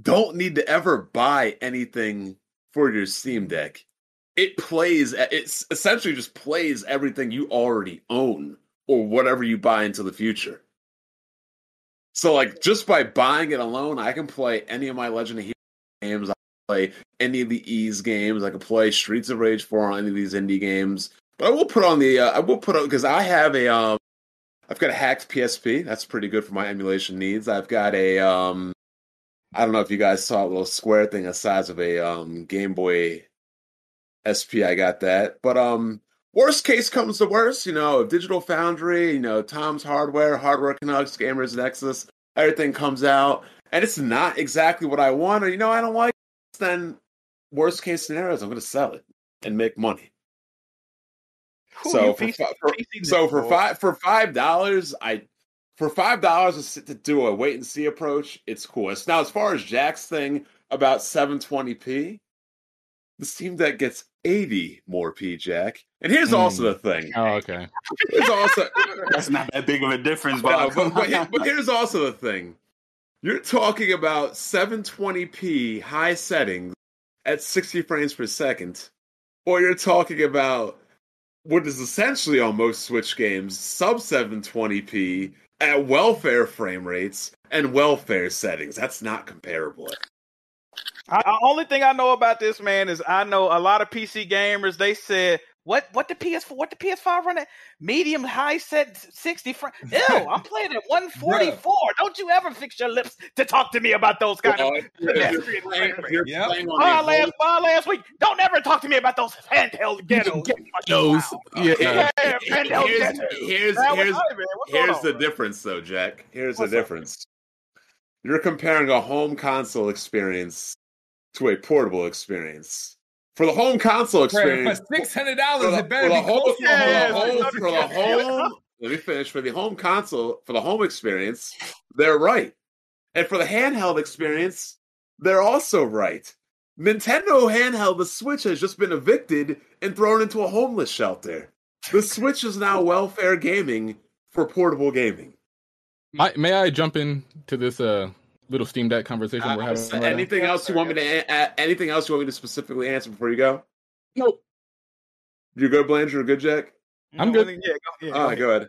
don't need to ever buy anything for your Steam Deck. It plays. It essentially just plays everything you already own or whatever you buy into the future. So, like, just by buying it alone, I can play any of my Legend of Heroes games. I can play any of the Ease games. I can play Streets of Rage four on any of these indie games. But I will put on the, uh, I will put on, because I have a, um, I've got a hacked P S P. That's pretty good for my emulation needs. I've got a, um, I don't know if you guys saw a little square thing the size of a um, Game Boy S P. I got that. But, um, worst case comes to worst, you know, Digital Foundry, you know, Tom's Hardware, Hardware Canucks, Gamers Nexus, everything comes out, and it's not exactly what I want, or, you know, I don't like it, then worst case scenario is I'm going to sell it and make money. Cool, so, for, for, for, so for, fi- for five dollars, I for five dollars to do a wait-and-see approach, it's cool. Now, as far as Jack's thing about seven twenty p, the Steam Deck gets eighty more P, Jack. And here's mm. also the thing. Oh, okay. It's also that's not that big of a difference, no, but, but but here's also the thing. You're talking about seven twenty p high settings at sixty frames per second, or you're talking about what is essentially on most Switch games sub seven twenty p at welfare frame rates and welfare settings. That's not comparable. I, the only thing I know about this, man, is I know a lot of P C gamers. They said, "What? What the P S four? What the P S five running? Medium high set sixty frames? Ew! I'm playing at one forty-four. Don't you ever fix your lips to talk to me about those kind well, of pedestrian language? Yeah. My last, my last week. Don't ever talk to me about those handheld ghettos. Those, yeah, yeah, yeah, handheld here's, here's, here's, here's, here's the difference, though, Jack. Here's What's the difference. Up? You're comparing a home console experience to a portable experience. For the home console experience, for six hundred dollars, it better be close to the home. For the home, let me finish. For the home console, for the home experience, they're right. And for the handheld experience, they're also right. Nintendo handheld, the Switch has just been evicted and thrown into a homeless shelter. The Switch is now welfare gaming for portable gaming. I, may I jump into this uh little Steam Deck conversation uh, we're having. Right anything now. else you want me to? Uh, anything else you want me to specifically answer before you go? Nope. You good, Blanche? You're good, Jack. I'm no, good. Yeah, go, yeah, All right, go ahead.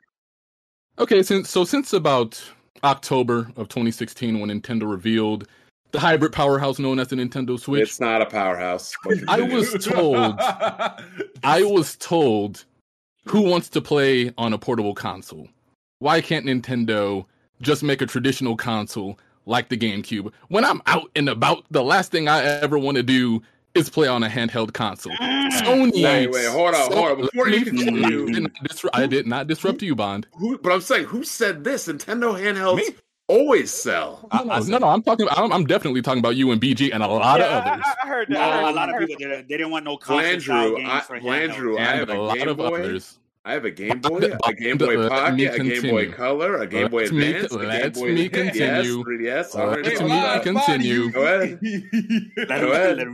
Okay, since so since about October of twenty sixteen, when Nintendo revealed the hybrid powerhouse known as the Nintendo Switch, it's not a powerhouse. I was told. I was told, who wants to play on a portable console? Why can't Nintendo just make a traditional console like the GameCube. When I'm out and about, the last thing I ever want to do is play on a handheld console. Sony. Wait, wait, hold on, so, hold on. Before you continue, I did not, disru- who, I did not disrupt who, you, Bond. Who, but I'm saying, who said this? Nintendo handhelds Me? always sell. I, I, no, no, I'm talking. I'm, I'm definitely talking about you and B G and a lot yeah, of others. I, I heard that. Uh, I heard, a lot of people they didn't want no console games for Landrew, handhelds. I have and a, a lot of Boy. others. I have a Game Boy, a, a Game Boy Pocket, a Game Boy Color, a Game Boy Advance, a Game Boy N E S, three D S. Let me continue. Go ahead. Go ahead.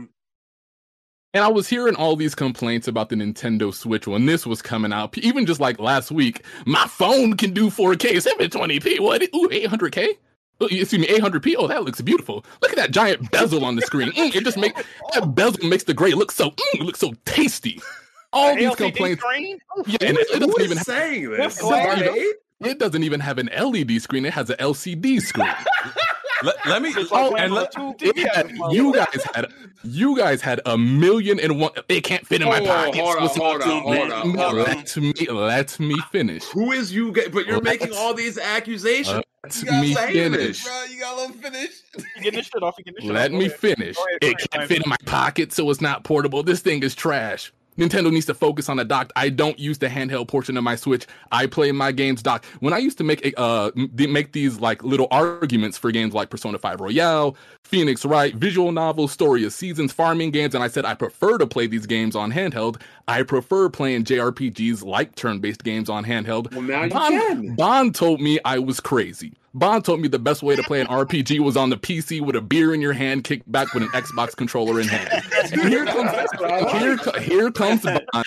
And I was hearing all these complaints about the Nintendo Switch when this was coming out. Even just like last week, my phone can do four K, seven twenty p. What? Ooh, eight hundred K? Excuse me, eight hundred p. Oh, that looks beautiful. Look at that giant bezel on the screen. Mm, it just makes that bezel makes the gray look so mm, look so tasty. All the these L C D complaints. Screen? Yeah, and it, it doesn't even have, saying this? It doesn't even have an L E D screen. It has an L C D screen. Let, let me oh, and let, had, you guys had you guys had a million and one. It can't fit in my pockets. Let me let me finish. Who is you? Get, but you're let, making all these accusations. Let you me finish. It, bro. You gotta let me finish. You're getting this shit off. You're getting this let shit off. me finish. Ahead, it ahead, can't ahead. fit in my pocket, so it's not portable. This thing is trash. Nintendo needs to focus on the dock. I don't use the handheld portion of my Switch. I play my games dock. When I used to make a, uh make these like little arguments for games like Persona five Royale, Phoenix Wright, visual novels, story of seasons, farming games, and I said I prefer to play these games on handheld. I prefer playing J R P Gs like turn-based games on handheld. Well, now you Bond, can. Bond told me I was crazy. Bond told me the best way to play an R P G was on the P C with a beer in your hand, kicked back with an Xbox controller in hand. And here comes here, here comes Bond.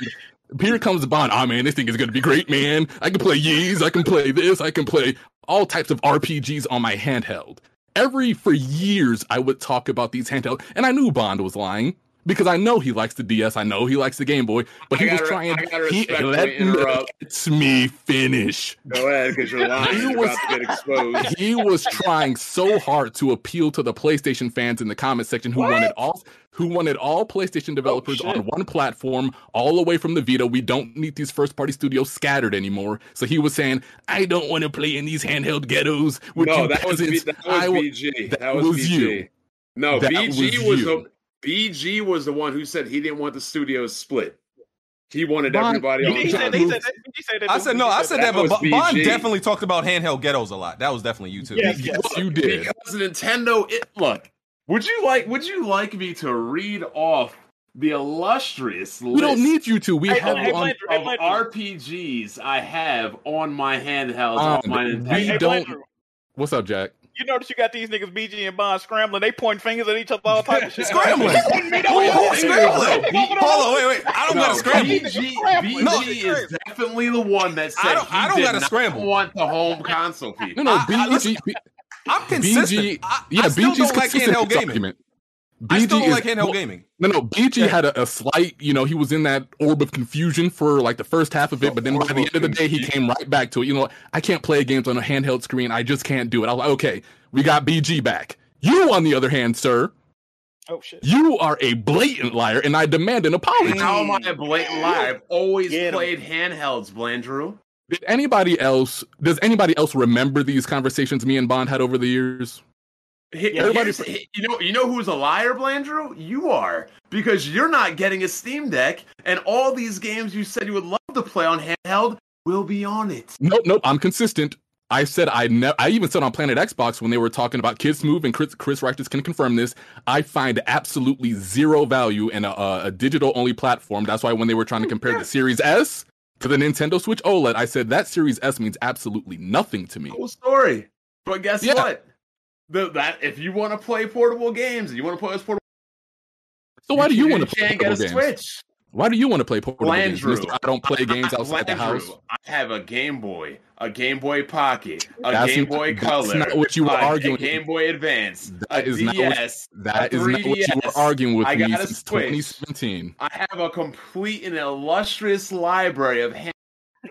Here comes Bond. Oh man, this thing is gonna be great, man. I can play Yeez, I can play this, I can play all types of R P Gs on my handheld. Every for years I would talk about these handheld, and I knew Bond was lying. Because I know he likes the D S, I know he likes the Game Boy, but I he was re- trying. He let me, me finish. Go ahead, because you're lying. He was about to get exposed. He was trying so hard to appeal to the PlayStation fans in the comment section who what? wanted all who wanted all PlayStation developers oh, on one platform, all the way from the Vita. We don't need these first-party studios scattered anymore. So he was saying, "I don't want to play in these handheld ghettos." With no, you that, was, that was B G. That, that was B G. You. No, that B G was. was B G was the one who said he didn't want the studios split. He wanted Bond, everybody on the said, said that, said that I said, no, I said that, that, that but Bond definitely talked about handheld ghettos a lot. That was definitely you, too. Yes, yes look, you did. Because Nintendo, it, look, would you like Would you like me to read off the illustrious list? We don't need you to. We I, have I, I, on, I, I, I, of R P Gs I have on my handhelds. Um, on my Nintendo. We don't. What's up, Jack? You notice you got these niggas, B G and Bond, scrambling. They point fingers at each other, all type of shit. Scrambling. Scrambling. Hold on, wait, wait. I don't no, got to scramble. B G, B G no, is definitely the one that said I don't, he I don't did gotta not scramble. want the home console people. No, no, B G. I, I, I'm consistent. B G, I, yeah, I still BG's don't like handheld gaming. Argument. B G I still don't is, like handheld well, gaming. No, no, B G yeah. had a, a slight, you know, he was in that orb of confusion for like the first half of it, but then by the end of the day, he came right back to it. You know, I can't play games on a handheld screen. I just can't do it. I was like, okay, we got B G back. You, on the other hand, sir, oh shit, you are a blatant liar, and I demand an apology. How am I a blatant liar? I've always Get played em. handhelds, Blandrew. Did anybody else, does anybody else remember these conversations me and Bond had over the years? Yeah, Everybody, you know, you know who's a liar, Blandrew? You are, because you're not getting a Steam Deck, and all these games you said you would love to play on handheld will be on it. Nope, nope. I'm consistent. I said I never. I even said on Planet Xbox when they were talking about Kids Move, and Chris, Chris Reichers can confirm this. I find absolutely zero value in a, a digital-only platform. That's why when they were trying to compare the Series S to the Nintendo Switch OLED, I said that Series S means absolutely nothing to me. Cool story, but guess yeah. what? The, that if you want to play portable games, you want to play as portable. So why do you want to play portable games? Switch. Why do you want to play portable games? Mister, I don't play games outside Landrew, the house. I have a Game Boy, a Game Boy Pocket, a that's Game Boy not, Color. That's not what you were uh, arguing. A Game Boy Advance. That is not what, that is not what you were arguing with I me got since twenty seventeen. I have a complete and illustrious library of hand.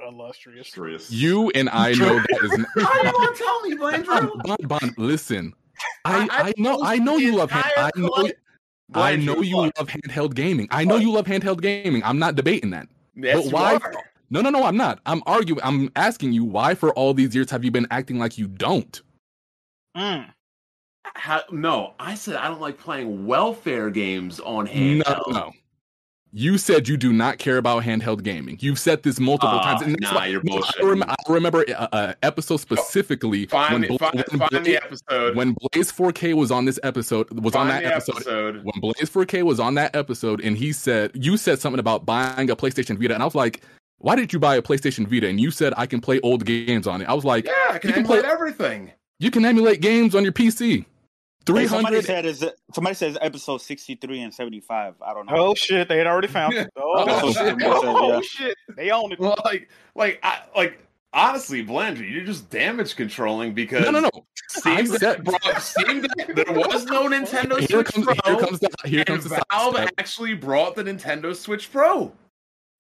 Illustrious. You and I know that is. Not- How do you want to tell me, Blandrew? Bond, Bond, listen. I, I, I know, I know you love. Hand- I know, Blandrew, I know you love handheld gaming. I know you love handheld gaming. I'm not debating that. Yes, but why? You are. No, no, no. I'm not. I'm arguing. I'm asking you why. For all these years, have you been acting like you don't? Mm. How, no, I said I don't like playing welfare games on handheld. No, no. You said you do not care about handheld gaming. You've said this multiple uh, times. And that's nah, why, you're bullshit. I, rem- I remember an uh, episode specifically. Find, when, find, when find Blaze, the episode. When Blaze four K was on this episode, was find on that episode, episode. When Blaze four K was on that episode, and he said, you said something about buying a PlayStation Vita. And I was like, why did you buy a PlayStation Vita? And you said, I can play old games on it. I was like, yeah, I can, you can emulate play everything. You can emulate games on your P C. Hey, somebody said is somebody says episode sixty-three and seventy-five. I don't know. Oh shit, they had already found it. Oh, oh, shit. oh yeah. shit, they own it. Like, like, I, like. Honestly, Blandy, you're just damage controlling because no, no, no. Seems that, bro, seemed that there was no Nintendo here Switch comes, Pro. Here comes the here comes the Valve step. Actually brought the Nintendo Switch Pro.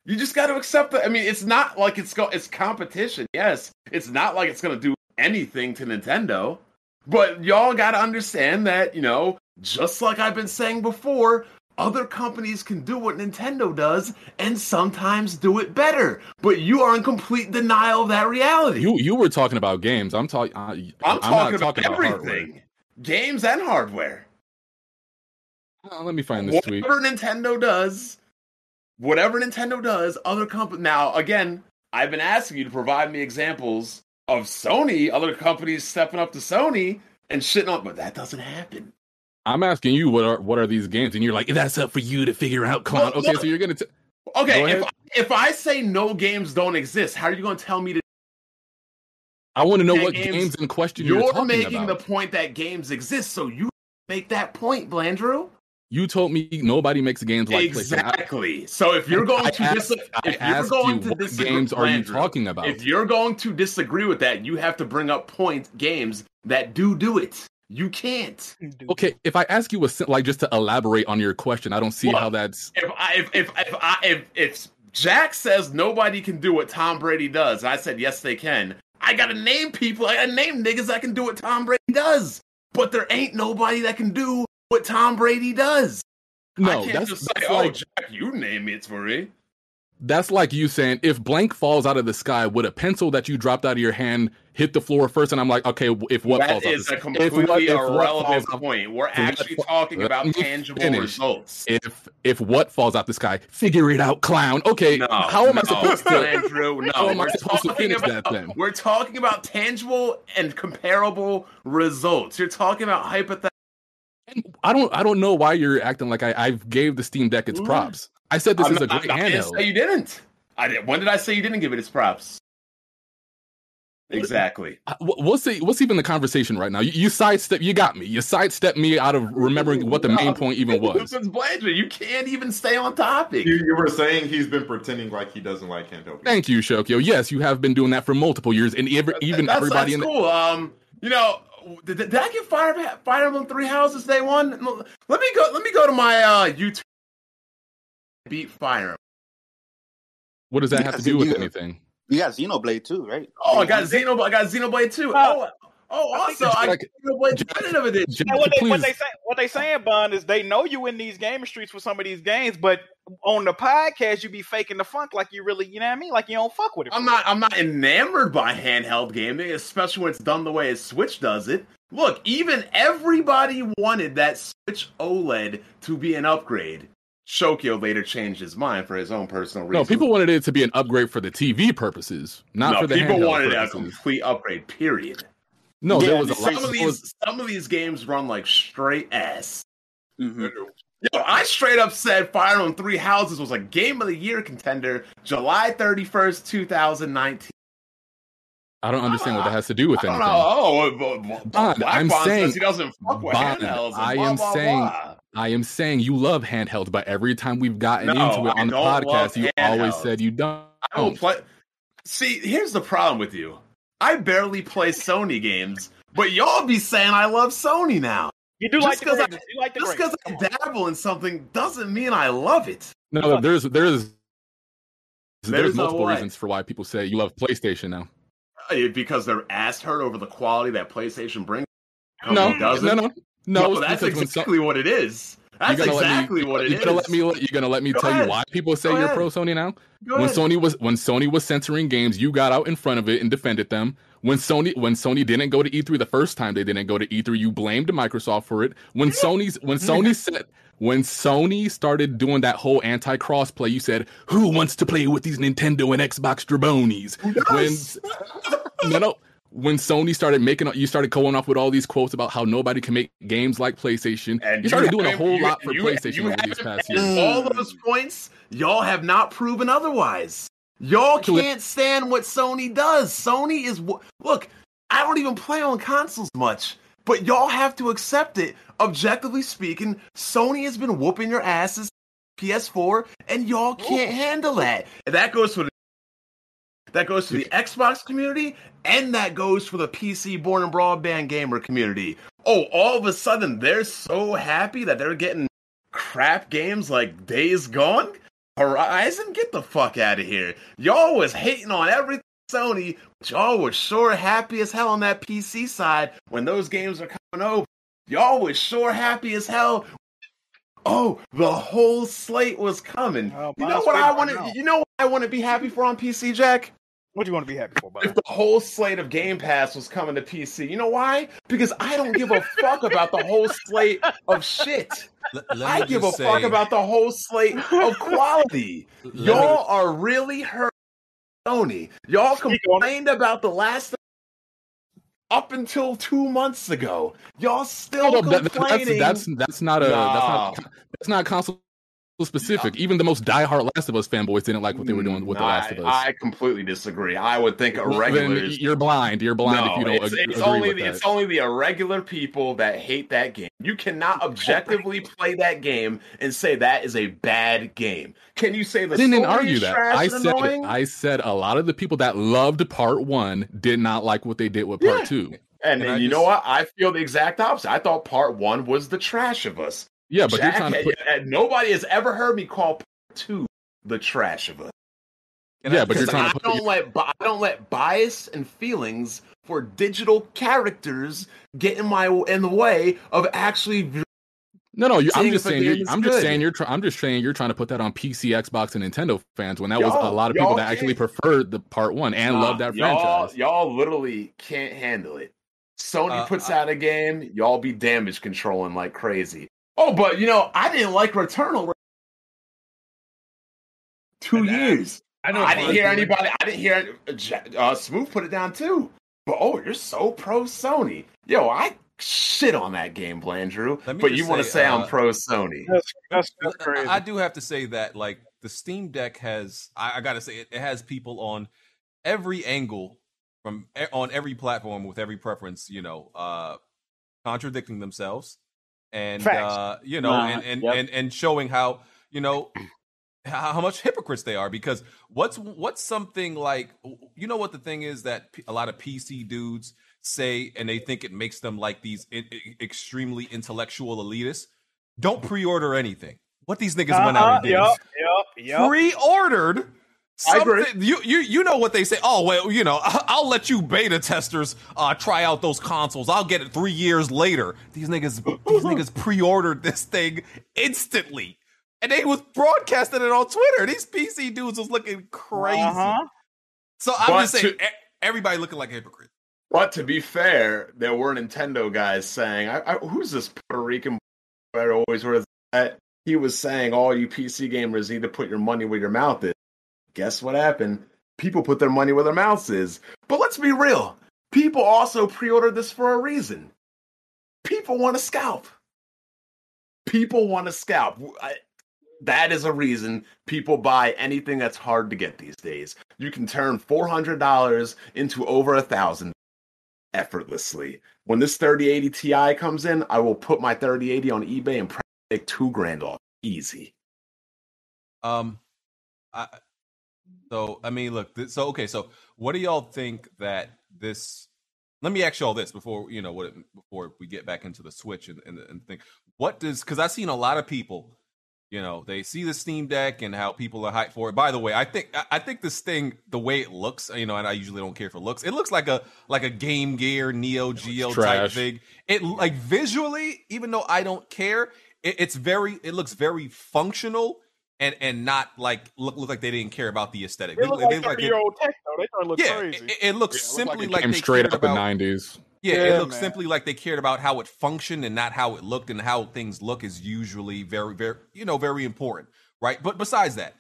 You just got to accept that. I mean, it's not like it's go. It's competition. Yes, it's not like it's going to do anything to Nintendo. But y'all got to understand that, you know, just like I've been saying before, other companies can do what Nintendo does and sometimes do it better. But you are in complete denial of that reality. You you were talking about games. I'm, ta- I, I'm, I'm talking about talking about everything. Hardware. Games and hardware. Oh, let me find this whatever tweet. Whatever Nintendo does, whatever Nintendo does, other companies... Now, again, I've been asking you to provide me examples of Sony, other companies stepping up to Sony and shitting on, but that doesn't happen. I'm asking you, what are what are these games? And you're like, that's up for you to figure out, clown. Well, okay, no. so you're gonna. T- okay, Go if I, if I say no games don't exist, how are you gonna tell me to? I want to know what games, games in question you're, you're talking making about. The point that games exist, so you make that point, Blandrew. You told me nobody makes games like exactly. PlayStation. I, so if you're going I to asked, dis- if I you're going you to what disagree, games are you talking about? If you're going to disagree with that, you have to bring up point games that do do it. You can't. Okay, if I ask you a like just to elaborate on your question, I don't see well, how that's. If I, if if if, I, if if Jack says nobody can do what Tom Brady does, and I said yes they can. I gotta name people. I gotta name niggas that can do what Tom Brady does, but there ain't nobody that can do what Tom Brady does. No, I can't that's, just that's say, like, oh, Jack, you name it for me. That's like you saying, if blank falls out of the sky, would a pencil that you dropped out of your hand hit the floor first? And I'm like, okay, if what that falls out of the sky. That is a completely if what, if irrelevant point. We're actually what, talking about tangible finish. results. If if what falls out the sky, figure it out, clown. Okay, no, how am no, I supposed to? Andrew, no, how am I supposed to finish about, that then? We're talking about tangible and comparable results. You're talking about hypothetical. I don't. I don't know why you're acting like I, I gave the Steam Deck its props. I said this I'm is not, a great handheld. I didn't say you didn't. I didn't. When did I say you didn't give it its props? Exactly. What's the, what's even the conversation right now? You, you sidestep. You got me. You sidestepped me out of remembering what the main point even was. You can't even stay on topic. You, you were saying he's been pretending like he doesn't like handheld. Thank you, Shokyo. Yes, you have been doing that for multiple years, and every, even that's, everybody. That's in cool. The- um, you know. Did, did I get Fire, Fire Emblem Three Houses day one? Let me go. Let me go to my uh, YouTube. Beat Fire Emblem. What does that you have to do with you, anything? You got Xenoblade Two, right? Oh, I got Xenoblade. I got Xenoblade Two. Oh, oh, oh also I got Xenoblade Definitive Edition. What they, what they say, what they saying, Bond, is they know you in these game streets for some of these games, but on the podcast you be faking the funk like you really, you know what I mean? Like you don't fuck with it. I'm not. I'm not enamored by handheld gaming, especially when it's done the way a Switch does it. Look, even everybody wanted that Switch OLED to be an upgrade. Shokyo later changed his mind for his own personal reasons. No, people wanted it to be an upgrade for the T V purposes, not no, for the handheld. No, people wanted purposes. A complete upgrade, period. No, yeah, there was a lot. Some of, these, some of these games run like straight ass. Mm-hmm. Yo, I straight up said Fire Emblem Three Houses was a Game of the Year contender July thirty-first, twenty nineteen. I don't understand uh, what that has to do with I anything. Oh, Bond, I'm Bond saying he doesn't fuck with Bond, handhelds. I blah, am blah, saying... Blah. I am saying you love handhelds, but every time we've gotten no, into it on the podcast, you handhelds. always said you don't. I don't play. See, here's the problem with you. I barely play Sony games, but y'all be saying I love Sony now. You do just like because like just because I dabble in something doesn't mean I love it. No, there's there's there's, there's multiple no reasons for why people say you love PlayStation now. Because they're ass hurt over the quality that PlayStation brings. No, no, no. No, no, that's exactly some, what it is. That's exactly me, what it you're is. Gonna let me, you're gonna let me Go tell ahead. you why people say Go you're ahead. pro Sony now? Go when ahead. Sony was when Sony was censoring games, you got out in front of it and defended them. When Sony when Sony didn't go to E three the first time, they didn't go to E three. You blamed Microsoft for it. When Sony's when Sony said when Sony started doing that whole anti-crossplay, you said, "Who wants to play with these Nintendo and Xbox jabronis?" Yes. When no no. When Sony started making, you started going off with all these quotes about how nobody can make games like PlayStation. And you started you doing have, a whole you, lot for you, PlayStation you over these past years. All those points, y'all have not proven otherwise. Y'all can't stand what Sony does. Sony is look. I don't even play on consoles much, but y'all have to accept it. Objectively speaking, Sony has been whooping your asses P S four, and y'all can't Ooh. handle that. And that goes for the That goes to the Xbox community, and that goes for the P C born and broadband gamer community. Oh, all of a sudden, they're so happy that they're getting crap games like Days Gone? Horizon? Get the fuck out of here. Y'all was hating on everything Sony, but y'all was sure happy as hell on that P C side when those games are coming over. Y'all was sure happy as hell. Oh, the whole slate was coming. Oh, you know what I want to You know what I want to be happy for on P C, Jack? What do you want to be happy for, buddy? If the whole slate of Game Pass was coming to P C. You know why? Because I don't give a fuck about the whole slate of shit. L- I give a say, fuck about the whole slate of quality. Y'all me... are really hurt, Sony. Y'all complained about the last up until two months ago. Y'all still oh, no, complaining. That's, that's, that's not a nah. that's not that's not console specific. Nah. Even the most diehard Last of Us fanboys didn't like what they were doing with nah, the Last of Us. I, I completely disagree. I would think irregulars. You're blind. You're blind no, if you don't it's, ag- it's agree only with the, that. It's only the irregular people that hate that game. You cannot objectively play that game and say that is a bad game. Can you say the I didn't argue that? I said I said a lot of the people that loved part one did not like what they did with part yeah. two. And, and, and you just, know what? I feel the exact opposite. I thought part one was the trash of us. Yeah, but Jack, you're trying to put... nobody has ever heard me call part two the trash of us. And yeah, I, but you're trying I to put... don't let I don't let bias and feelings for digital characters get in my in the way of actually. No, no, you, I'm just saying. You're, I'm good. just saying. You're. Try, I'm just saying. You're trying to put that on P C, Xbox, and Nintendo fans when that y'all, was a lot of people that actually preferred the part one and nah, loved that y'all, franchise. Y'all literally can't handle it. Sony uh, puts uh, out a game. Y'all be damage controlling like crazy. Oh, but, you know, I didn't like Returnal two years. I, I didn't hear anybody. I didn't hear uh, Smooth put it down, too. But, oh, you're so pro-Sony. Yo, I shit on that game, Blandrew. But you want to say uh, I'm pro-Sony. That's, that's, that's crazy. I do have to say that, like, the Steam Deck has, I, I got to say, it, it has people on every angle, from on every platform with every preference, you know, uh, contradicting themselves. And uh, you know, nah, and and, yep. and and showing how you know how, how much hypocrites they are, because what's what's something like you know what the thing is that a lot of P C dudes say, and they think it makes them like these in, in, extremely intellectual elitists. Don't pre-order anything. What these niggas uh-huh, went out and did, yep, yep, yep. pre-ordered. Something, you you you know what they say? Oh well, you know I'll, I'll let you beta testers uh, try out those consoles. I'll get it three years later. These niggas, these niggas pre-ordered this thing instantly, and they was broadcasting it on Twitter. These P C dudes was looking crazy. Uh-huh. So I'm but just saying, to, everybody looking like a hypocrite. But to be fair, there were Nintendo guys saying, I, I, "Who's this Puerto Rican that always wears that?" He was saying, "All you P C gamers need to put your money where your mouth is." Guess what happened? People put their money where their mouths is. But let's be real. People also pre-ordered this for a reason. People want to scalp. People want to scalp. I, that is a reason people buy anything that's hard to get these days. You can turn four hundred dollars into over one thousand dollars effortlessly. When this thirty eighty Ti comes in, I will put my thirty eighty on eBay and probably make two grand off. Easy. Um, I... So, I mean, look, th- so, okay, so what do y'all think that this, let me ask y'all this before, you know, what it, before we get back into the Switch and, and, and think, what does, because I've seen a lot of people, you know, they see the Steam Deck and how people are hyped for it. By the way, I think, I, I think this thing, the way it looks, you know, and I usually don't care for looks, it looks like a, like a Game Gear, Neo Geo type thing. It, like, visually, even though I don't care, it, it's very, it looks very functional and and not like look, look like they didn't care about the aesthetic. They, they look like thirty-year-old tech though. They thought it looked yeah, crazy. It, it looks yeah, it simply like, like they straight cared up about, the nineties. Yeah, yeah, it looks man. simply like they cared about how it functioned and not how it looked, and how things look is usually very, very, you know, very important, right? But besides that,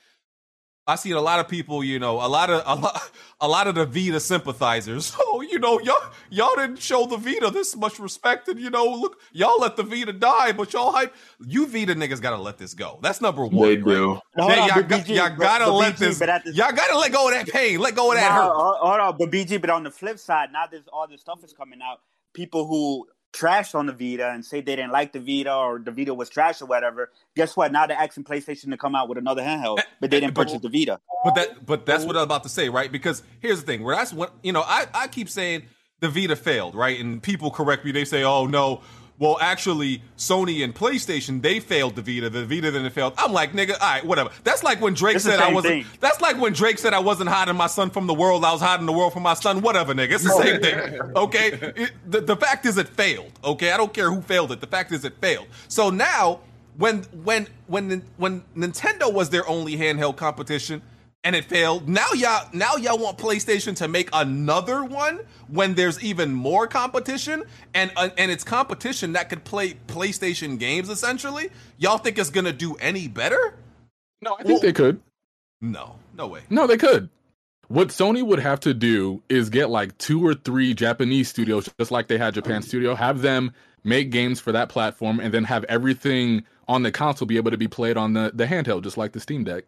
I seen a lot of people, you know, a lot of a lot, a lot of the Vita sympathizers. Oh, you know, y'all y'all didn't show the Vita this much respect, and you know, look, y'all let the Vita die, but y'all hype. You Vita niggas gotta let this go. That's number one. They do. Right? Hey, on, y'all, got, B G, y'all gotta but, but let B G, this. this. Y'all gotta let go of that pain. Let go of that now, hurt. Hold on, but B G. But on the flip side, now there's all this stuff is coming out. People who trash on the Vita and say they didn't like the Vita or the Vita was trash or whatever. Guess what? Now they're asking PlayStation to come out with another handheld, but they didn't but, purchase the Vita. But that, but that's what I'm about to say, right? Because here's the thing: where that's what you know, I I keep saying the Vita failed, right? And people correct me; they say, "Oh no, well actually, Sony and PlayStation they failed the Vita. The Vita then failed." I'm like, nigga, all right, whatever. That's like when Drake it's said I wasn't. Thing. That's like when Drake said I wasn't hiding my son from the world. I was hiding the world from my son. Whatever, nigga. It's the oh, same yeah. thing. Okay. It, the, the fact is, it failed. Okay. I don't care who failed it. The fact is, it failed. So now, when when when when Nintendo was their only handheld competition and it failed, now y'all now y'all want PlayStation to make another one when there's even more competition and uh, and it's competition that could play PlayStation games essentially. Y'all think it's gonna do any better? No, I think well, they could. No, no way. No, they could. What Sony would have to do is get like two or three Japanese studios, just like they had Japan Studio, have them make games for that platform, and then have everything on the console be able to be played on the, the handheld, just like the Steam Deck.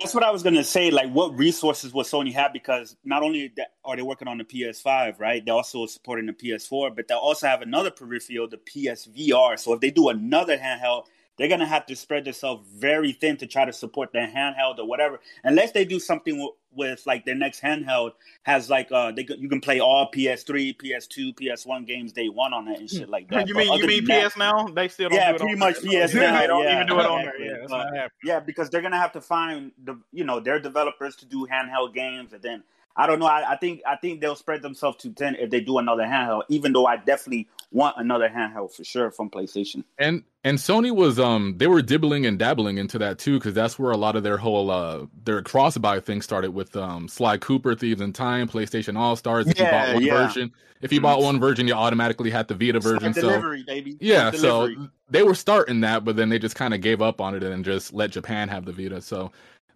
That's what I was going to say. Like, what resources will Sony have? Because not only are they working on the P S five, right? They're also supporting the P S four, but they'll also have another peripheral, the P S V R. So if they do another handheld, they're going to have to spread themselves very thin to try to support their handheld or whatever. Unless they do something w- with, like, their next handheld has, like, uh, they you can play all P S three, P S two, P S one games day one on it and shit like that. You mean, you mean P S that, now? They still don't yeah, do it pretty on much P S now. They don't yeah, even do it on there. Yeah, but, not yeah, because they're going to have to find, the you know, their developers to do handheld games. And then, I don't know, I, I think I think they'll spread themselves too thin if they do another handheld, even though I definitely want another handheld for sure from PlayStation. And and Sony was um they were dibbling and dabbling into that too, because that's where a lot of their whole uh their cross-buy thing started with um Sly Cooper, Thieves in Time, PlayStation All-Stars. If yeah, you bought one yeah. version, if you mm-hmm. bought one version, you automatically had the Vita version. So delivery, baby. Yeah, delivery. So they were starting that, but then they just kind of gave up on it and just let Japan have the Vita. So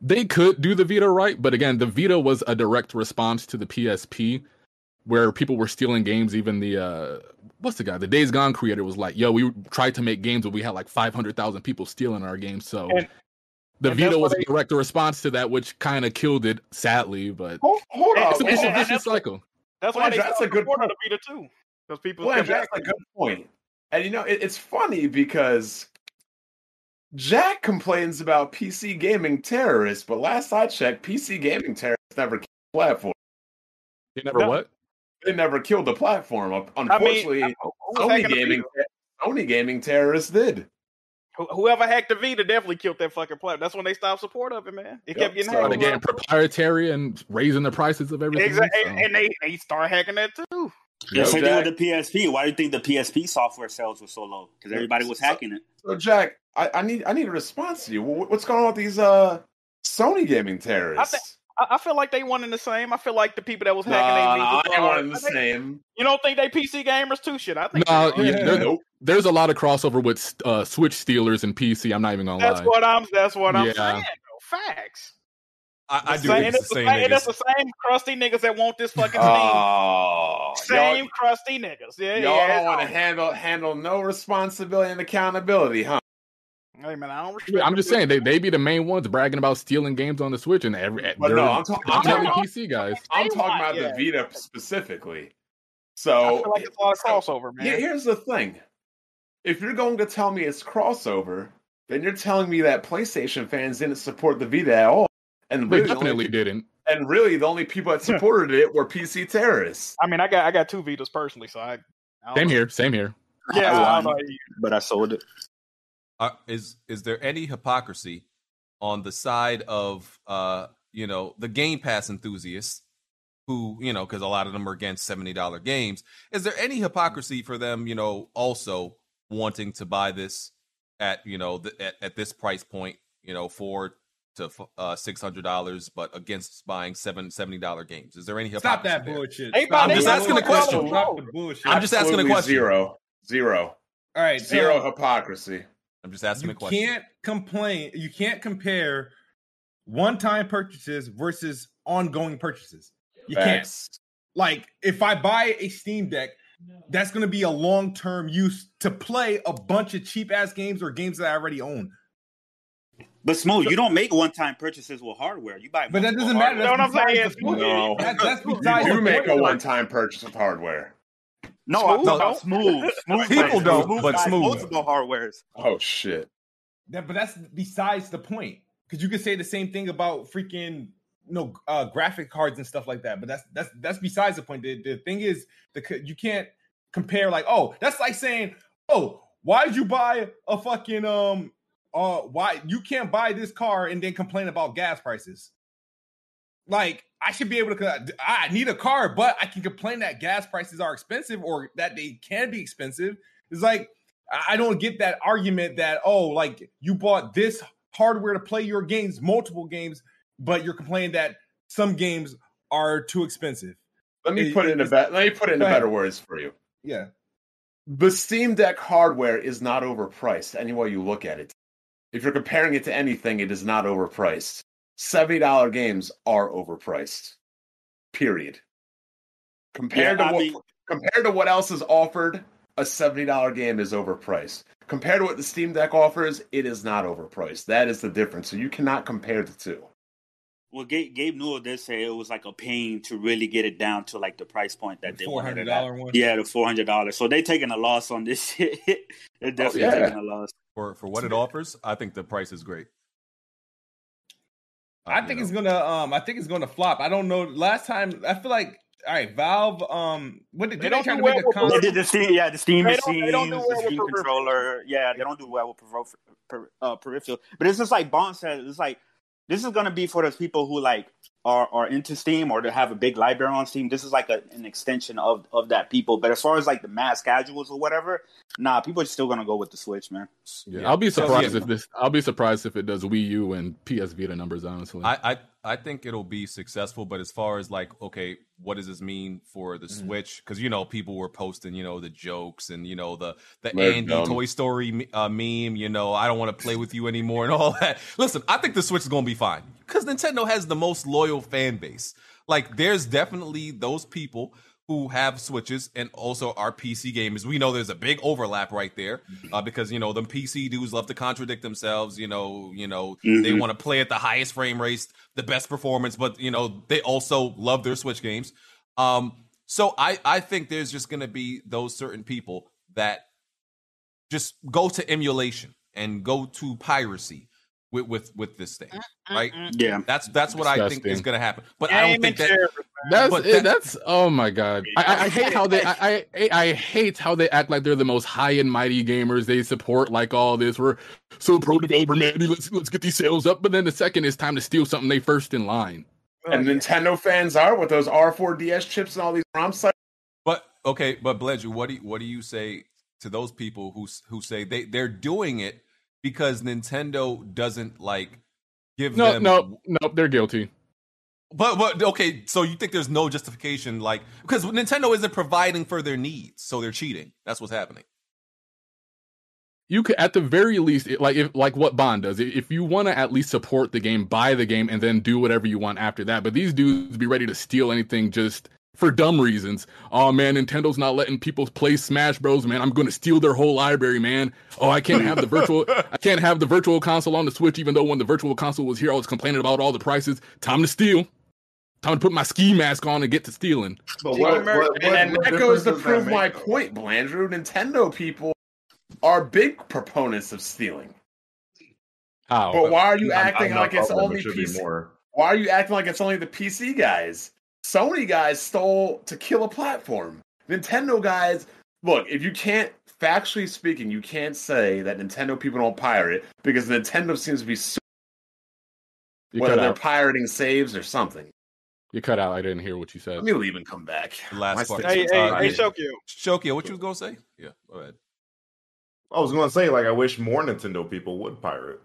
they could do the Vita right, but again, the Vita was a direct response to the P S P, where people were stealing games. Even the uh what's the guy, the Days Gone creator, was like, yo, we tried to make games but we had like five hundred thousand people stealing our games. So and, the and Vita was they... a direct response to that, which kind of killed it, sadly. But hold, hold on, it's a vicious, vicious cycle. That's why well, they that's a good point of Vita too, because people well, that's a good point. And you know, it, it's funny because Jack complains about P C gaming terrorists, but last I checked, P C gaming terrorists never killed the platform. They never no. what? They never killed the platform. Unfortunately, I mean, Sony gaming Sony gaming terrorists did. Whoever hacked the Vita definitely killed that fucking platform. That's when they stopped support of it, man. It yep. kept getting hacked. Started getting proprietary and raising the prices of everything. Exactly. So. And they, they started hacking that too. Yeah, same thing with the P S P. Why do you think the P S P software sales were so low? Because everybody was hacking it. So, Jack, I, I need I need a response to you. What's going on with these uh, Sony gaming terrorists? I th- I feel like they one in the same. I feel like the people that was hacking nah, they one in the think, same. You don't think they P C gamers too? Shit, I think. Nah, yeah, there, there's a lot of crossover with uh, Switch stealers and P C. I'm not even gonna that's lie. That's what I'm. That's what I'm yeah. saying. Though. Facts. I, I do. Same, it's the same. Niggas. It's the same crusty niggas that want this fucking thing. Oh, same crusty niggas. Yeah, y'all yeah, don't want to handle handle no responsibility and accountability, huh? Hey man, I don't I'm just saying they, they be the main ones bragging about stealing games on the Switch and every. But no, I'm, talk- I'm talking about P C guys. I'm talking about yeah. the Vita specifically. So I feel like it's a lot of crossover, man. Yeah, here's the thing: if you're going to tell me it's crossover, then you're telling me that PlayStation fans didn't support the Vita at all, and really they definitely only, didn't. And really, the only people that supported it were P C terrorists. I mean, I got I got two Vitas personally, so I. I same know. here. Same here. Yeah, I won, but I sold it. Uh, is is there any hypocrisy on the side of uh you know the Game Pass enthusiasts who you know because a lot of them are against seventy dollars games? Is there any hypocrisy for them you know also wanting to buy this at, you know, th- at, at this price point, you know, four to uh, six hundred dollars, but against buying seven seventy dollars games. Is there any Stop that there? bullshit. Hey, I'm, just asking a question. Bullshit. I'm just asking a question. Zero. Zero. All right. Zero so hypocrisy. I'm just asking a question. You can't complain. You can't compare one-time purchases versus ongoing purchases. You Facts. can't. Like, if I buy a Steam Deck, that's going to be a long-term use to play a bunch of cheap-ass games or games that I already own. But Smooth, you don't make one-time purchases with hardware. You buy, but that doesn't matter. That's no, besides no, no. That, that's besides you do make a one-time purchase with hardware. No, Smooth, no, Smooth, Smooth. People don't, Smooth but Smooth multiple hardwares. Oh shit! That, but that's besides the point, because you could say the same thing about freaking you know, uh, graphic cards and stuff like that. But that's that's that's besides the point. The, the thing is, the you can't compare. Like, oh, that's like saying, oh, why did you buy a fucking um. Uh, why you can't buy this car and then complain about gas prices? Like, I should be able to. I need a car, but I can complain that gas prices are expensive or that they can be expensive. It's like, I don't get that argument that, oh, like you bought this hardware to play your games, multiple games, but you're complaining that some games are too expensive. Let me it, put it in a better. Let me put it in better words for you. Yeah, the Steam Deck hardware is not overpriced any way you look at it. If you're comparing it to anything, it is not overpriced. seventy dollars games are overpriced. Period. Compared yeah, to what mean... compared to what else is offered, a seventy dollars game is overpriced. Compared to what the Steam Deck offers, it is not overpriced. That is the difference. So you cannot compare the two. Well, Gabe, Gabe Newell did say it was like a pain to really get it down to like the price point that the they wanted. four hundred dollars one? Yeah, the four hundred dollars. So they're taking a loss on this shit. They're definitely oh, yeah. taking a loss. For for what it offers, I think the price is great. I, I think know. it's gonna um I think it's gonna flop. I don't know. Last time I feel like all right, Valve um what did they, they, they try to make well a the Steam, yeah, the Steam machines, the Steam well controller. Yeah, they don't do well with peripheral per, uh, peripheral. But it's just like Bond said, it's like this is gonna be for those people who like are, are into Steam or to have a big library on Steam. This is like a, an extension of, of that people. But as far as like the mass casuals or whatever, nah, people are still gonna go with the Switch, man. Yeah, yeah. I'll be surprised so, yeah. if this. I'll be surprised if it does Wii U and P S Vita numbers. Honestly, I, I I think it'll be successful. But as far as like, okay, what does this mean for the mm-hmm. Switch? Because you know, people were posting, you know, the jokes and you know the the We're Andy dumb. Toy Story uh, meme. You know, I don't want to play with you anymore and all that. Listen, I think the Switch is gonna be fine because Nintendo has the most loyal fan base. Like, there's definitely those people who have Switches and also our P C gamers. We know there's a big overlap right there uh, because, you know, them P C dudes love to contradict themselves. You know, you know, mm-hmm. they want to play at the highest frame rates, the best performance, but, you know, they also love their Switch games. Um, so I, I think there's just going to be those certain people that just go to emulation and go to piracy with, with, with this thing, right? Yeah. That's that's what Disgusting. I think is going to happen. But yeah, I don't think that... Sure. That's that, that's oh my god! I, I hate how they I, I I hate how they act like they're the most high and mighty gamers. They support like all this. We're so pro development. Let's let's get these sales up. But then the second it's time to steal something, they first in line. And Nintendo fans are with those R four D S chips and all these ROM sites. But okay, but Bledger, what do you, what do you say to those people who who say they they're doing it because Nintendo doesn't like give no, them? No, no, no, they're guilty. But, but okay, so you think there's no justification, like, because Nintendo isn't providing for their needs, so they're cheating. That's what's happening. You could, at the very least, it, like if, like what Bond does, if you want to at least support the game, buy the game, and then do whatever you want after that. But these dudes be ready to steal anything just for dumb reasons. Oh, man, Nintendo's not letting people play Smash Bros, man. I'm going to steal their whole library, man. Oh, I can't have the virtual I can't have the virtual console on the Switch, even though when the virtual console was here, I was complaining about all the prices. Time to steal. Time to put my ski mask on and get to stealing. But what, what, what, and what that goes to prove my point, Blandrew. Nintendo people are big proponents of stealing. How? But why are you I'm, acting I'm like it's only P C? More. Why are you acting like it's only the P C guys? Sony guys stole to kill a platform. Nintendo guys, look, if you can't, factually speaking, you can't say that Nintendo people don't pirate because Nintendo seems to be so... Whether they're out. pirating saves or something. You cut out. I didn't hear what you said. Let me leave and come back. The last My part. Hey, hey, uh, hey, Shokyo. Shokyo, what you was going to say? Yeah, go ahead. I was going to say, like, I wish more Nintendo people would pirate.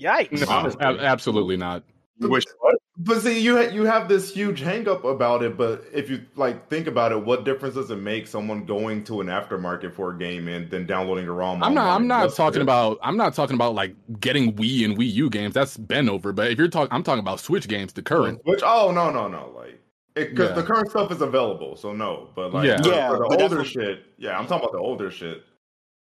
Yikes. No, ab- absolutely not. You wish what? But see, you ha- you have this huge hang-up about it, but if you, like, think about it, what difference does it make someone going to an aftermarket for a game and then downloading the ROM? I'm not I'm not talking it? about I'm not talking about like getting Wii and Wii U games. That's been over. But if you're talking, I'm talking about Switch games, the current. Which oh no no no like because yeah. the current stuff is available, so no. But like yeah. For, yeah, for the older what... shit, yeah, I'm talking about the older shit.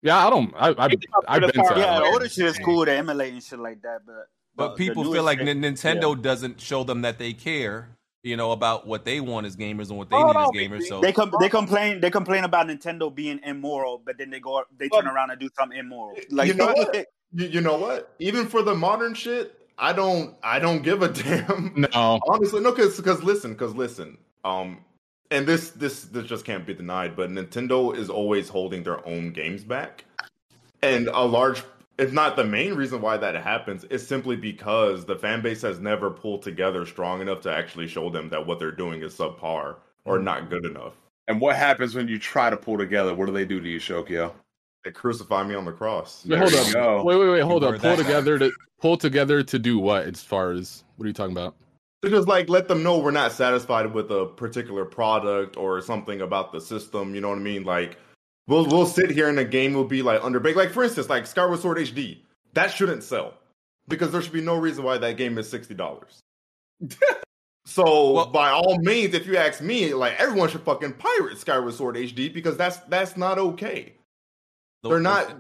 Yeah, I don't. I I I've been part, to yeah, the older shit is cool to emulate and shit like that, but. But uh, people feel like n- Nintendo yeah. doesn't show them that they care, you know, about what they want as gamers and what they oh, need no, as gamers. They, so they com- they complain they complain about Nintendo being immoral, but then they go they turn around and do something immoral. Like you know what? You know what? Even for the modern shit, I don't I don't give a damn. No, honestly, no, because because listen, because listen, um, and this this this just can't be denied. But Nintendo is always holding their own games back, and a large. If not the main reason why that happens, it's simply because the fan base has never pulled together strong enough to actually show them that what they're doing is subpar or not good enough. And what happens when you try to pull together? What do they do to you, Shokyo? They crucify me on the cross. Wait, hold up. Go. Wait, wait, wait, hold you up. Pull together to pull together to do what as far as what are you talking about? To just like let them know we're not satisfied with a particular product or something about the system, you know what I mean? Like We'll we'll sit here and the game will be like underbaked. Like for instance, like Skyward Sword H D, that shouldn't sell because there should be no reason why that game is sixty dollars. So well, by all means, if you ask me, like everyone should fucking pirate Skyward Sword H D because that's that's not okay. They're not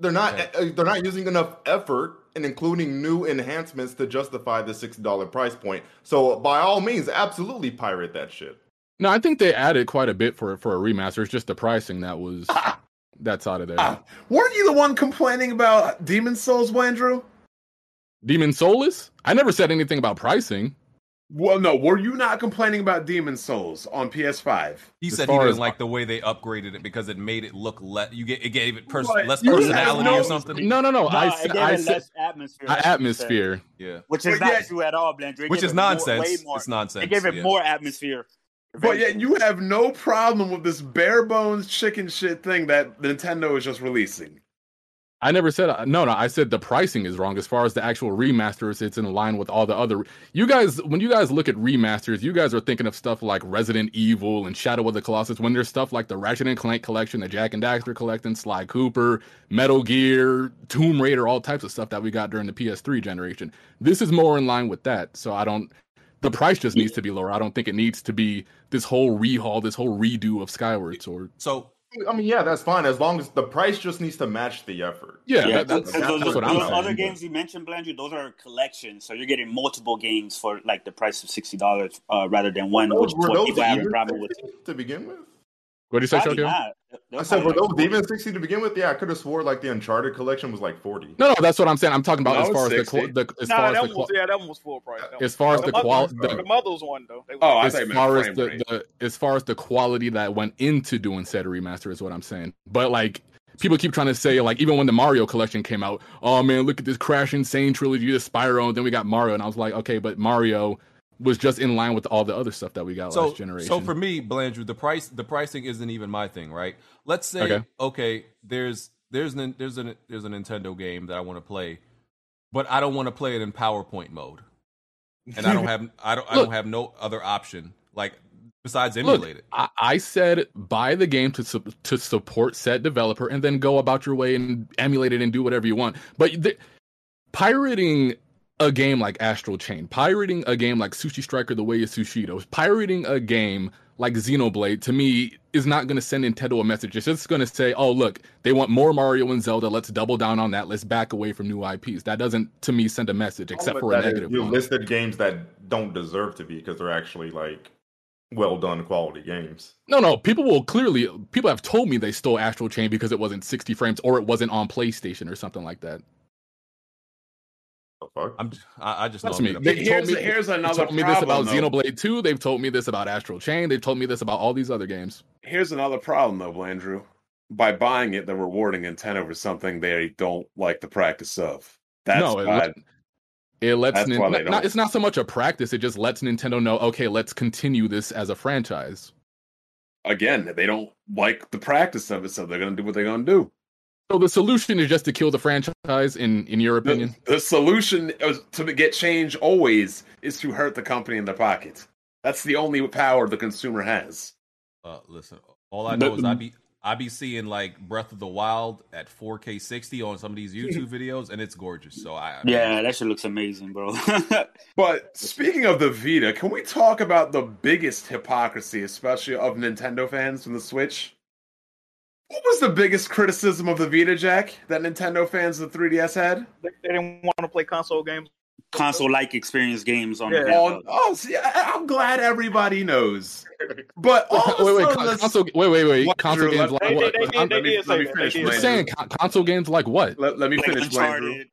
they're not okay. they're not using enough effort and including new enhancements to justify the sixty dollar price point. So by all means, absolutely pirate that shit. No, I think they added quite a bit for for a remaster. It's just the pricing that was ah, that's out of there. Ah, weren't you the one complaining about Demon Souls, Wandrew? Demon Souls? I never said anything about pricing. Well, no, were you not complaining about Demon Souls on P S five? He as said he didn't like the way they upgraded it because it made it look less. You get it gave it pers- less personality no, or something. No, no, no. no I, it gave I, it less I, atmosphere. Atmosphere, yeah. Which is but not yeah, true at all, Blender. Which is nonsense. More, more. It's nonsense. It gave it yeah. more atmosphere. But yet you have no problem with this bare bones chicken shit thing that Nintendo is just releasing. I never said no, no. I said the pricing is wrong as far as the actual remasters. It's in line with all the other. You guys, when you guys look at remasters, you guys are thinking of stuff like Resident Evil and Shadow of the Colossus. When there's stuff like the Ratchet and Clank collection, the Jak and Daxter collection, Sly Cooper, Metal Gear, Tomb Raider, all types of stuff that we got during the P S three generation. This is more in line with that. So I don't. The price just needs to be lower. I don't think it needs to be this whole rehaul, this whole redo of Skyward Sword. So, I mean, yeah, that's fine as long as the price just needs to match the effort. Yeah, yeah. That, that's, that's, those, that's what those I'm saying. Other games you mentioned, Blandrew, those are collections, so you're getting multiple games for like the price of sixty dollars uh, rather than one, those, which is what people have a problem with to begin with. What do you say, Shokyo? I said, were those even sixty to begin with? Yeah, I could have swore like the Uncharted collection was like forty. No, no, that's what I'm saying. I'm talking about no, as far as the, the as nah, far as the quality. Yeah, that one was full price. As far as the quality, the mother's one though. Oh, as far as the as far as the quality that went into doing said remaster is what I'm saying. But like people keep trying to say, like even when the Mario collection came out, oh man, look at this Crash Insane trilogy, this Spyro, and then we got Mario, and I was like, okay, but Mario was just in line with all the other stuff that we got so, last generation. So for me, Blandrew, the price, the pricing isn't even my thing, right? Let's say, okay, okay there's there's an, there's a there's a Nintendo game that I want to play, but I don't want to play it in PowerPoint mode, and I don't have I don't look, I don't have no other option like besides emulate look, it. I, I said buy the game to su- to support said developer, and then go about your way and emulate it and do whatever you want. But the, pirating. a game like Astral Chain, pirating a game like Sushi Striker The Way of Sushido, pirating a game like Xenoblade, to me, is not going to send Nintendo a message. It's just going to say, oh, look, they want more Mario and Zelda. Let's double down on that. Let's back away from new I Ps. That doesn't, to me, send a message, except for a negative one. You listed games that don't deserve to be because they're actually, like, well-done quality games. No, no, people will clearly... People have told me they stole Astral Chain because it wasn't sixty frames or it wasn't on PlayStation or something like that. I'm just, I, I just know me. They here's, told me, here's another told me problem, this about though. Xenoblade two. They've told me this about Astral Chain. They've told me this about all these other games. Here's another problem, though, Blandrew. By buying it, they're rewarding intent over something they don't like the practice of. That's no, it, why, it lets. That's Nin- why they not, it's not so much a practice. It just lets Nintendo know, okay, let's continue this as a franchise. Again, they don't like the practice of it, so they're going to do what they're going to do. So the solution is just to kill the franchise, in, in your opinion? The, the solution to get change always is to hurt the company in their pocket. That's the only power the consumer has. Uh, listen, all I know but, is I be I be seeing like Breath of the Wild at four K sixty on some of these YouTube videos, and it's gorgeous. So I, I yeah, mean, that shit looks amazing, bro. But speaking of the Vita, can we talk about the biggest hypocrisy, especially of Nintendo fans from the Switch? What was the biggest criticism of the Vita, Jack, that Nintendo fans of the three D S had? They didn't want to play console games. Console-like experience games on yeah. the oh, oh, see, I'm glad everybody knows. But all wait, wait, con- console, wait, wait, wait, what, console games like they, what? They, they, they, they let me, let me finish. You're saying con- console games like what? Let, let me like finish. Blandrew.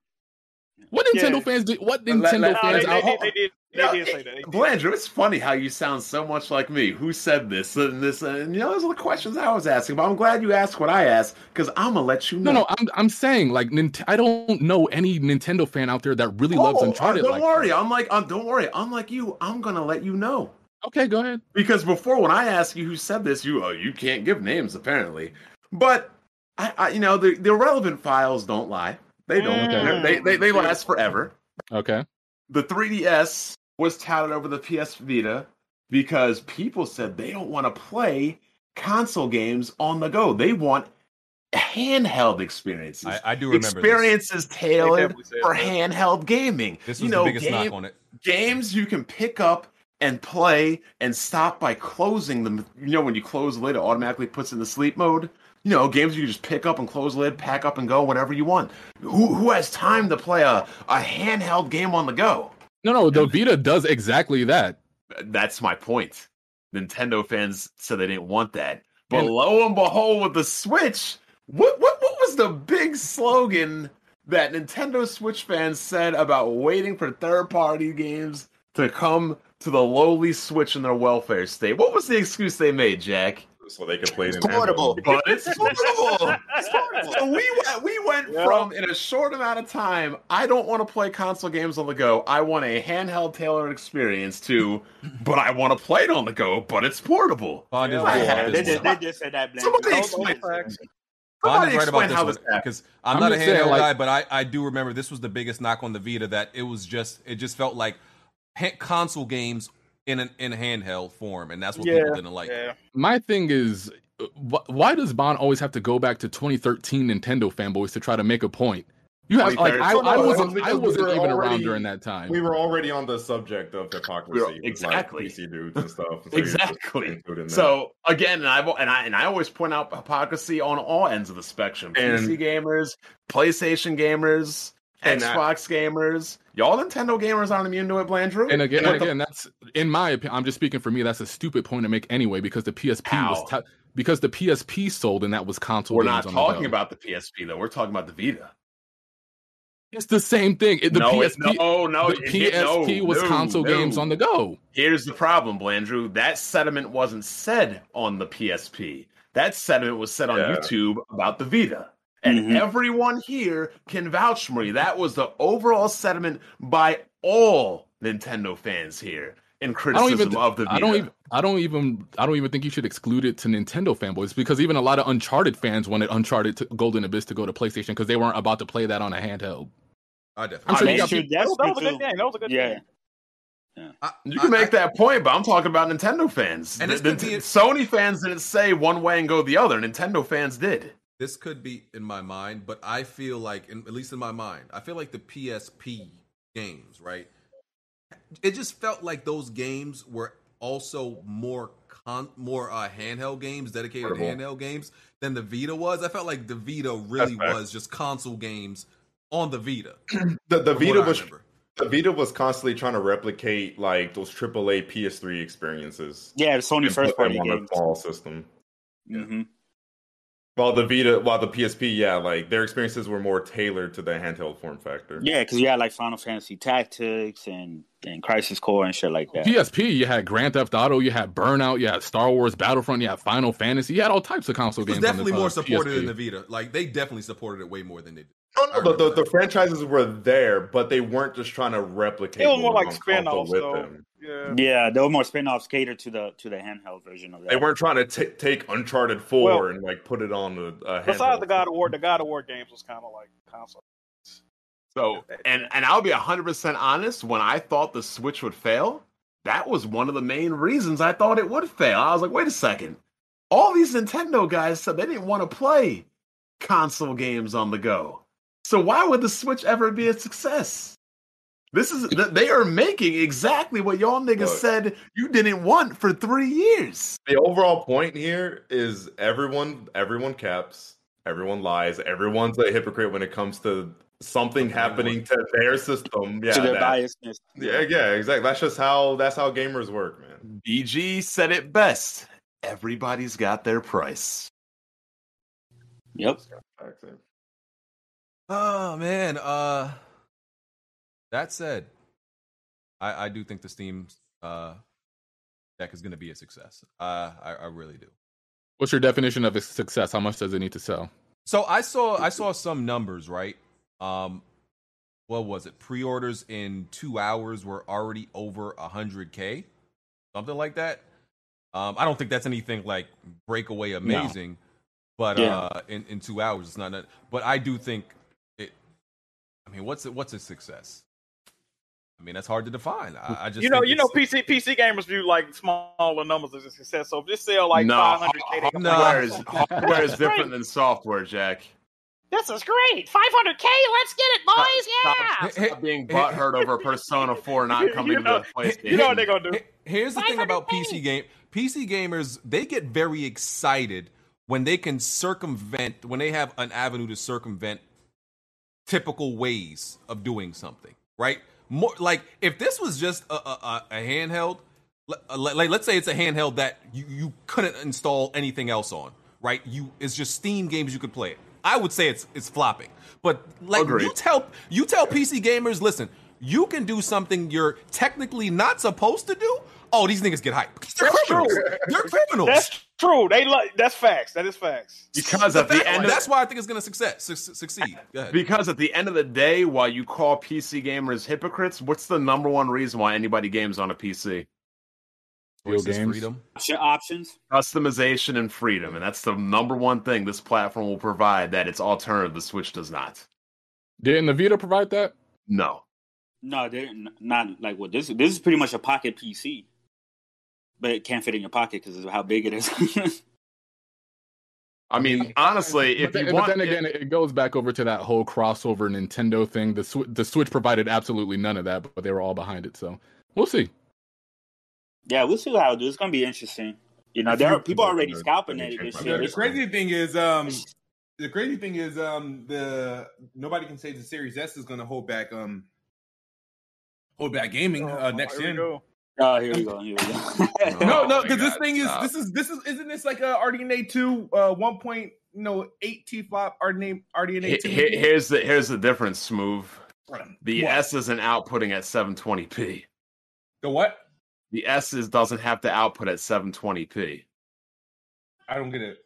What Nintendo yeah. fans? Did, what Nintendo no, fans? They, they, they did, they no, did say that. Blandrew, it's funny how you sound so much like me. Who said this and this? And you know, those are the questions I was asking. But I'm glad you asked what I asked because I'm gonna let you know. No, no, I'm I'm saying like Nint- I don't know any Nintendo fan out there that really oh, loves Uncharted. Don't like worry, that. I'm like, um, don't worry, I'm like you. I'm gonna let you know. Okay, go ahead. Because before, when I asked you who said this, you oh, you can't give names apparently. But I, I you know, the the relevant files don't lie. They don't. Okay. They, they they last forever. Okay. The three D S was touted over the P S Vita because people said they don't want to play console games on the go. They want handheld experiences. I, I do remember experiences this. Tailored for that. Handheld gaming. This was you know, the biggest game, knock on it. Games you can pick up and play and stop by closing them. You know, when you close the lid, it automatically puts in the sleep mode. You know, games you can just pick up and close the lid, pack up and go, whatever you want. Who who has time to play a, a handheld game on the go? No, no, the Vita does exactly that. That's my point. Nintendo fans said they didn't want that. But and lo and behold, with the Switch, what, what what was the big slogan that Nintendo Switch fans said about waiting for third-party games to come to the lowly Switch in their welfare state? What was the excuse they made, Jack? So they could play it. It's portable, but it's portable. It's portable. So we went, we went yeah. from in a short amount of time. I don't want to play console games on the go. I want a handheld tailored experience too, but I want to play it on the go. But it's portable. Yeah. Yeah. They, just, they just said that. Somebody explain. Somebody explain right how this happened. Because I'm, I'm not a handheld like, guy, but I, I do remember this was the biggest knock on the Vita that it was just it just felt like console games. In an in handheld form, and that's what yeah, people didn't like. Yeah. My thing is, wh- why does Bond always have to go back to twenty thirteen Nintendo fanboys to try to make a point? You have like I, I wasn't I wasn't even around during that time. We were already on the subject of hypocrisy, exactly. With, like, P C dudes and stuff. So exactly. So again, and I and I and I always point out hypocrisy on all ends of the spectrum: and P C gamers, PlayStation gamers. And Xbox I, gamers, y'all Nintendo gamers aren't immune to it, Blandrew. And again, and again, the, that's in my opinion. I'm just speaking for me. That's a stupid point to make anyway, because the P S P how? was t- because the P S P sold, and that was console. We're games not talking the about the P S P though. We're talking about the Vita. It's the same thing. The no, P S P, no, no, the P S P no, was no, console no. games on the go. Here's the problem, Blandrew. That sentiment wasn't said on the P S P. That sentiment was said on yeah. YouTube about the Vita. And mm-hmm. everyone here can vouch for me. That was the overall sentiment by all Nintendo fans here in criticism th- of the Vita. I don't even. I don't even. I don't even think you should exclude it to Nintendo fanboys, because even a lot of Uncharted fans wanted Uncharted to Golden Abyss to go to PlayStation because they weren't about to play that on a handheld. I definitely. I'm sure I mean, sure, that, was, that was a good thing. That was a good yeah. thing. Yeah. I, you can I, make I, that point, but I'm talking about Nintendo fans. And the, the, a- Sony fans didn't say one way and go the other. Nintendo fans did. This could be in my mind, but I feel like, in, at least in my mind, I feel like the P S P games, right? It just felt like those games were also more con- more uh, handheld games, dedicated Portable. handheld games, than the Vita was. I felt like the Vita really was just console games on the Vita. the the Vita was the Vita was constantly trying to replicate like those triple A P S three experiences. Yeah, it's Sony first party games on the fall system. Mm-hmm. Yeah. While the Vita, while the P S P, yeah, like their experiences were more tailored to the handheld form factor. Yeah, because you had like Final Fantasy Tactics and, and Crisis Core and shit like that. P S P, you had Grand Theft Auto, you had Burnout, you had Star Wars Battlefront, you had Final Fantasy, you had all types of console games. It was games definitely on this, more uh, supported P S P. Than the Vita. Like they definitely supported it way more than they did. No, no, the, the franchises were there, but they weren't just trying to replicate. It was more like spin-offs, though. Them. Yeah, yeah. The more spin-offs cater to the to the handheld version of that. They weren't trying to t- take Uncharted four well, and like put it on the. Uh, besides the God of War, the God of War games was kind of like console. So and and I'll be a hundred percent honest. When I thought the Switch would fail, that was one of the main reasons I thought it would fail. I was like, wait a second. All these Nintendo guys said they didn't want to play console games on the go. So why would the Switch ever be a success? This is they are making exactly what y'all niggas Look, said you didn't want for three years. The overall point here is everyone, everyone caps, everyone lies, everyone's a hypocrite when it comes to something happening to their system. Yeah, to their biasness. Yeah, yeah, exactly. That's just how that's how gamers work, man. B G said it best. Everybody's got their price. Yep. Oh man, uh that said, I, I do think the Steam uh, deck is going to be a success. Uh, I, I really do. What's your definition of a success? How much does it need to sell? So I saw I saw some numbers, right? Um, what was it? Pre-orders in two hours were already over one hundred K, something like that. Um, I don't think that's anything like breakaway amazing, no. but yeah. uh, in, in two hours, it's not. But I do think it. I mean, what's it, what's a success? I mean, that's hard to define. I, I just you know, you know, P C P C gamers do like smaller numbers as a success. So if just sell like no, five hundred K, no, hardware is, hardware is different than software, Jack. This is great. five hundred K, let's get it, boys. Stop, yeah. Stop, stop being butthurt over Persona four not coming you know, to the PlayStation. You know what they're going to do. Here's the thing about P C game. P C gamers, they get very excited when they can circumvent, when they have an avenue to circumvent typical ways of doing something, right? More like, if this was just a, a, a handheld, like, let's say it's a handheld that you, you couldn't install anything else on, right? You It's just Steam games you could play it. I would say it's it's flopping, but like Agreed. you tell you tell P C gamers, listen, you can do something you're technically not supposed to do. Oh, these niggas get hyped. They're that's criminals. True. They're criminals. That's true. They like that's facts. That is facts. Because at the end, of, that's why I think it's gonna success su- succeed. Go ahead. Because at the end of the day, while you call P C gamers hypocrites, what's the number one reason why anybody games on a P C? Games. Freedom. Options, customization, and freedom, and that's the number one thing this platform will provide that its alternative the Switch does not. Didn't the Vita provide that? No, no, they're not like what well, this. This is pretty much a pocket P C, but it can't fit in your pocket because of how big it is. I mean, honestly, if but you then, want, but then again, it, it goes back over to that whole crossover Nintendo thing. The Sw- the Switch provided absolutely none of that, but they were all behind it, so we'll see. Yeah, we'll see how it is. It's gonna be interesting. You know, there are people already scalping it. This shit. The crazy thing is, um, the crazy thing is, um, the nobody can say the Series S is gonna hold back, um, hold back gaming uh, next oh, here gen. Oh, uh, here we go. Here we go. no, no, because oh this thing is, this is, this is, isn't this like a R D N A two, uh, one point, you know, eight T flop R D N A R D N A two. Here, here's the here's the difference. Smooth. The what? S isn't outputting at seven twenty p. The what? The S is doesn't have to output at seven twenty p. I don't get it.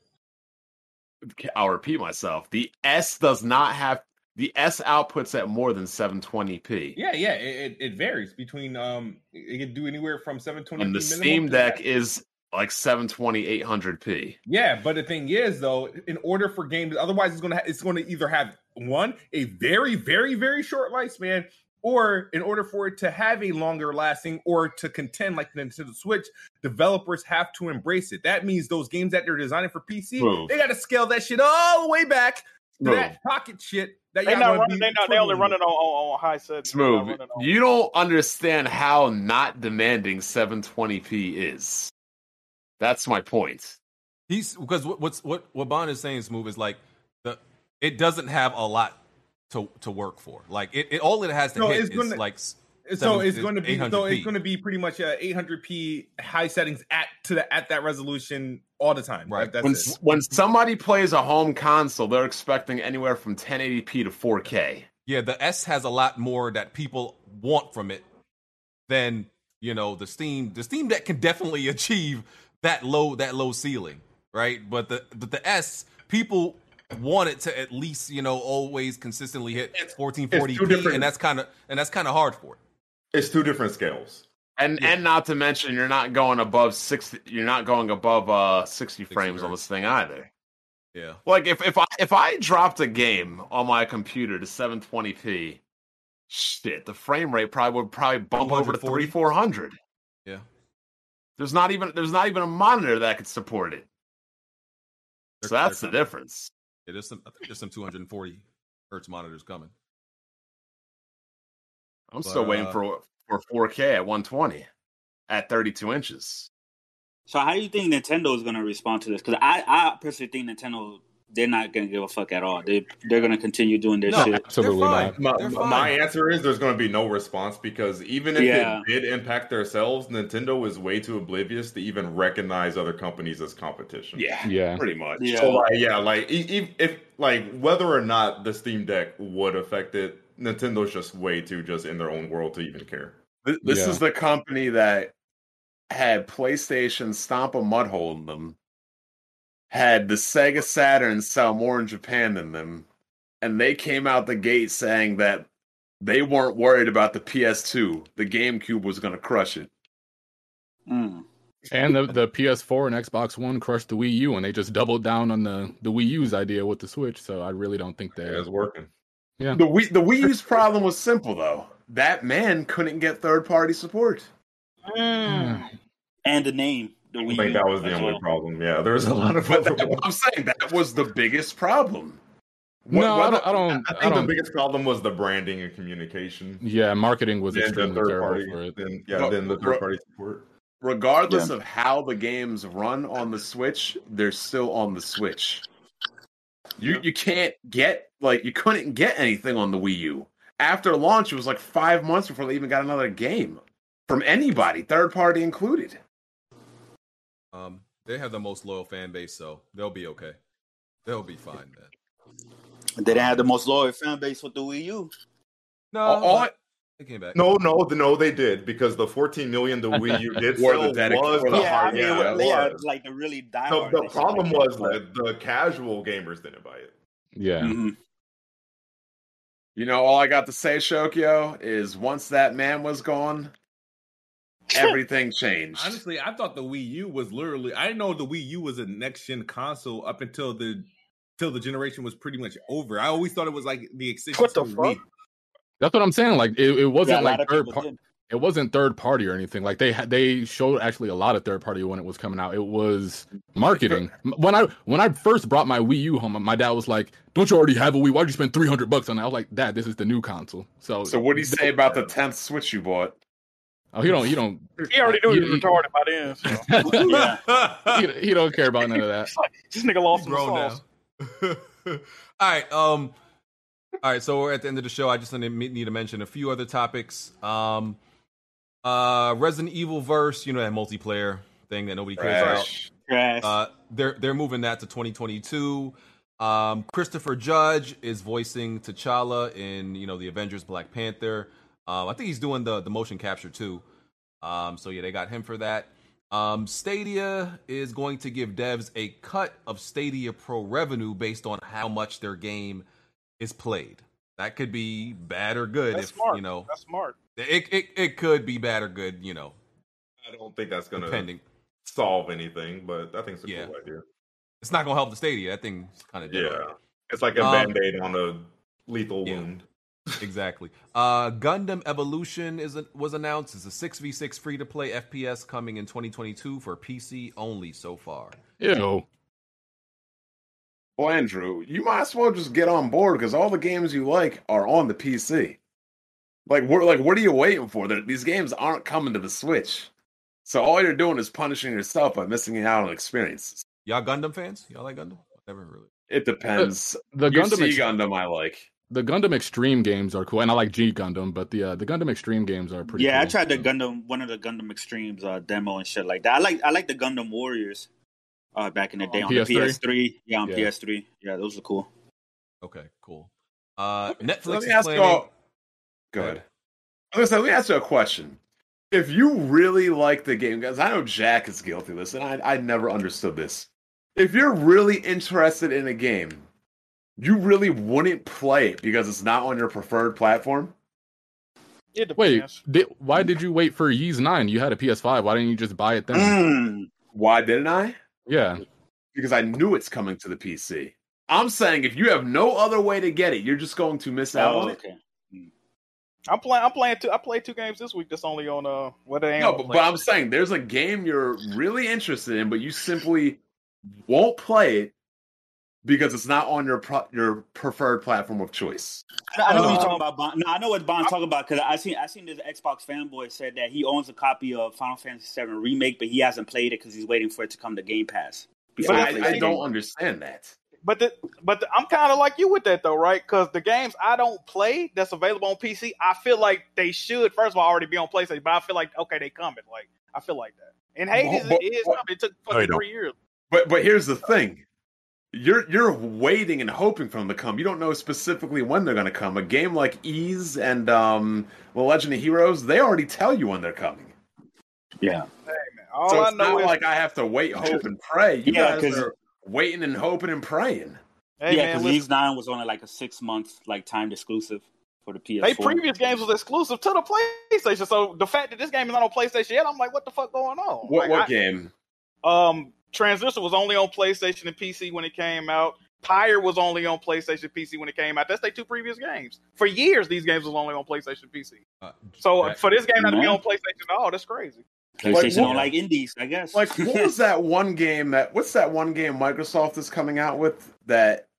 I'll repeat myself. The S does not have the S outputs at more than seven twenty p. Yeah, yeah, it, it varies between um it can do anywhere from seven twenty p. And the Steam Deck is like seven twenty, eight hundred p. Yeah, but the thing is though, in order for games, otherwise it's gonna ha- it's gonna either have one a very very very short lifespan. Or in order for it to have a longer lasting or to contend like the Nintendo Switch, developers have to embrace it. That means those games that they're designing for P C, Move. they got to scale that shit all the way back to Move. that pocket shit. That they not running, they, not, they only running on, on, on high settings. Smooth. You don't understand how not demanding seven twenty p is. That's my point. He's because what, what's what what Bond is saying, Smooth, is like the it doesn't have a lot. To, to work for like it, it all it has to so hit gonna, is like seven, so it's going to be so it's going to be pretty much a eight hundred p high settings at to the at that resolution all the time, right? Like that's when it. when somebody plays a home console, they're expecting anywhere from ten eighty p to four K. Yeah, the S has a lot more that people want from it than you know the Steam. The Steam Deck can definitely achieve that low that low ceiling, right? But the but the S people. Wanted to at least you know always consistently hit fourteen forty p, and that's kind of and that's kind of hard for it. It's two different scales. And yeah. and not to mention, you're not going above sixty. You're not going above uh sixty, sixty frames hertz on this thing either. Yeah. Like if if I if I dropped a game on my computer to seven twenty p, shit, the frame rate probably would probably bump over to thirty-four hundred. Yeah. There's not even there's not even a monitor that could support it. They're, so that's the coming. difference. Yeah, there's some. I think there's some two forty hertz monitors coming. I'm but, still waiting uh, for. Or four K at one twenty at thirty-two inches. So how do you think Nintendo is going to respond to this? Because I, I personally think Nintendo, they're not going to give a fuck at all. They, they're going to continue doing their no, shit. Absolutely not. My, my answer is there's going to be no response, because even if yeah. it did impact themselves, Nintendo is way too oblivious to even recognize other companies as competition. Yeah, yeah. pretty much. Yeah, so like, yeah, like if, if like whether or not the Steam Deck would affect it, Nintendo's just way too just in their own world to even care. This, this yeah. is the company that had PlayStation stomp a mud hole in them, had the Sega Saturn sell more in Japan than them, and they came out the gate saying that they weren't worried about the P S two. The GameCube was going to crush it. Mm. And the, the P S four and Xbox One crushed the Wii U, and they just doubled down on the, the Wii U's idea with the Switch, so I really don't think that... It's working. Yeah. The Wii, the Wii U's problem was simple, though. That man couldn't get third-party support. Mm. And the name. The Wii I think U that was the only well. problem. Yeah, there was a lot of... But that, I'm saying that was the biggest problem. What, no, what, I, don't, I don't... I think I don't, the biggest problem was the branding and communication. Yeah, marketing was then extremely the terrible party, for it. Then, yeah, but, then the third-party support. Regardless yeah. of how the games run on the Switch, they're still on the Switch. You you can't get... Like, you couldn't get anything on the Wii U. After launch, it was like five months before they even got another game from anybody, third party included. Um, they have the most loyal fan base, so they'll be okay. They'll be fine, man. They didn't have the most loyal fan base with the Wii U. No, all, all I, they came back. No, no, no, they did, because the fourteen million the Wii U did sell was the yeah, hard. I mean, yeah, they are like the really die hard. The, the problem like was that the casual gamers didn't buy it. Yeah. Mm-hmm. You know, all I got to say, Shokyo, is once that man was gone, everything changed. Honestly, I thought the Wii U was literally... I didn't know the Wii U was a next-gen console up until the till the generation was pretty much over. I always thought it was like the extension. What the fuck? Wii. That's what I'm saying. Like, it, it wasn't yeah, like third party. It wasn't third party or anything. Like, they they showed actually a lot of third party when it was coming out. It was marketing. When I when I first brought my Wii U home, my dad was like, "Don't you already have a Wii? Why'd you spend three hundred bucks on that?" I was like, "Dad, this is the new console." So, so what do you say about the tenth Switch you bought? Oh, he don't. He don't. He already knew he was retarded by then. So. yeah. he, he don't care about none of that. This nigga lost his sauce. All right. Um. All right. So we're at the end of the show. I just need to mention a few other topics. Um. Uh, Resident Evil verse, you know, that multiplayer thing that nobody cares Crash. about. Crash. Uh, they're they're moving that to twenty twenty-two. Um, Christopher Judge is voicing T'Challa in, you know, the Avengers, Black Panther. Um, I think he's doing the the motion capture too. Um, so yeah, they got him for that. Um, Stadia is going to give devs a cut of Stadia Pro revenue based on how much their game is played. That could be bad or good. That's if smart. You know, that's smart. It, it it could be bad or good, you know. I don't think that's gonna depending. solve anything, but I think it's a yeah. cool idea. It's not gonna help the Stadia. That thing's kind of yeah. Different. It's like a um, band-aid on a lethal yeah. wound. Exactly. Uh, Gundam Evolution is a, was announced. It's a six v six free-to-play F P S coming in twenty twenty-two for P C only so far. You know. Well, Andrew, you might as well just get on board, because all the games you like are on the P C. Like, we're, like, what are you waiting for? They're, these games aren't coming to the Switch. So all you're doing is punishing yourself by missing out on experiences. Y'all Gundam fans? Y'all like Gundam? Never really. It depends. The, the Gundam, Ex- Gundam I like. The Gundam Extreme games are cool, and I like G Gundam, but the uh, the Gundam Extreme games are pretty yeah, cool. Yeah, I tried the Gundam, one of the Gundam Extremes uh, demo and shit like that. I like I like the Gundam Warriors. Uh, back in the day on, on P S three? The P S three. Yeah, on yeah. P S three. Yeah, those are cool. Okay, cool. Uh, Netflix let me is ask planning... Y'all... Go ahead. I was going to say, let me ask you a question. If you really like the game, guys, I know Jack is guilty of this, and I, I never understood this. If you're really interested in a game, you really wouldn't play it because it's not on your preferred platform? It depends. Wait, did, why did you wait for Yeez nine? You had a P S five. Why didn't you just buy it then? Mm, why didn't I? Yeah. Because I knew it's coming to the P C. I'm saying if you have no other way to get it, you're just going to miss out oh, on okay. it. I'm playing. I'm playing. Two, I played two games this week. That's only on uh. What they no, but, but I'm saying there's a game you're really interested in, but you simply won't play it because it's not on your pro- your preferred platform of choice. No, I know uh, what you're talking about. Bon. No, I know what Bond's talking about because I seen I seen this Xbox fanboy said that he owns a copy of Final Fantasy seven Remake, but he hasn't played it because he's waiting for it to come to Game Pass. But I, I don't understand that. But the, but the, I'm kind of like you with that, though, right? Because the games I don't play that's available on P C, I feel like they should, first of all, already be on PlayStation. But I feel like, okay, they coming. Like, I feel like that. And Hades well, but, is coming. It took fucking no, three years. But but here's the thing. You're you're waiting and hoping for them to come. You don't know specifically when they're going to come. A game like Ease and um, The Legend of Heroes, they already tell you when they're coming. Yeah. Hey, man. All so I it's know not is- like I have to wait, hope, and pray. You yeah, guys are... waiting and hoping and praying. Hey, yeah, because Yeez nine was only like a six month like timed exclusive for the P S four. They previous games was exclusive to the PlayStation, so the fact that this game is not on PlayStation yet, I'm like, what the fuck going on? What like, what I, game? Um, Transistor was only on PlayStation and P C when it came out. Pyre was only on PlayStation and P C when it came out. That's their two previous games. For years, these games was only on PlayStation and P C. Uh, so that, for this game not to be on PlayStation at all, that's crazy. PlayStation like, what, like indies, I guess. Like, what was that one game that? What's that one game Microsoft is coming out with that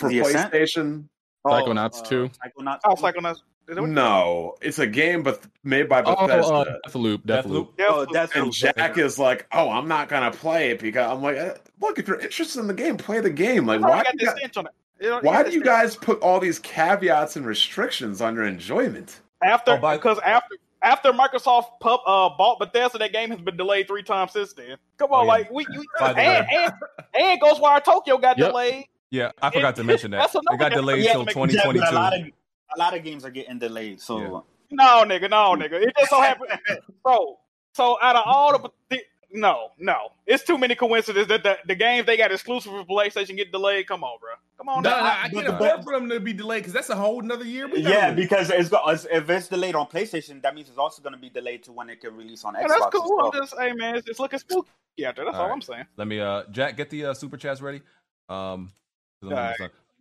for the PlayStation? Oh, Psychonauts uh, two. Psychonauts. Oh, Psychonauts. No, it's a game, but made by Bethesda. Oh, uh, Deathloop. Deathloop. Deathloop. Oh, Deathloop. And Jack is like, "Oh, I'm not gonna play it because I'm like, look, if you're interested in the game, play the game. Like, why? Do you, got, on it. Why do you guys put all these caveats and restrictions on your enjoyment? After oh, by, because after." After Microsoft pub, uh, bought Bethesda, that game has been delayed three times since then. Come on, oh, yeah. like we, we and, and, and Ghostwire Tokyo got yep. delayed. Yeah, I forgot and, to mention that. It got delayed until twenty twenty-two. A lot, of, a lot of games are getting delayed. So yeah. no, nigga, no, nigga. It just so happened, bro. So out of all the, the no, no, it's too many coincidences that the, the games they got exclusive for PlayStation get delayed. Come on, bro. Come on. No, no, I, I can't afford for them to be delayed because that's a whole another year. Yeah, know. Because it's, if it's delayed on PlayStation, that means it's also going to be delayed to when it can release on Xbox. Yeah, that's cool. I'm just, hey man, it's, it's looking spooky out there. That's all, all right. I'm saying. Let me, uh, Jack, get the uh, super chats ready. Um, right.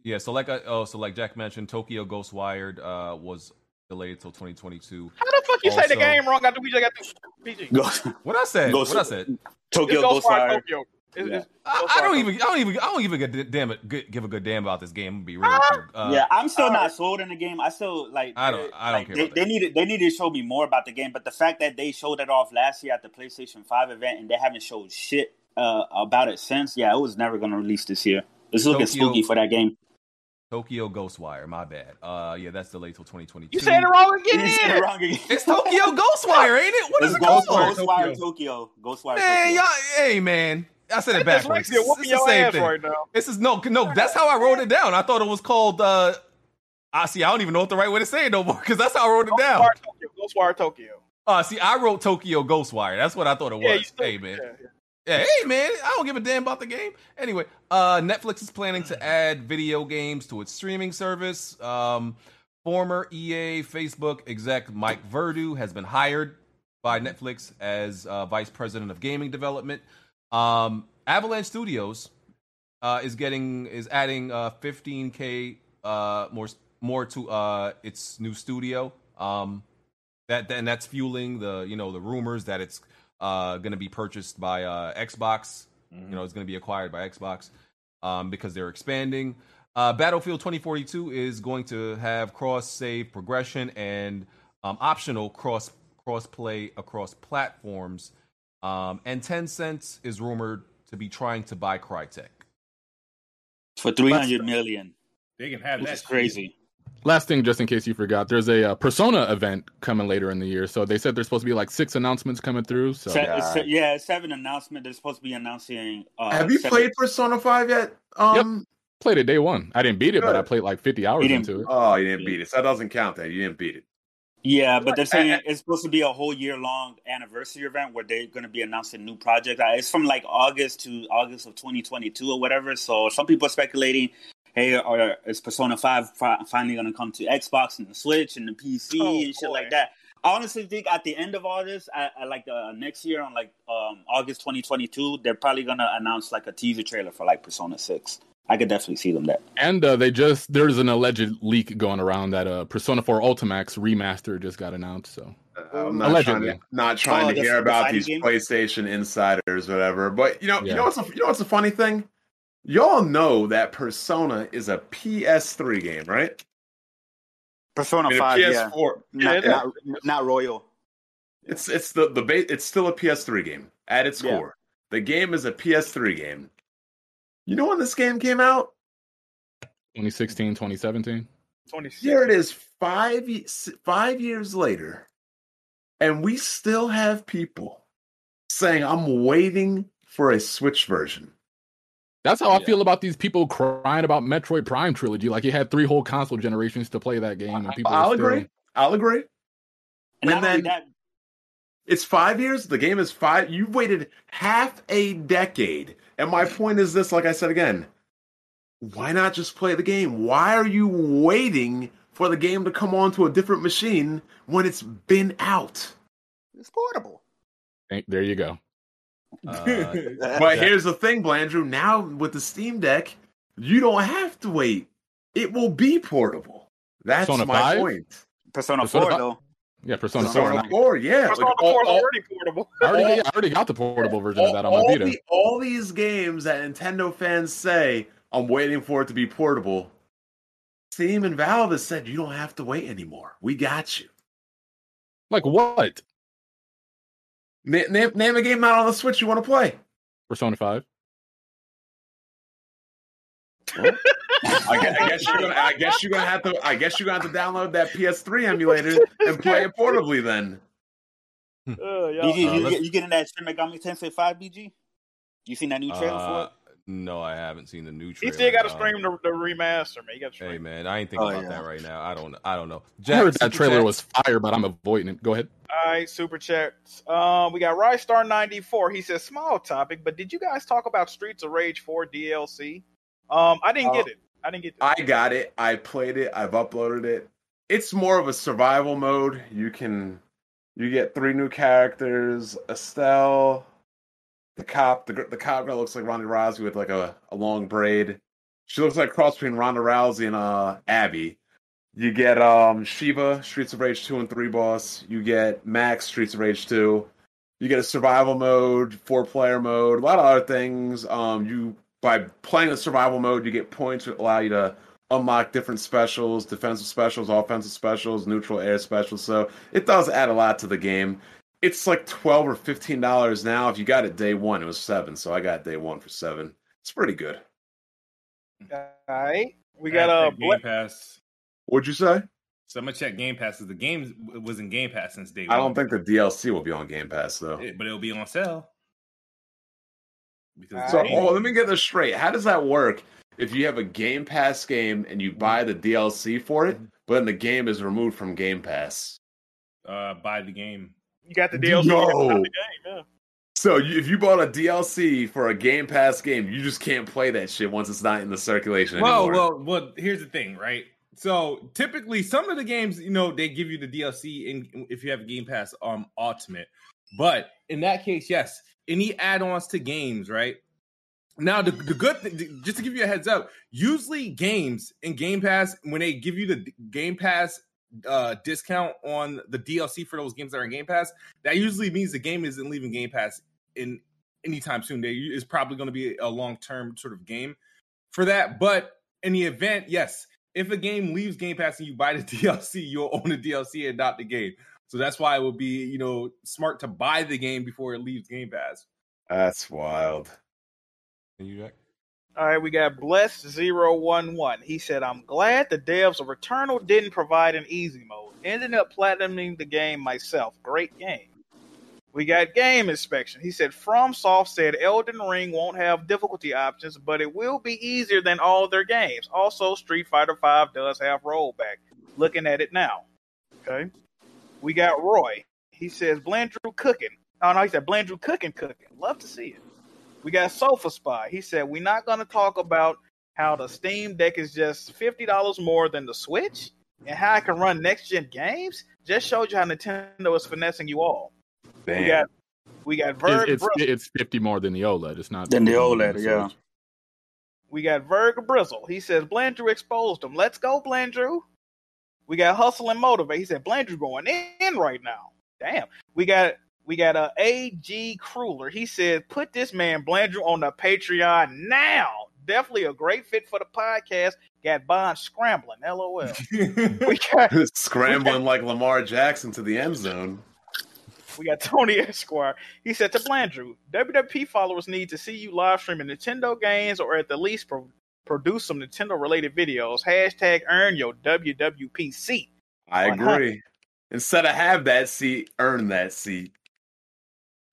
yeah. So like, I, oh, so like Jack mentioned, Tokyo Ghostwired uh, was delayed till twenty twenty-two. How the fuck you also, say the game wrong? I do we just got the P G. What I said? Ghost, what I said? Tokyo Ghostwired. It's, yeah. it's I, I don't even, I don't even, I don't even give a damn, give a good damn about this game. I'm gonna be real. Uh, yeah, I'm still uh, not sold in the game. I still like. I don't, I don't like, care. They, about they need, they need to show me more about the game. But the fact that they showed it off last year at the PlayStation five event and they haven't showed shit uh, about it since. Yeah, it was never gonna release this year. It's looking Tokyo, spooky for that game. Tokyo Ghostwire. My bad. Uh, yeah, that's delayed till twenty twenty-two. You said it wrong again. You said it wrong again. It's Tokyo Ghostwire, ain't it? What it's is it Ghost, called? Ghostwire Tokyo. Ghostwire. Man, Tokyo. y'all, hey man. I said it backwards. It's, it's the same thing. Right now. This is no, no. That's how I wrote it down. I thought it was called. Uh, I see. I don't even know what the right way to say it no more because that's how I wrote it down. Ghostwire Tokyo. Uh, see, I wrote Tokyo Ghostwire. That's what I thought it yeah, was. Still, hey man. Yeah, yeah. Yeah, hey man, I don't give a damn about the game. Anyway, uh, Netflix is planning to add video games to its streaming service. Um, former E A Facebook exec Mike Verdu has been hired by Netflix as uh, vice president of gaming development. Um, Avalanche Studios uh, is getting is adding uh, fifteen thousand uh, more more to uh, its new studio. Um, that and that's fueling the you know the rumors that it's uh, going to be purchased by uh, Xbox. Mm-hmm. You know it's going to be acquired by Xbox um, because they're expanding. Uh, Battlefield twenty forty-two is going to have cross save progression and um, optional cross cross play across platforms. Um, and Tencent is rumored to be trying to buy Crytek for three hundred million. They can have that. That's crazy. Last thing, just in case you forgot, there's a uh, Persona event coming later in the year. So they said there's supposed to be like six announcements coming through. So, so, yeah. so yeah, seven announcements. They're supposed to be announcing. Uh, have you seven. played Persona five yet? Um, yep. Played it day one. I didn't beat it, Good. but I played like fifty hours into it. Oh, you didn't beat it. So that doesn't count. That you didn't beat it. Yeah, but they're saying it's supposed to be a whole year-long anniversary event where they're going to be announcing new projects. It's from like August to August of twenty twenty-two or whatever. So some people are speculating hey, or is Persona five finally going to come to Xbox and the Switch and the P C oh, and shit boy. like that? I honestly think at the end of all this, I, I like the next year on like um, August twenty twenty-two, they're probably going to announce like a teaser trailer for like Persona six. I could definitely see them that. And uh, they just, there's an alleged leak going around that uh, Persona four Ultimax remaster just got announced, so. Uh, I'm not allegedly. trying to, not trying oh, to hear about these game? PlayStation insiders, whatever. But you know, yeah. you know what's a, you know what's a funny thing? Y'all know that Persona is a P S three game, right? Persona I mean, five, P S four, yeah. Not, yeah. Not, not Royal. It's it's the the base, it's still a P S three game at its yeah. core. The game is a P S three game. You know when this game came out? twenty sixteen, twenty seventeen. Here it is, five five years later. And we still have people saying, I'm waiting for a Switch version. That's how yeah. I feel about these people crying about Metroid Prime Trilogy. Like, you had three whole console generations to play that game. And people I'll still... agree. I'll agree. And, and then that... it's five years. The game is five. You've waited half a decade. And my point is this, like I said again, why not just play the game? Why are you waiting for the game to come onto a different machine when it's been out? It's portable. There you go. Uh, but here's the thing, Blandrew. Now with the Steam Deck, you don't have to wait. It will be portable. That's Persona my five? point. Persona, Persona four, five? though. Yeah, Persona, Persona four. four. Yeah. Persona like, four is already portable. I already, I already got the portable version all, of that on my Vita. The, all these games that Nintendo fans say, I'm waiting for it to be portable, Steam and Valve has said, you don't have to wait anymore. We got you. Like what? Na- name, name a game out on the Switch you want to play. Persona five. Well, I, I guess you're gonna. I guess you're gonna have to. I guess you're gonna have to download that P S three emulator and play it portably then. Uh, B G, you, uh, you, you getting that Shin Megami Tensei five, B G? You seen that new trailer uh, for it? No, I haven't seen the new trailer. He still got to stream the, the remaster, man. You got to stream. Hey, man, I ain't thinking oh, about yeah. that right now. I don't I don't know. Jack, I heard that trailer chats. was fire, but I'm avoiding it. Go ahead. All right, super chats. Um, we got Rystar ninety-four. He says, small topic, but did you guys talk about Streets of Rage four D L C? Um, I didn't uh, get it. I didn't get it. I got it. I played it. I've uploaded it. It's more of a survival mode. You can you get three new characters, Estelle... The cop, the the cop girl looks like Ronda Rousey with like a, a long braid. She looks like a cross between Ronda Rousey and uh, Abby. You get um, Shiva, Streets of Rage two and three boss. You get Max, Streets of Rage two. You get a survival mode, four player mode, a lot of other things. Um, you by playing the survival mode, you get points that allow you to unlock different specials, defensive specials, offensive specials, neutral air specials. So it does add a lot to the game. It's like twelve or fifteen dollars now. If you got it day one, it was seven, so I got day one for seven. It's pretty good. All right, we got a uh, Game what? Pass. What'd you say? So I'm gonna check Game Pass. The game was in Game Pass since day one. I don't think the D L C will be on Game Pass though, it, but it'll be on sale. Because so oh, let me get this straight. How does that work? If you have a Game Pass game and you buy the D L C for it, but then the game is removed from Game Pass, uh, buy the game. You got the D L C no. the game, yeah. So you, if you bought a D L C for a Game Pass game, you just can't play that shit once it's not in the circulation well, anymore. Well, well, here's the thing, right? So typically, some of the games, you know, they give you the D L C in, if you have a Game Pass um, Ultimate. But in that case, yes, any add-ons to games, right? Now, the, the good thing, just to give you a heads up, usually games in Game Pass, when they give you the Game Pass Uh, discount on the D L C for those games that are in Game Pass, that usually means the game isn't leaving Game Pass in anytime soon. They, it's probably going to be a long-term sort of game for that. But in the event, yes, if a game leaves Game Pass and you buy the D L C, you'll own the D L C and not the game. So that's why it would be, you know, smart to buy the game before it leaves Game Pass. That's wild. Can you check? All right, we got Bless zero one one. He said, I'm glad the devs of Returnal didn't provide an easy mode. Ended up platinuming the game myself. Great game. We got Game Inspection. He said, FromSoft said Elden Ring won't have difficulty options, but it will be easier than all their games. Also, Street Fighter five does have rollback. Looking at it now. Okay. We got Roy. He says, Blandrew cooking. Oh, no, he said, Blandrew cooking, cooking. Love to see it. We got Sofa Spy. He said, we're not going to talk about how the Steam Deck is just fifty dollars more than the Switch, and how I can run next-gen games, just showed you how Nintendo is finessing you all. Damn. We got, we got Verge it's, Brizzle. It's fifty more than the OLED. It's not than the OLED, than the yeah. We got Verge Brizzle. He says, Blandrew exposed him. Let's go, Blandrew. We got Hustle and Motivate. He said, Blandrew going in right now. Damn. We got we got uh, A G Crueler. He said, put this man Blandrew on the Patreon now. Definitely a great fit for the podcast. Got Bond scrambling. LOL. We got, scrambling we got, like Lamar Jackson to the end zone. We got Tony Esquire. He said to Blandrew, W W P followers need to see you live streaming Nintendo games or at the least pro- produce some Nintendo-related videos. Hashtag earn your W W P seat. I agree. Instead of have that seat, earn that seat.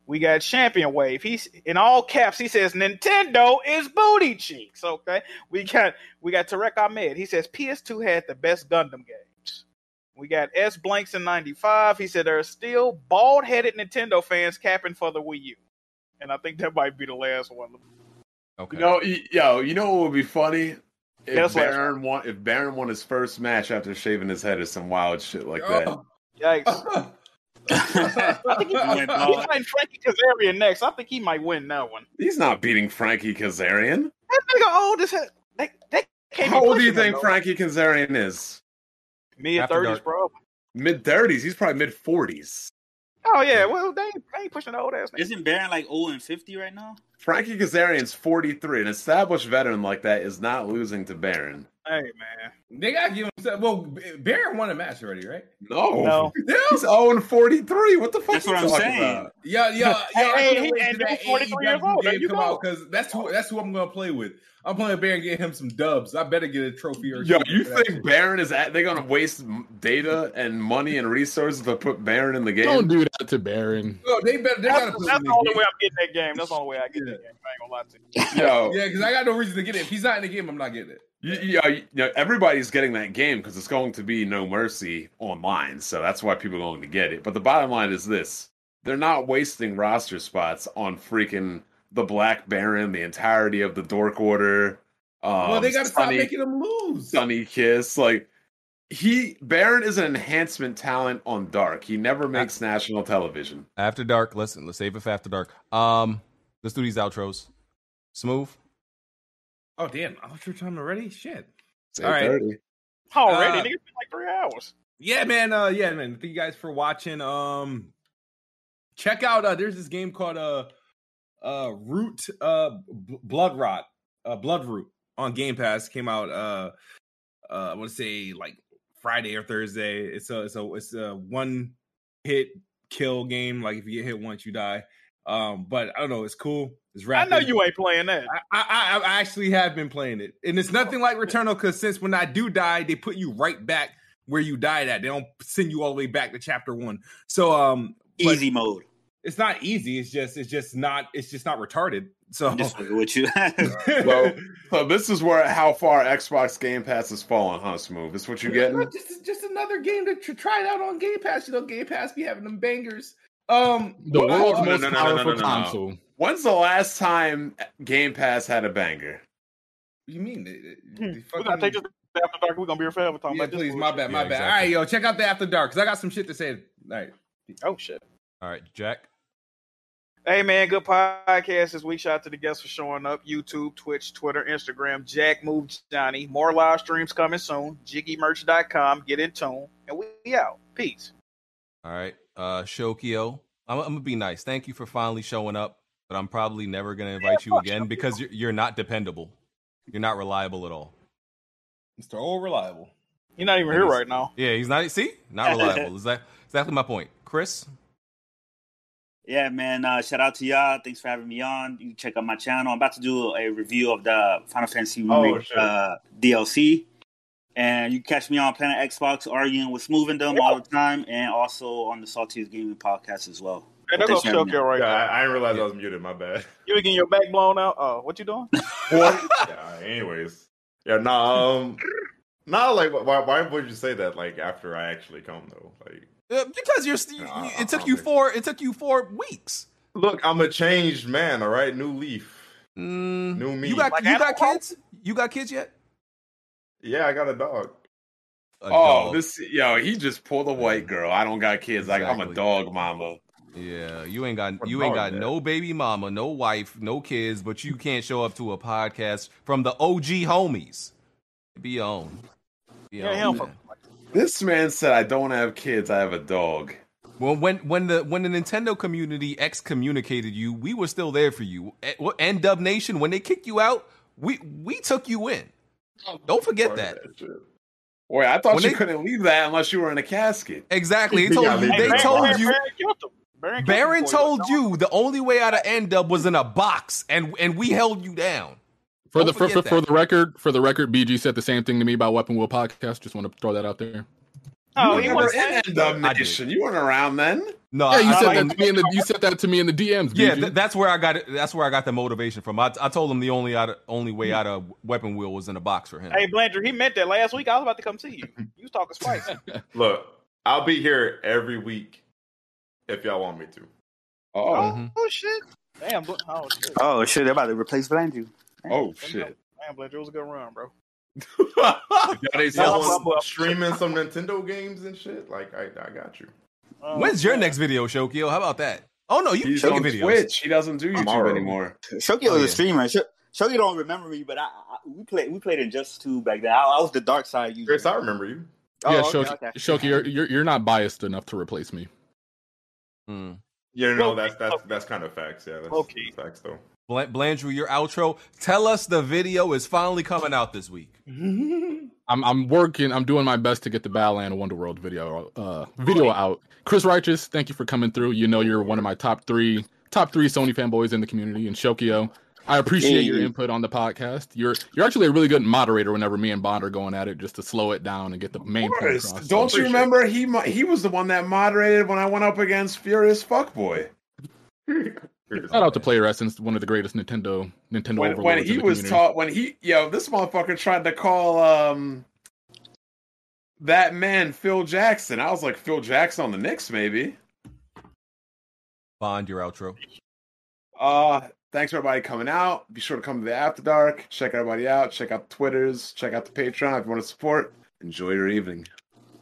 We got Champion Wave. He's in all caps. He says Nintendo is booty cheeks. Okay. We got we got Tarek Ahmed. He says P S two had the best Gundam games. We got S Blanks in ninety-five. He said there are still bald-headed Nintendo fans capping for the Wii U, and I think that might be the last one. Okay. You know, yo, you know what would be funny? If That's Baron won, if Baron won his first match after shaving his head or some wild shit like that. Oh. Yikes. I think he might, he's fighting Frankie Kazarian next. I think he might win that one. He's not beating Frankie Kazarian. That nigga old as hell. That, that can't How old do you think Frankie Kazarian is? Mid thirties, bro. Mid thirties. He's probably mid forties. Oh yeah. Well, they ain't, they ain't pushing the old ass. Nigga. Isn't Baron like old and fifty right now? Frankie Kazarian's forty-three. An established veteran like that is not losing to Baron. Hey man, they gotta give him. Well, Baron won a match already, right? No, no. He's oh and forty-three. What the fuck? That's what I'm saying. Yeah, yeah, yeah. Hey, he's forty-three years old. There you come go. Because that's who that's who I'm gonna play with. I'm playing Baron, getting him some dubs. I better get a trophy or. Yo, you think Baron is at? They're gonna waste data and money and resources to put Baron in the game? Don't do that to Baron. No, they better. They that's gotta that's the only game. way I'm getting that game. That's the only way I get yeah. that game. I ain't gonna lie to you. Yo, yeah, because I got no reason to get it. If he's not in the game, I'm not getting it. You, you, know, you know, everybody's getting that game because it's going to be No Mercy online, so that's why people are going to get it. But the bottom line is this. They're not wasting roster spots on freaking the Black Baron, the entirety of the Dork Order. Um, well, they got to stop making them lose. Sunny Kiss. Like, he Baron is an enhancement talent on Dark. He never makes after, national television. After Dark, listen, let's save it for After Dark. Um, let's do these outros. Smooth. Oh, damn. Outro time already? Shit. It's all right. Already? Uh, Nigga, it's been like three hours. Yeah, man. Uh, yeah, man. Thank you guys for watching. Um, check out, uh, there's this game called uh, uh, Root uh, B- Blood Rot, uh, Blood Root on Game Pass. Came out, uh, uh, I want to say like Friday or Thursday. It's a, it's a, it's a one hit kill game. Like if you get hit once, you die. Um, but I don't know. It's cool. It's I know you ain't playing that. I, I I actually have been playing it, and it's nothing like Returnal. Because since when I do die, they put you right back where you died at. They don't send you all the way back to chapter one. So um, easy mode. It's not easy. It's just it's just not it's just not retarded. So I'm just with you. so, so this is where how far Xbox Game Pass has fallen, huh? Smooth. It's what you getting. Just just another game to try it out on Game Pass. You know, Game Pass be having them bangers. Um, the world's most no, no, powerful no, no, no, no, console. No. When's the last time Game Pass had a banger? What do you mean? They, they, they fucking... We're gonna take this After Dark. We're gonna be here forever talking yeah, about please, this. Please, my bad, my yeah, bad. Exactly. All right, yo, check out the After Dark because I got some shit to say. All right. Oh shit. All right, Jack. Hey man, good podcast this week. Shout out to the guests for showing up. YouTube, Twitch, Twitter, Instagram. Jack moves Johnny. More live streams coming soon. Jiggy merch dot com. Get in tune, and we out. Peace. All right, uh, Shokio. I'm, I'm gonna be nice. Thank you for finally showing up. But I'm probably never going to invite you again because you're, you're not dependable. You're not reliable at all. Mister Old Reliable. You're not even here right now. Yeah, he's not. See? Not reliable. Is that exactly my point. Chris? Yeah, man. Uh, shout out to y'all. Thanks for having me on. You can check out my channel. I'm about to do a review of the Final Fantasy oh, sure. uh, D L C. And you can catch me on Planet Xbox arguing with Smooth them yeah. all the time. And also on the Saltiest Gaming Podcast as well. Hey, go show you right yeah, I, I didn't realize yeah. I was muted. My bad. You were getting your back blown out. Oh, what you doing? What? yeah, anyways, yeah, no, nah, um, no, nah, like, why, why would you say that? Like, after I actually come though, like, uh, because you're. You, nah, it I, took I you think. four. It took you four weeks. Look, I'm a changed man. All right, new leaf, mm, new me. You got, like you got kids? you got kids yet? Yeah, I got a dog. A oh, dog. this yo, he just pulled a white girl. I don't got kids. Exactly. Like I'm a dog mama. Yeah, you ain't got you ain't got no baby mama, no wife, no kids, but you can't show up to a podcast from the O G homies. Be on. Be yeah, on man. This man said, "I don't have kids. I have a dog." Well, when when the when the Nintendo community excommunicated you, we were still there for you. And Dub Nation, when they kicked you out, we we took you in. Don't forget that. Boy, I thought when you they, couldn't leave that unless you were in a casket. Exactly. They told, they hey, told Baron, you. Baron killed them. Baron, killed Baron told you the only way out of N-Dub was in a box, and and we held you down. For Don't the for, for, for the record, for the record, B G said the same thing to me about Weapon Wheel podcast. Just want to throw that out there. Oh, you were in N-Dub Nation. You weren't around then. No, yeah, you I, said I, that I, to me in the you said that to me in the D Ms. B G. Yeah, th- that's where I got it. That's where I got the motivation from. I, I told him the only out of, only way out of Weapon Wheel was in a box for him. Hey, Blanchard, he meant that last week. I was about to come see you. You was talking spice. Look, I'll be here every week if y'all want me to. Oh, mm-hmm. oh shit! Damn. Oh shit! Oh shit! They're about to replace Blanchard. Oh shit! Damn, Bledger, it was a good run, bro. yeah, they still streaming some Nintendo games and shit. Like, I, I got you. Um, When's your next video, Shokio? How about that? Oh no, you He's on videos. Twitch. He doesn't do YouTube Tomorrow. anymore. Shokio oh, is yeah. a streamer. Sh- Shokio don't remember me, but I, I we played we played in Just Two back then. I, I was the dark side user. Chris, I remember you. Oh, yeah, okay, Shokio, okay. Shokio, you're, you're you're not biased enough to replace me. Hmm. Yeah, no, that's that's that's kind of facts. Yeah, that's okay. facts though. Blandrew, your outro. Tell us the video is finally coming out this week. I'm I'm working. I'm doing my best to get the Battleland Wonderworld video uh, video out. Chris Righteous, thank you for coming through. You know you're one of my top three top three Sony fanboys in the community. And Shokio, I appreciate your input on the podcast. You're you're actually a really good moderator whenever me and Bond are going at it, just to slow it down and get the main point across. Don't so you remember he he was the one that moderated when I went up against Furious Fuckboy. Shout out to Player Essence, one of the greatest Nintendo Nintendo when, overlords. When he was taught, when he yo, this motherfucker tried to call um that man Phil Jackson. I was like, Phil Jackson on the Knicks, maybe. Bond, your outro. Uh thanks for everybody coming out. Be sure to come to the After Dark. Check everybody out. Check out the Twitters. Check out the Patreon if you want to support. Enjoy your evening.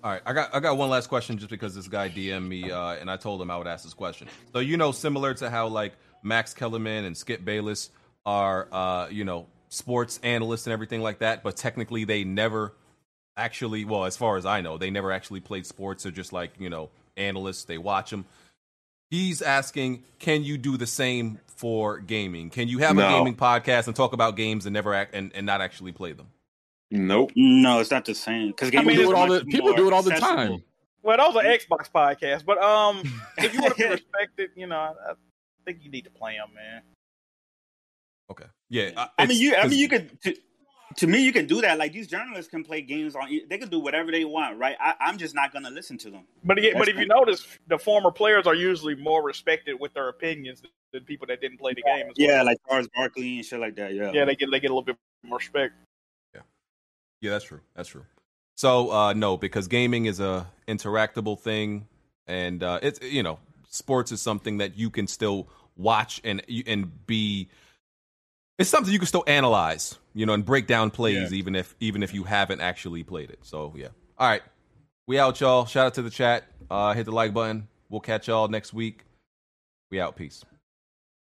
All right, I got I got one last question just because this guy D M'd me uh, and I told him I would ask this question. So, you know, similar to how like Max Kellerman and Skip Bayless are, uh, you know, sports analysts and everything like that, but technically they never actually, well, as far as I know, they never actually played sports. They're just like, you know, analysts, they watch them. He's asking, can you do the same for gaming? Can you have no. a gaming podcast and talk about games and never act and, and not actually play them? Nope. No, it's not the same. Because I mean, do it all the, people do it all the accessible. time. Well, that was an Xbox podcast, but um, if you want to be respected, you know, I, I think you need to play them, man. Okay. Yeah. I, I mean, you. I mean, you could. To, to me, you can do that. Like these journalists can play games on. They can do whatever they want, right? I, I'm just not going to listen to them. But yeah, but if you notice, the former players are usually more respected with their opinions than people that didn't play the game. As yeah, well. like Charles Barkley and shit like that. Yeah. Yeah, they get they get a little bit more respect. Yeah, that's true. That's true. So, uh, no, because gaming is a interactable thing, and uh, it's you know, sports is something that you can still watch and and be. It's something you can still analyze, you know, and break down plays, yeah. even if even if you haven't actually played it. So, yeah. All right, we out, y'all. Shout out to the chat. Uh, hit the like button. We'll catch y'all next week. We out. Peace.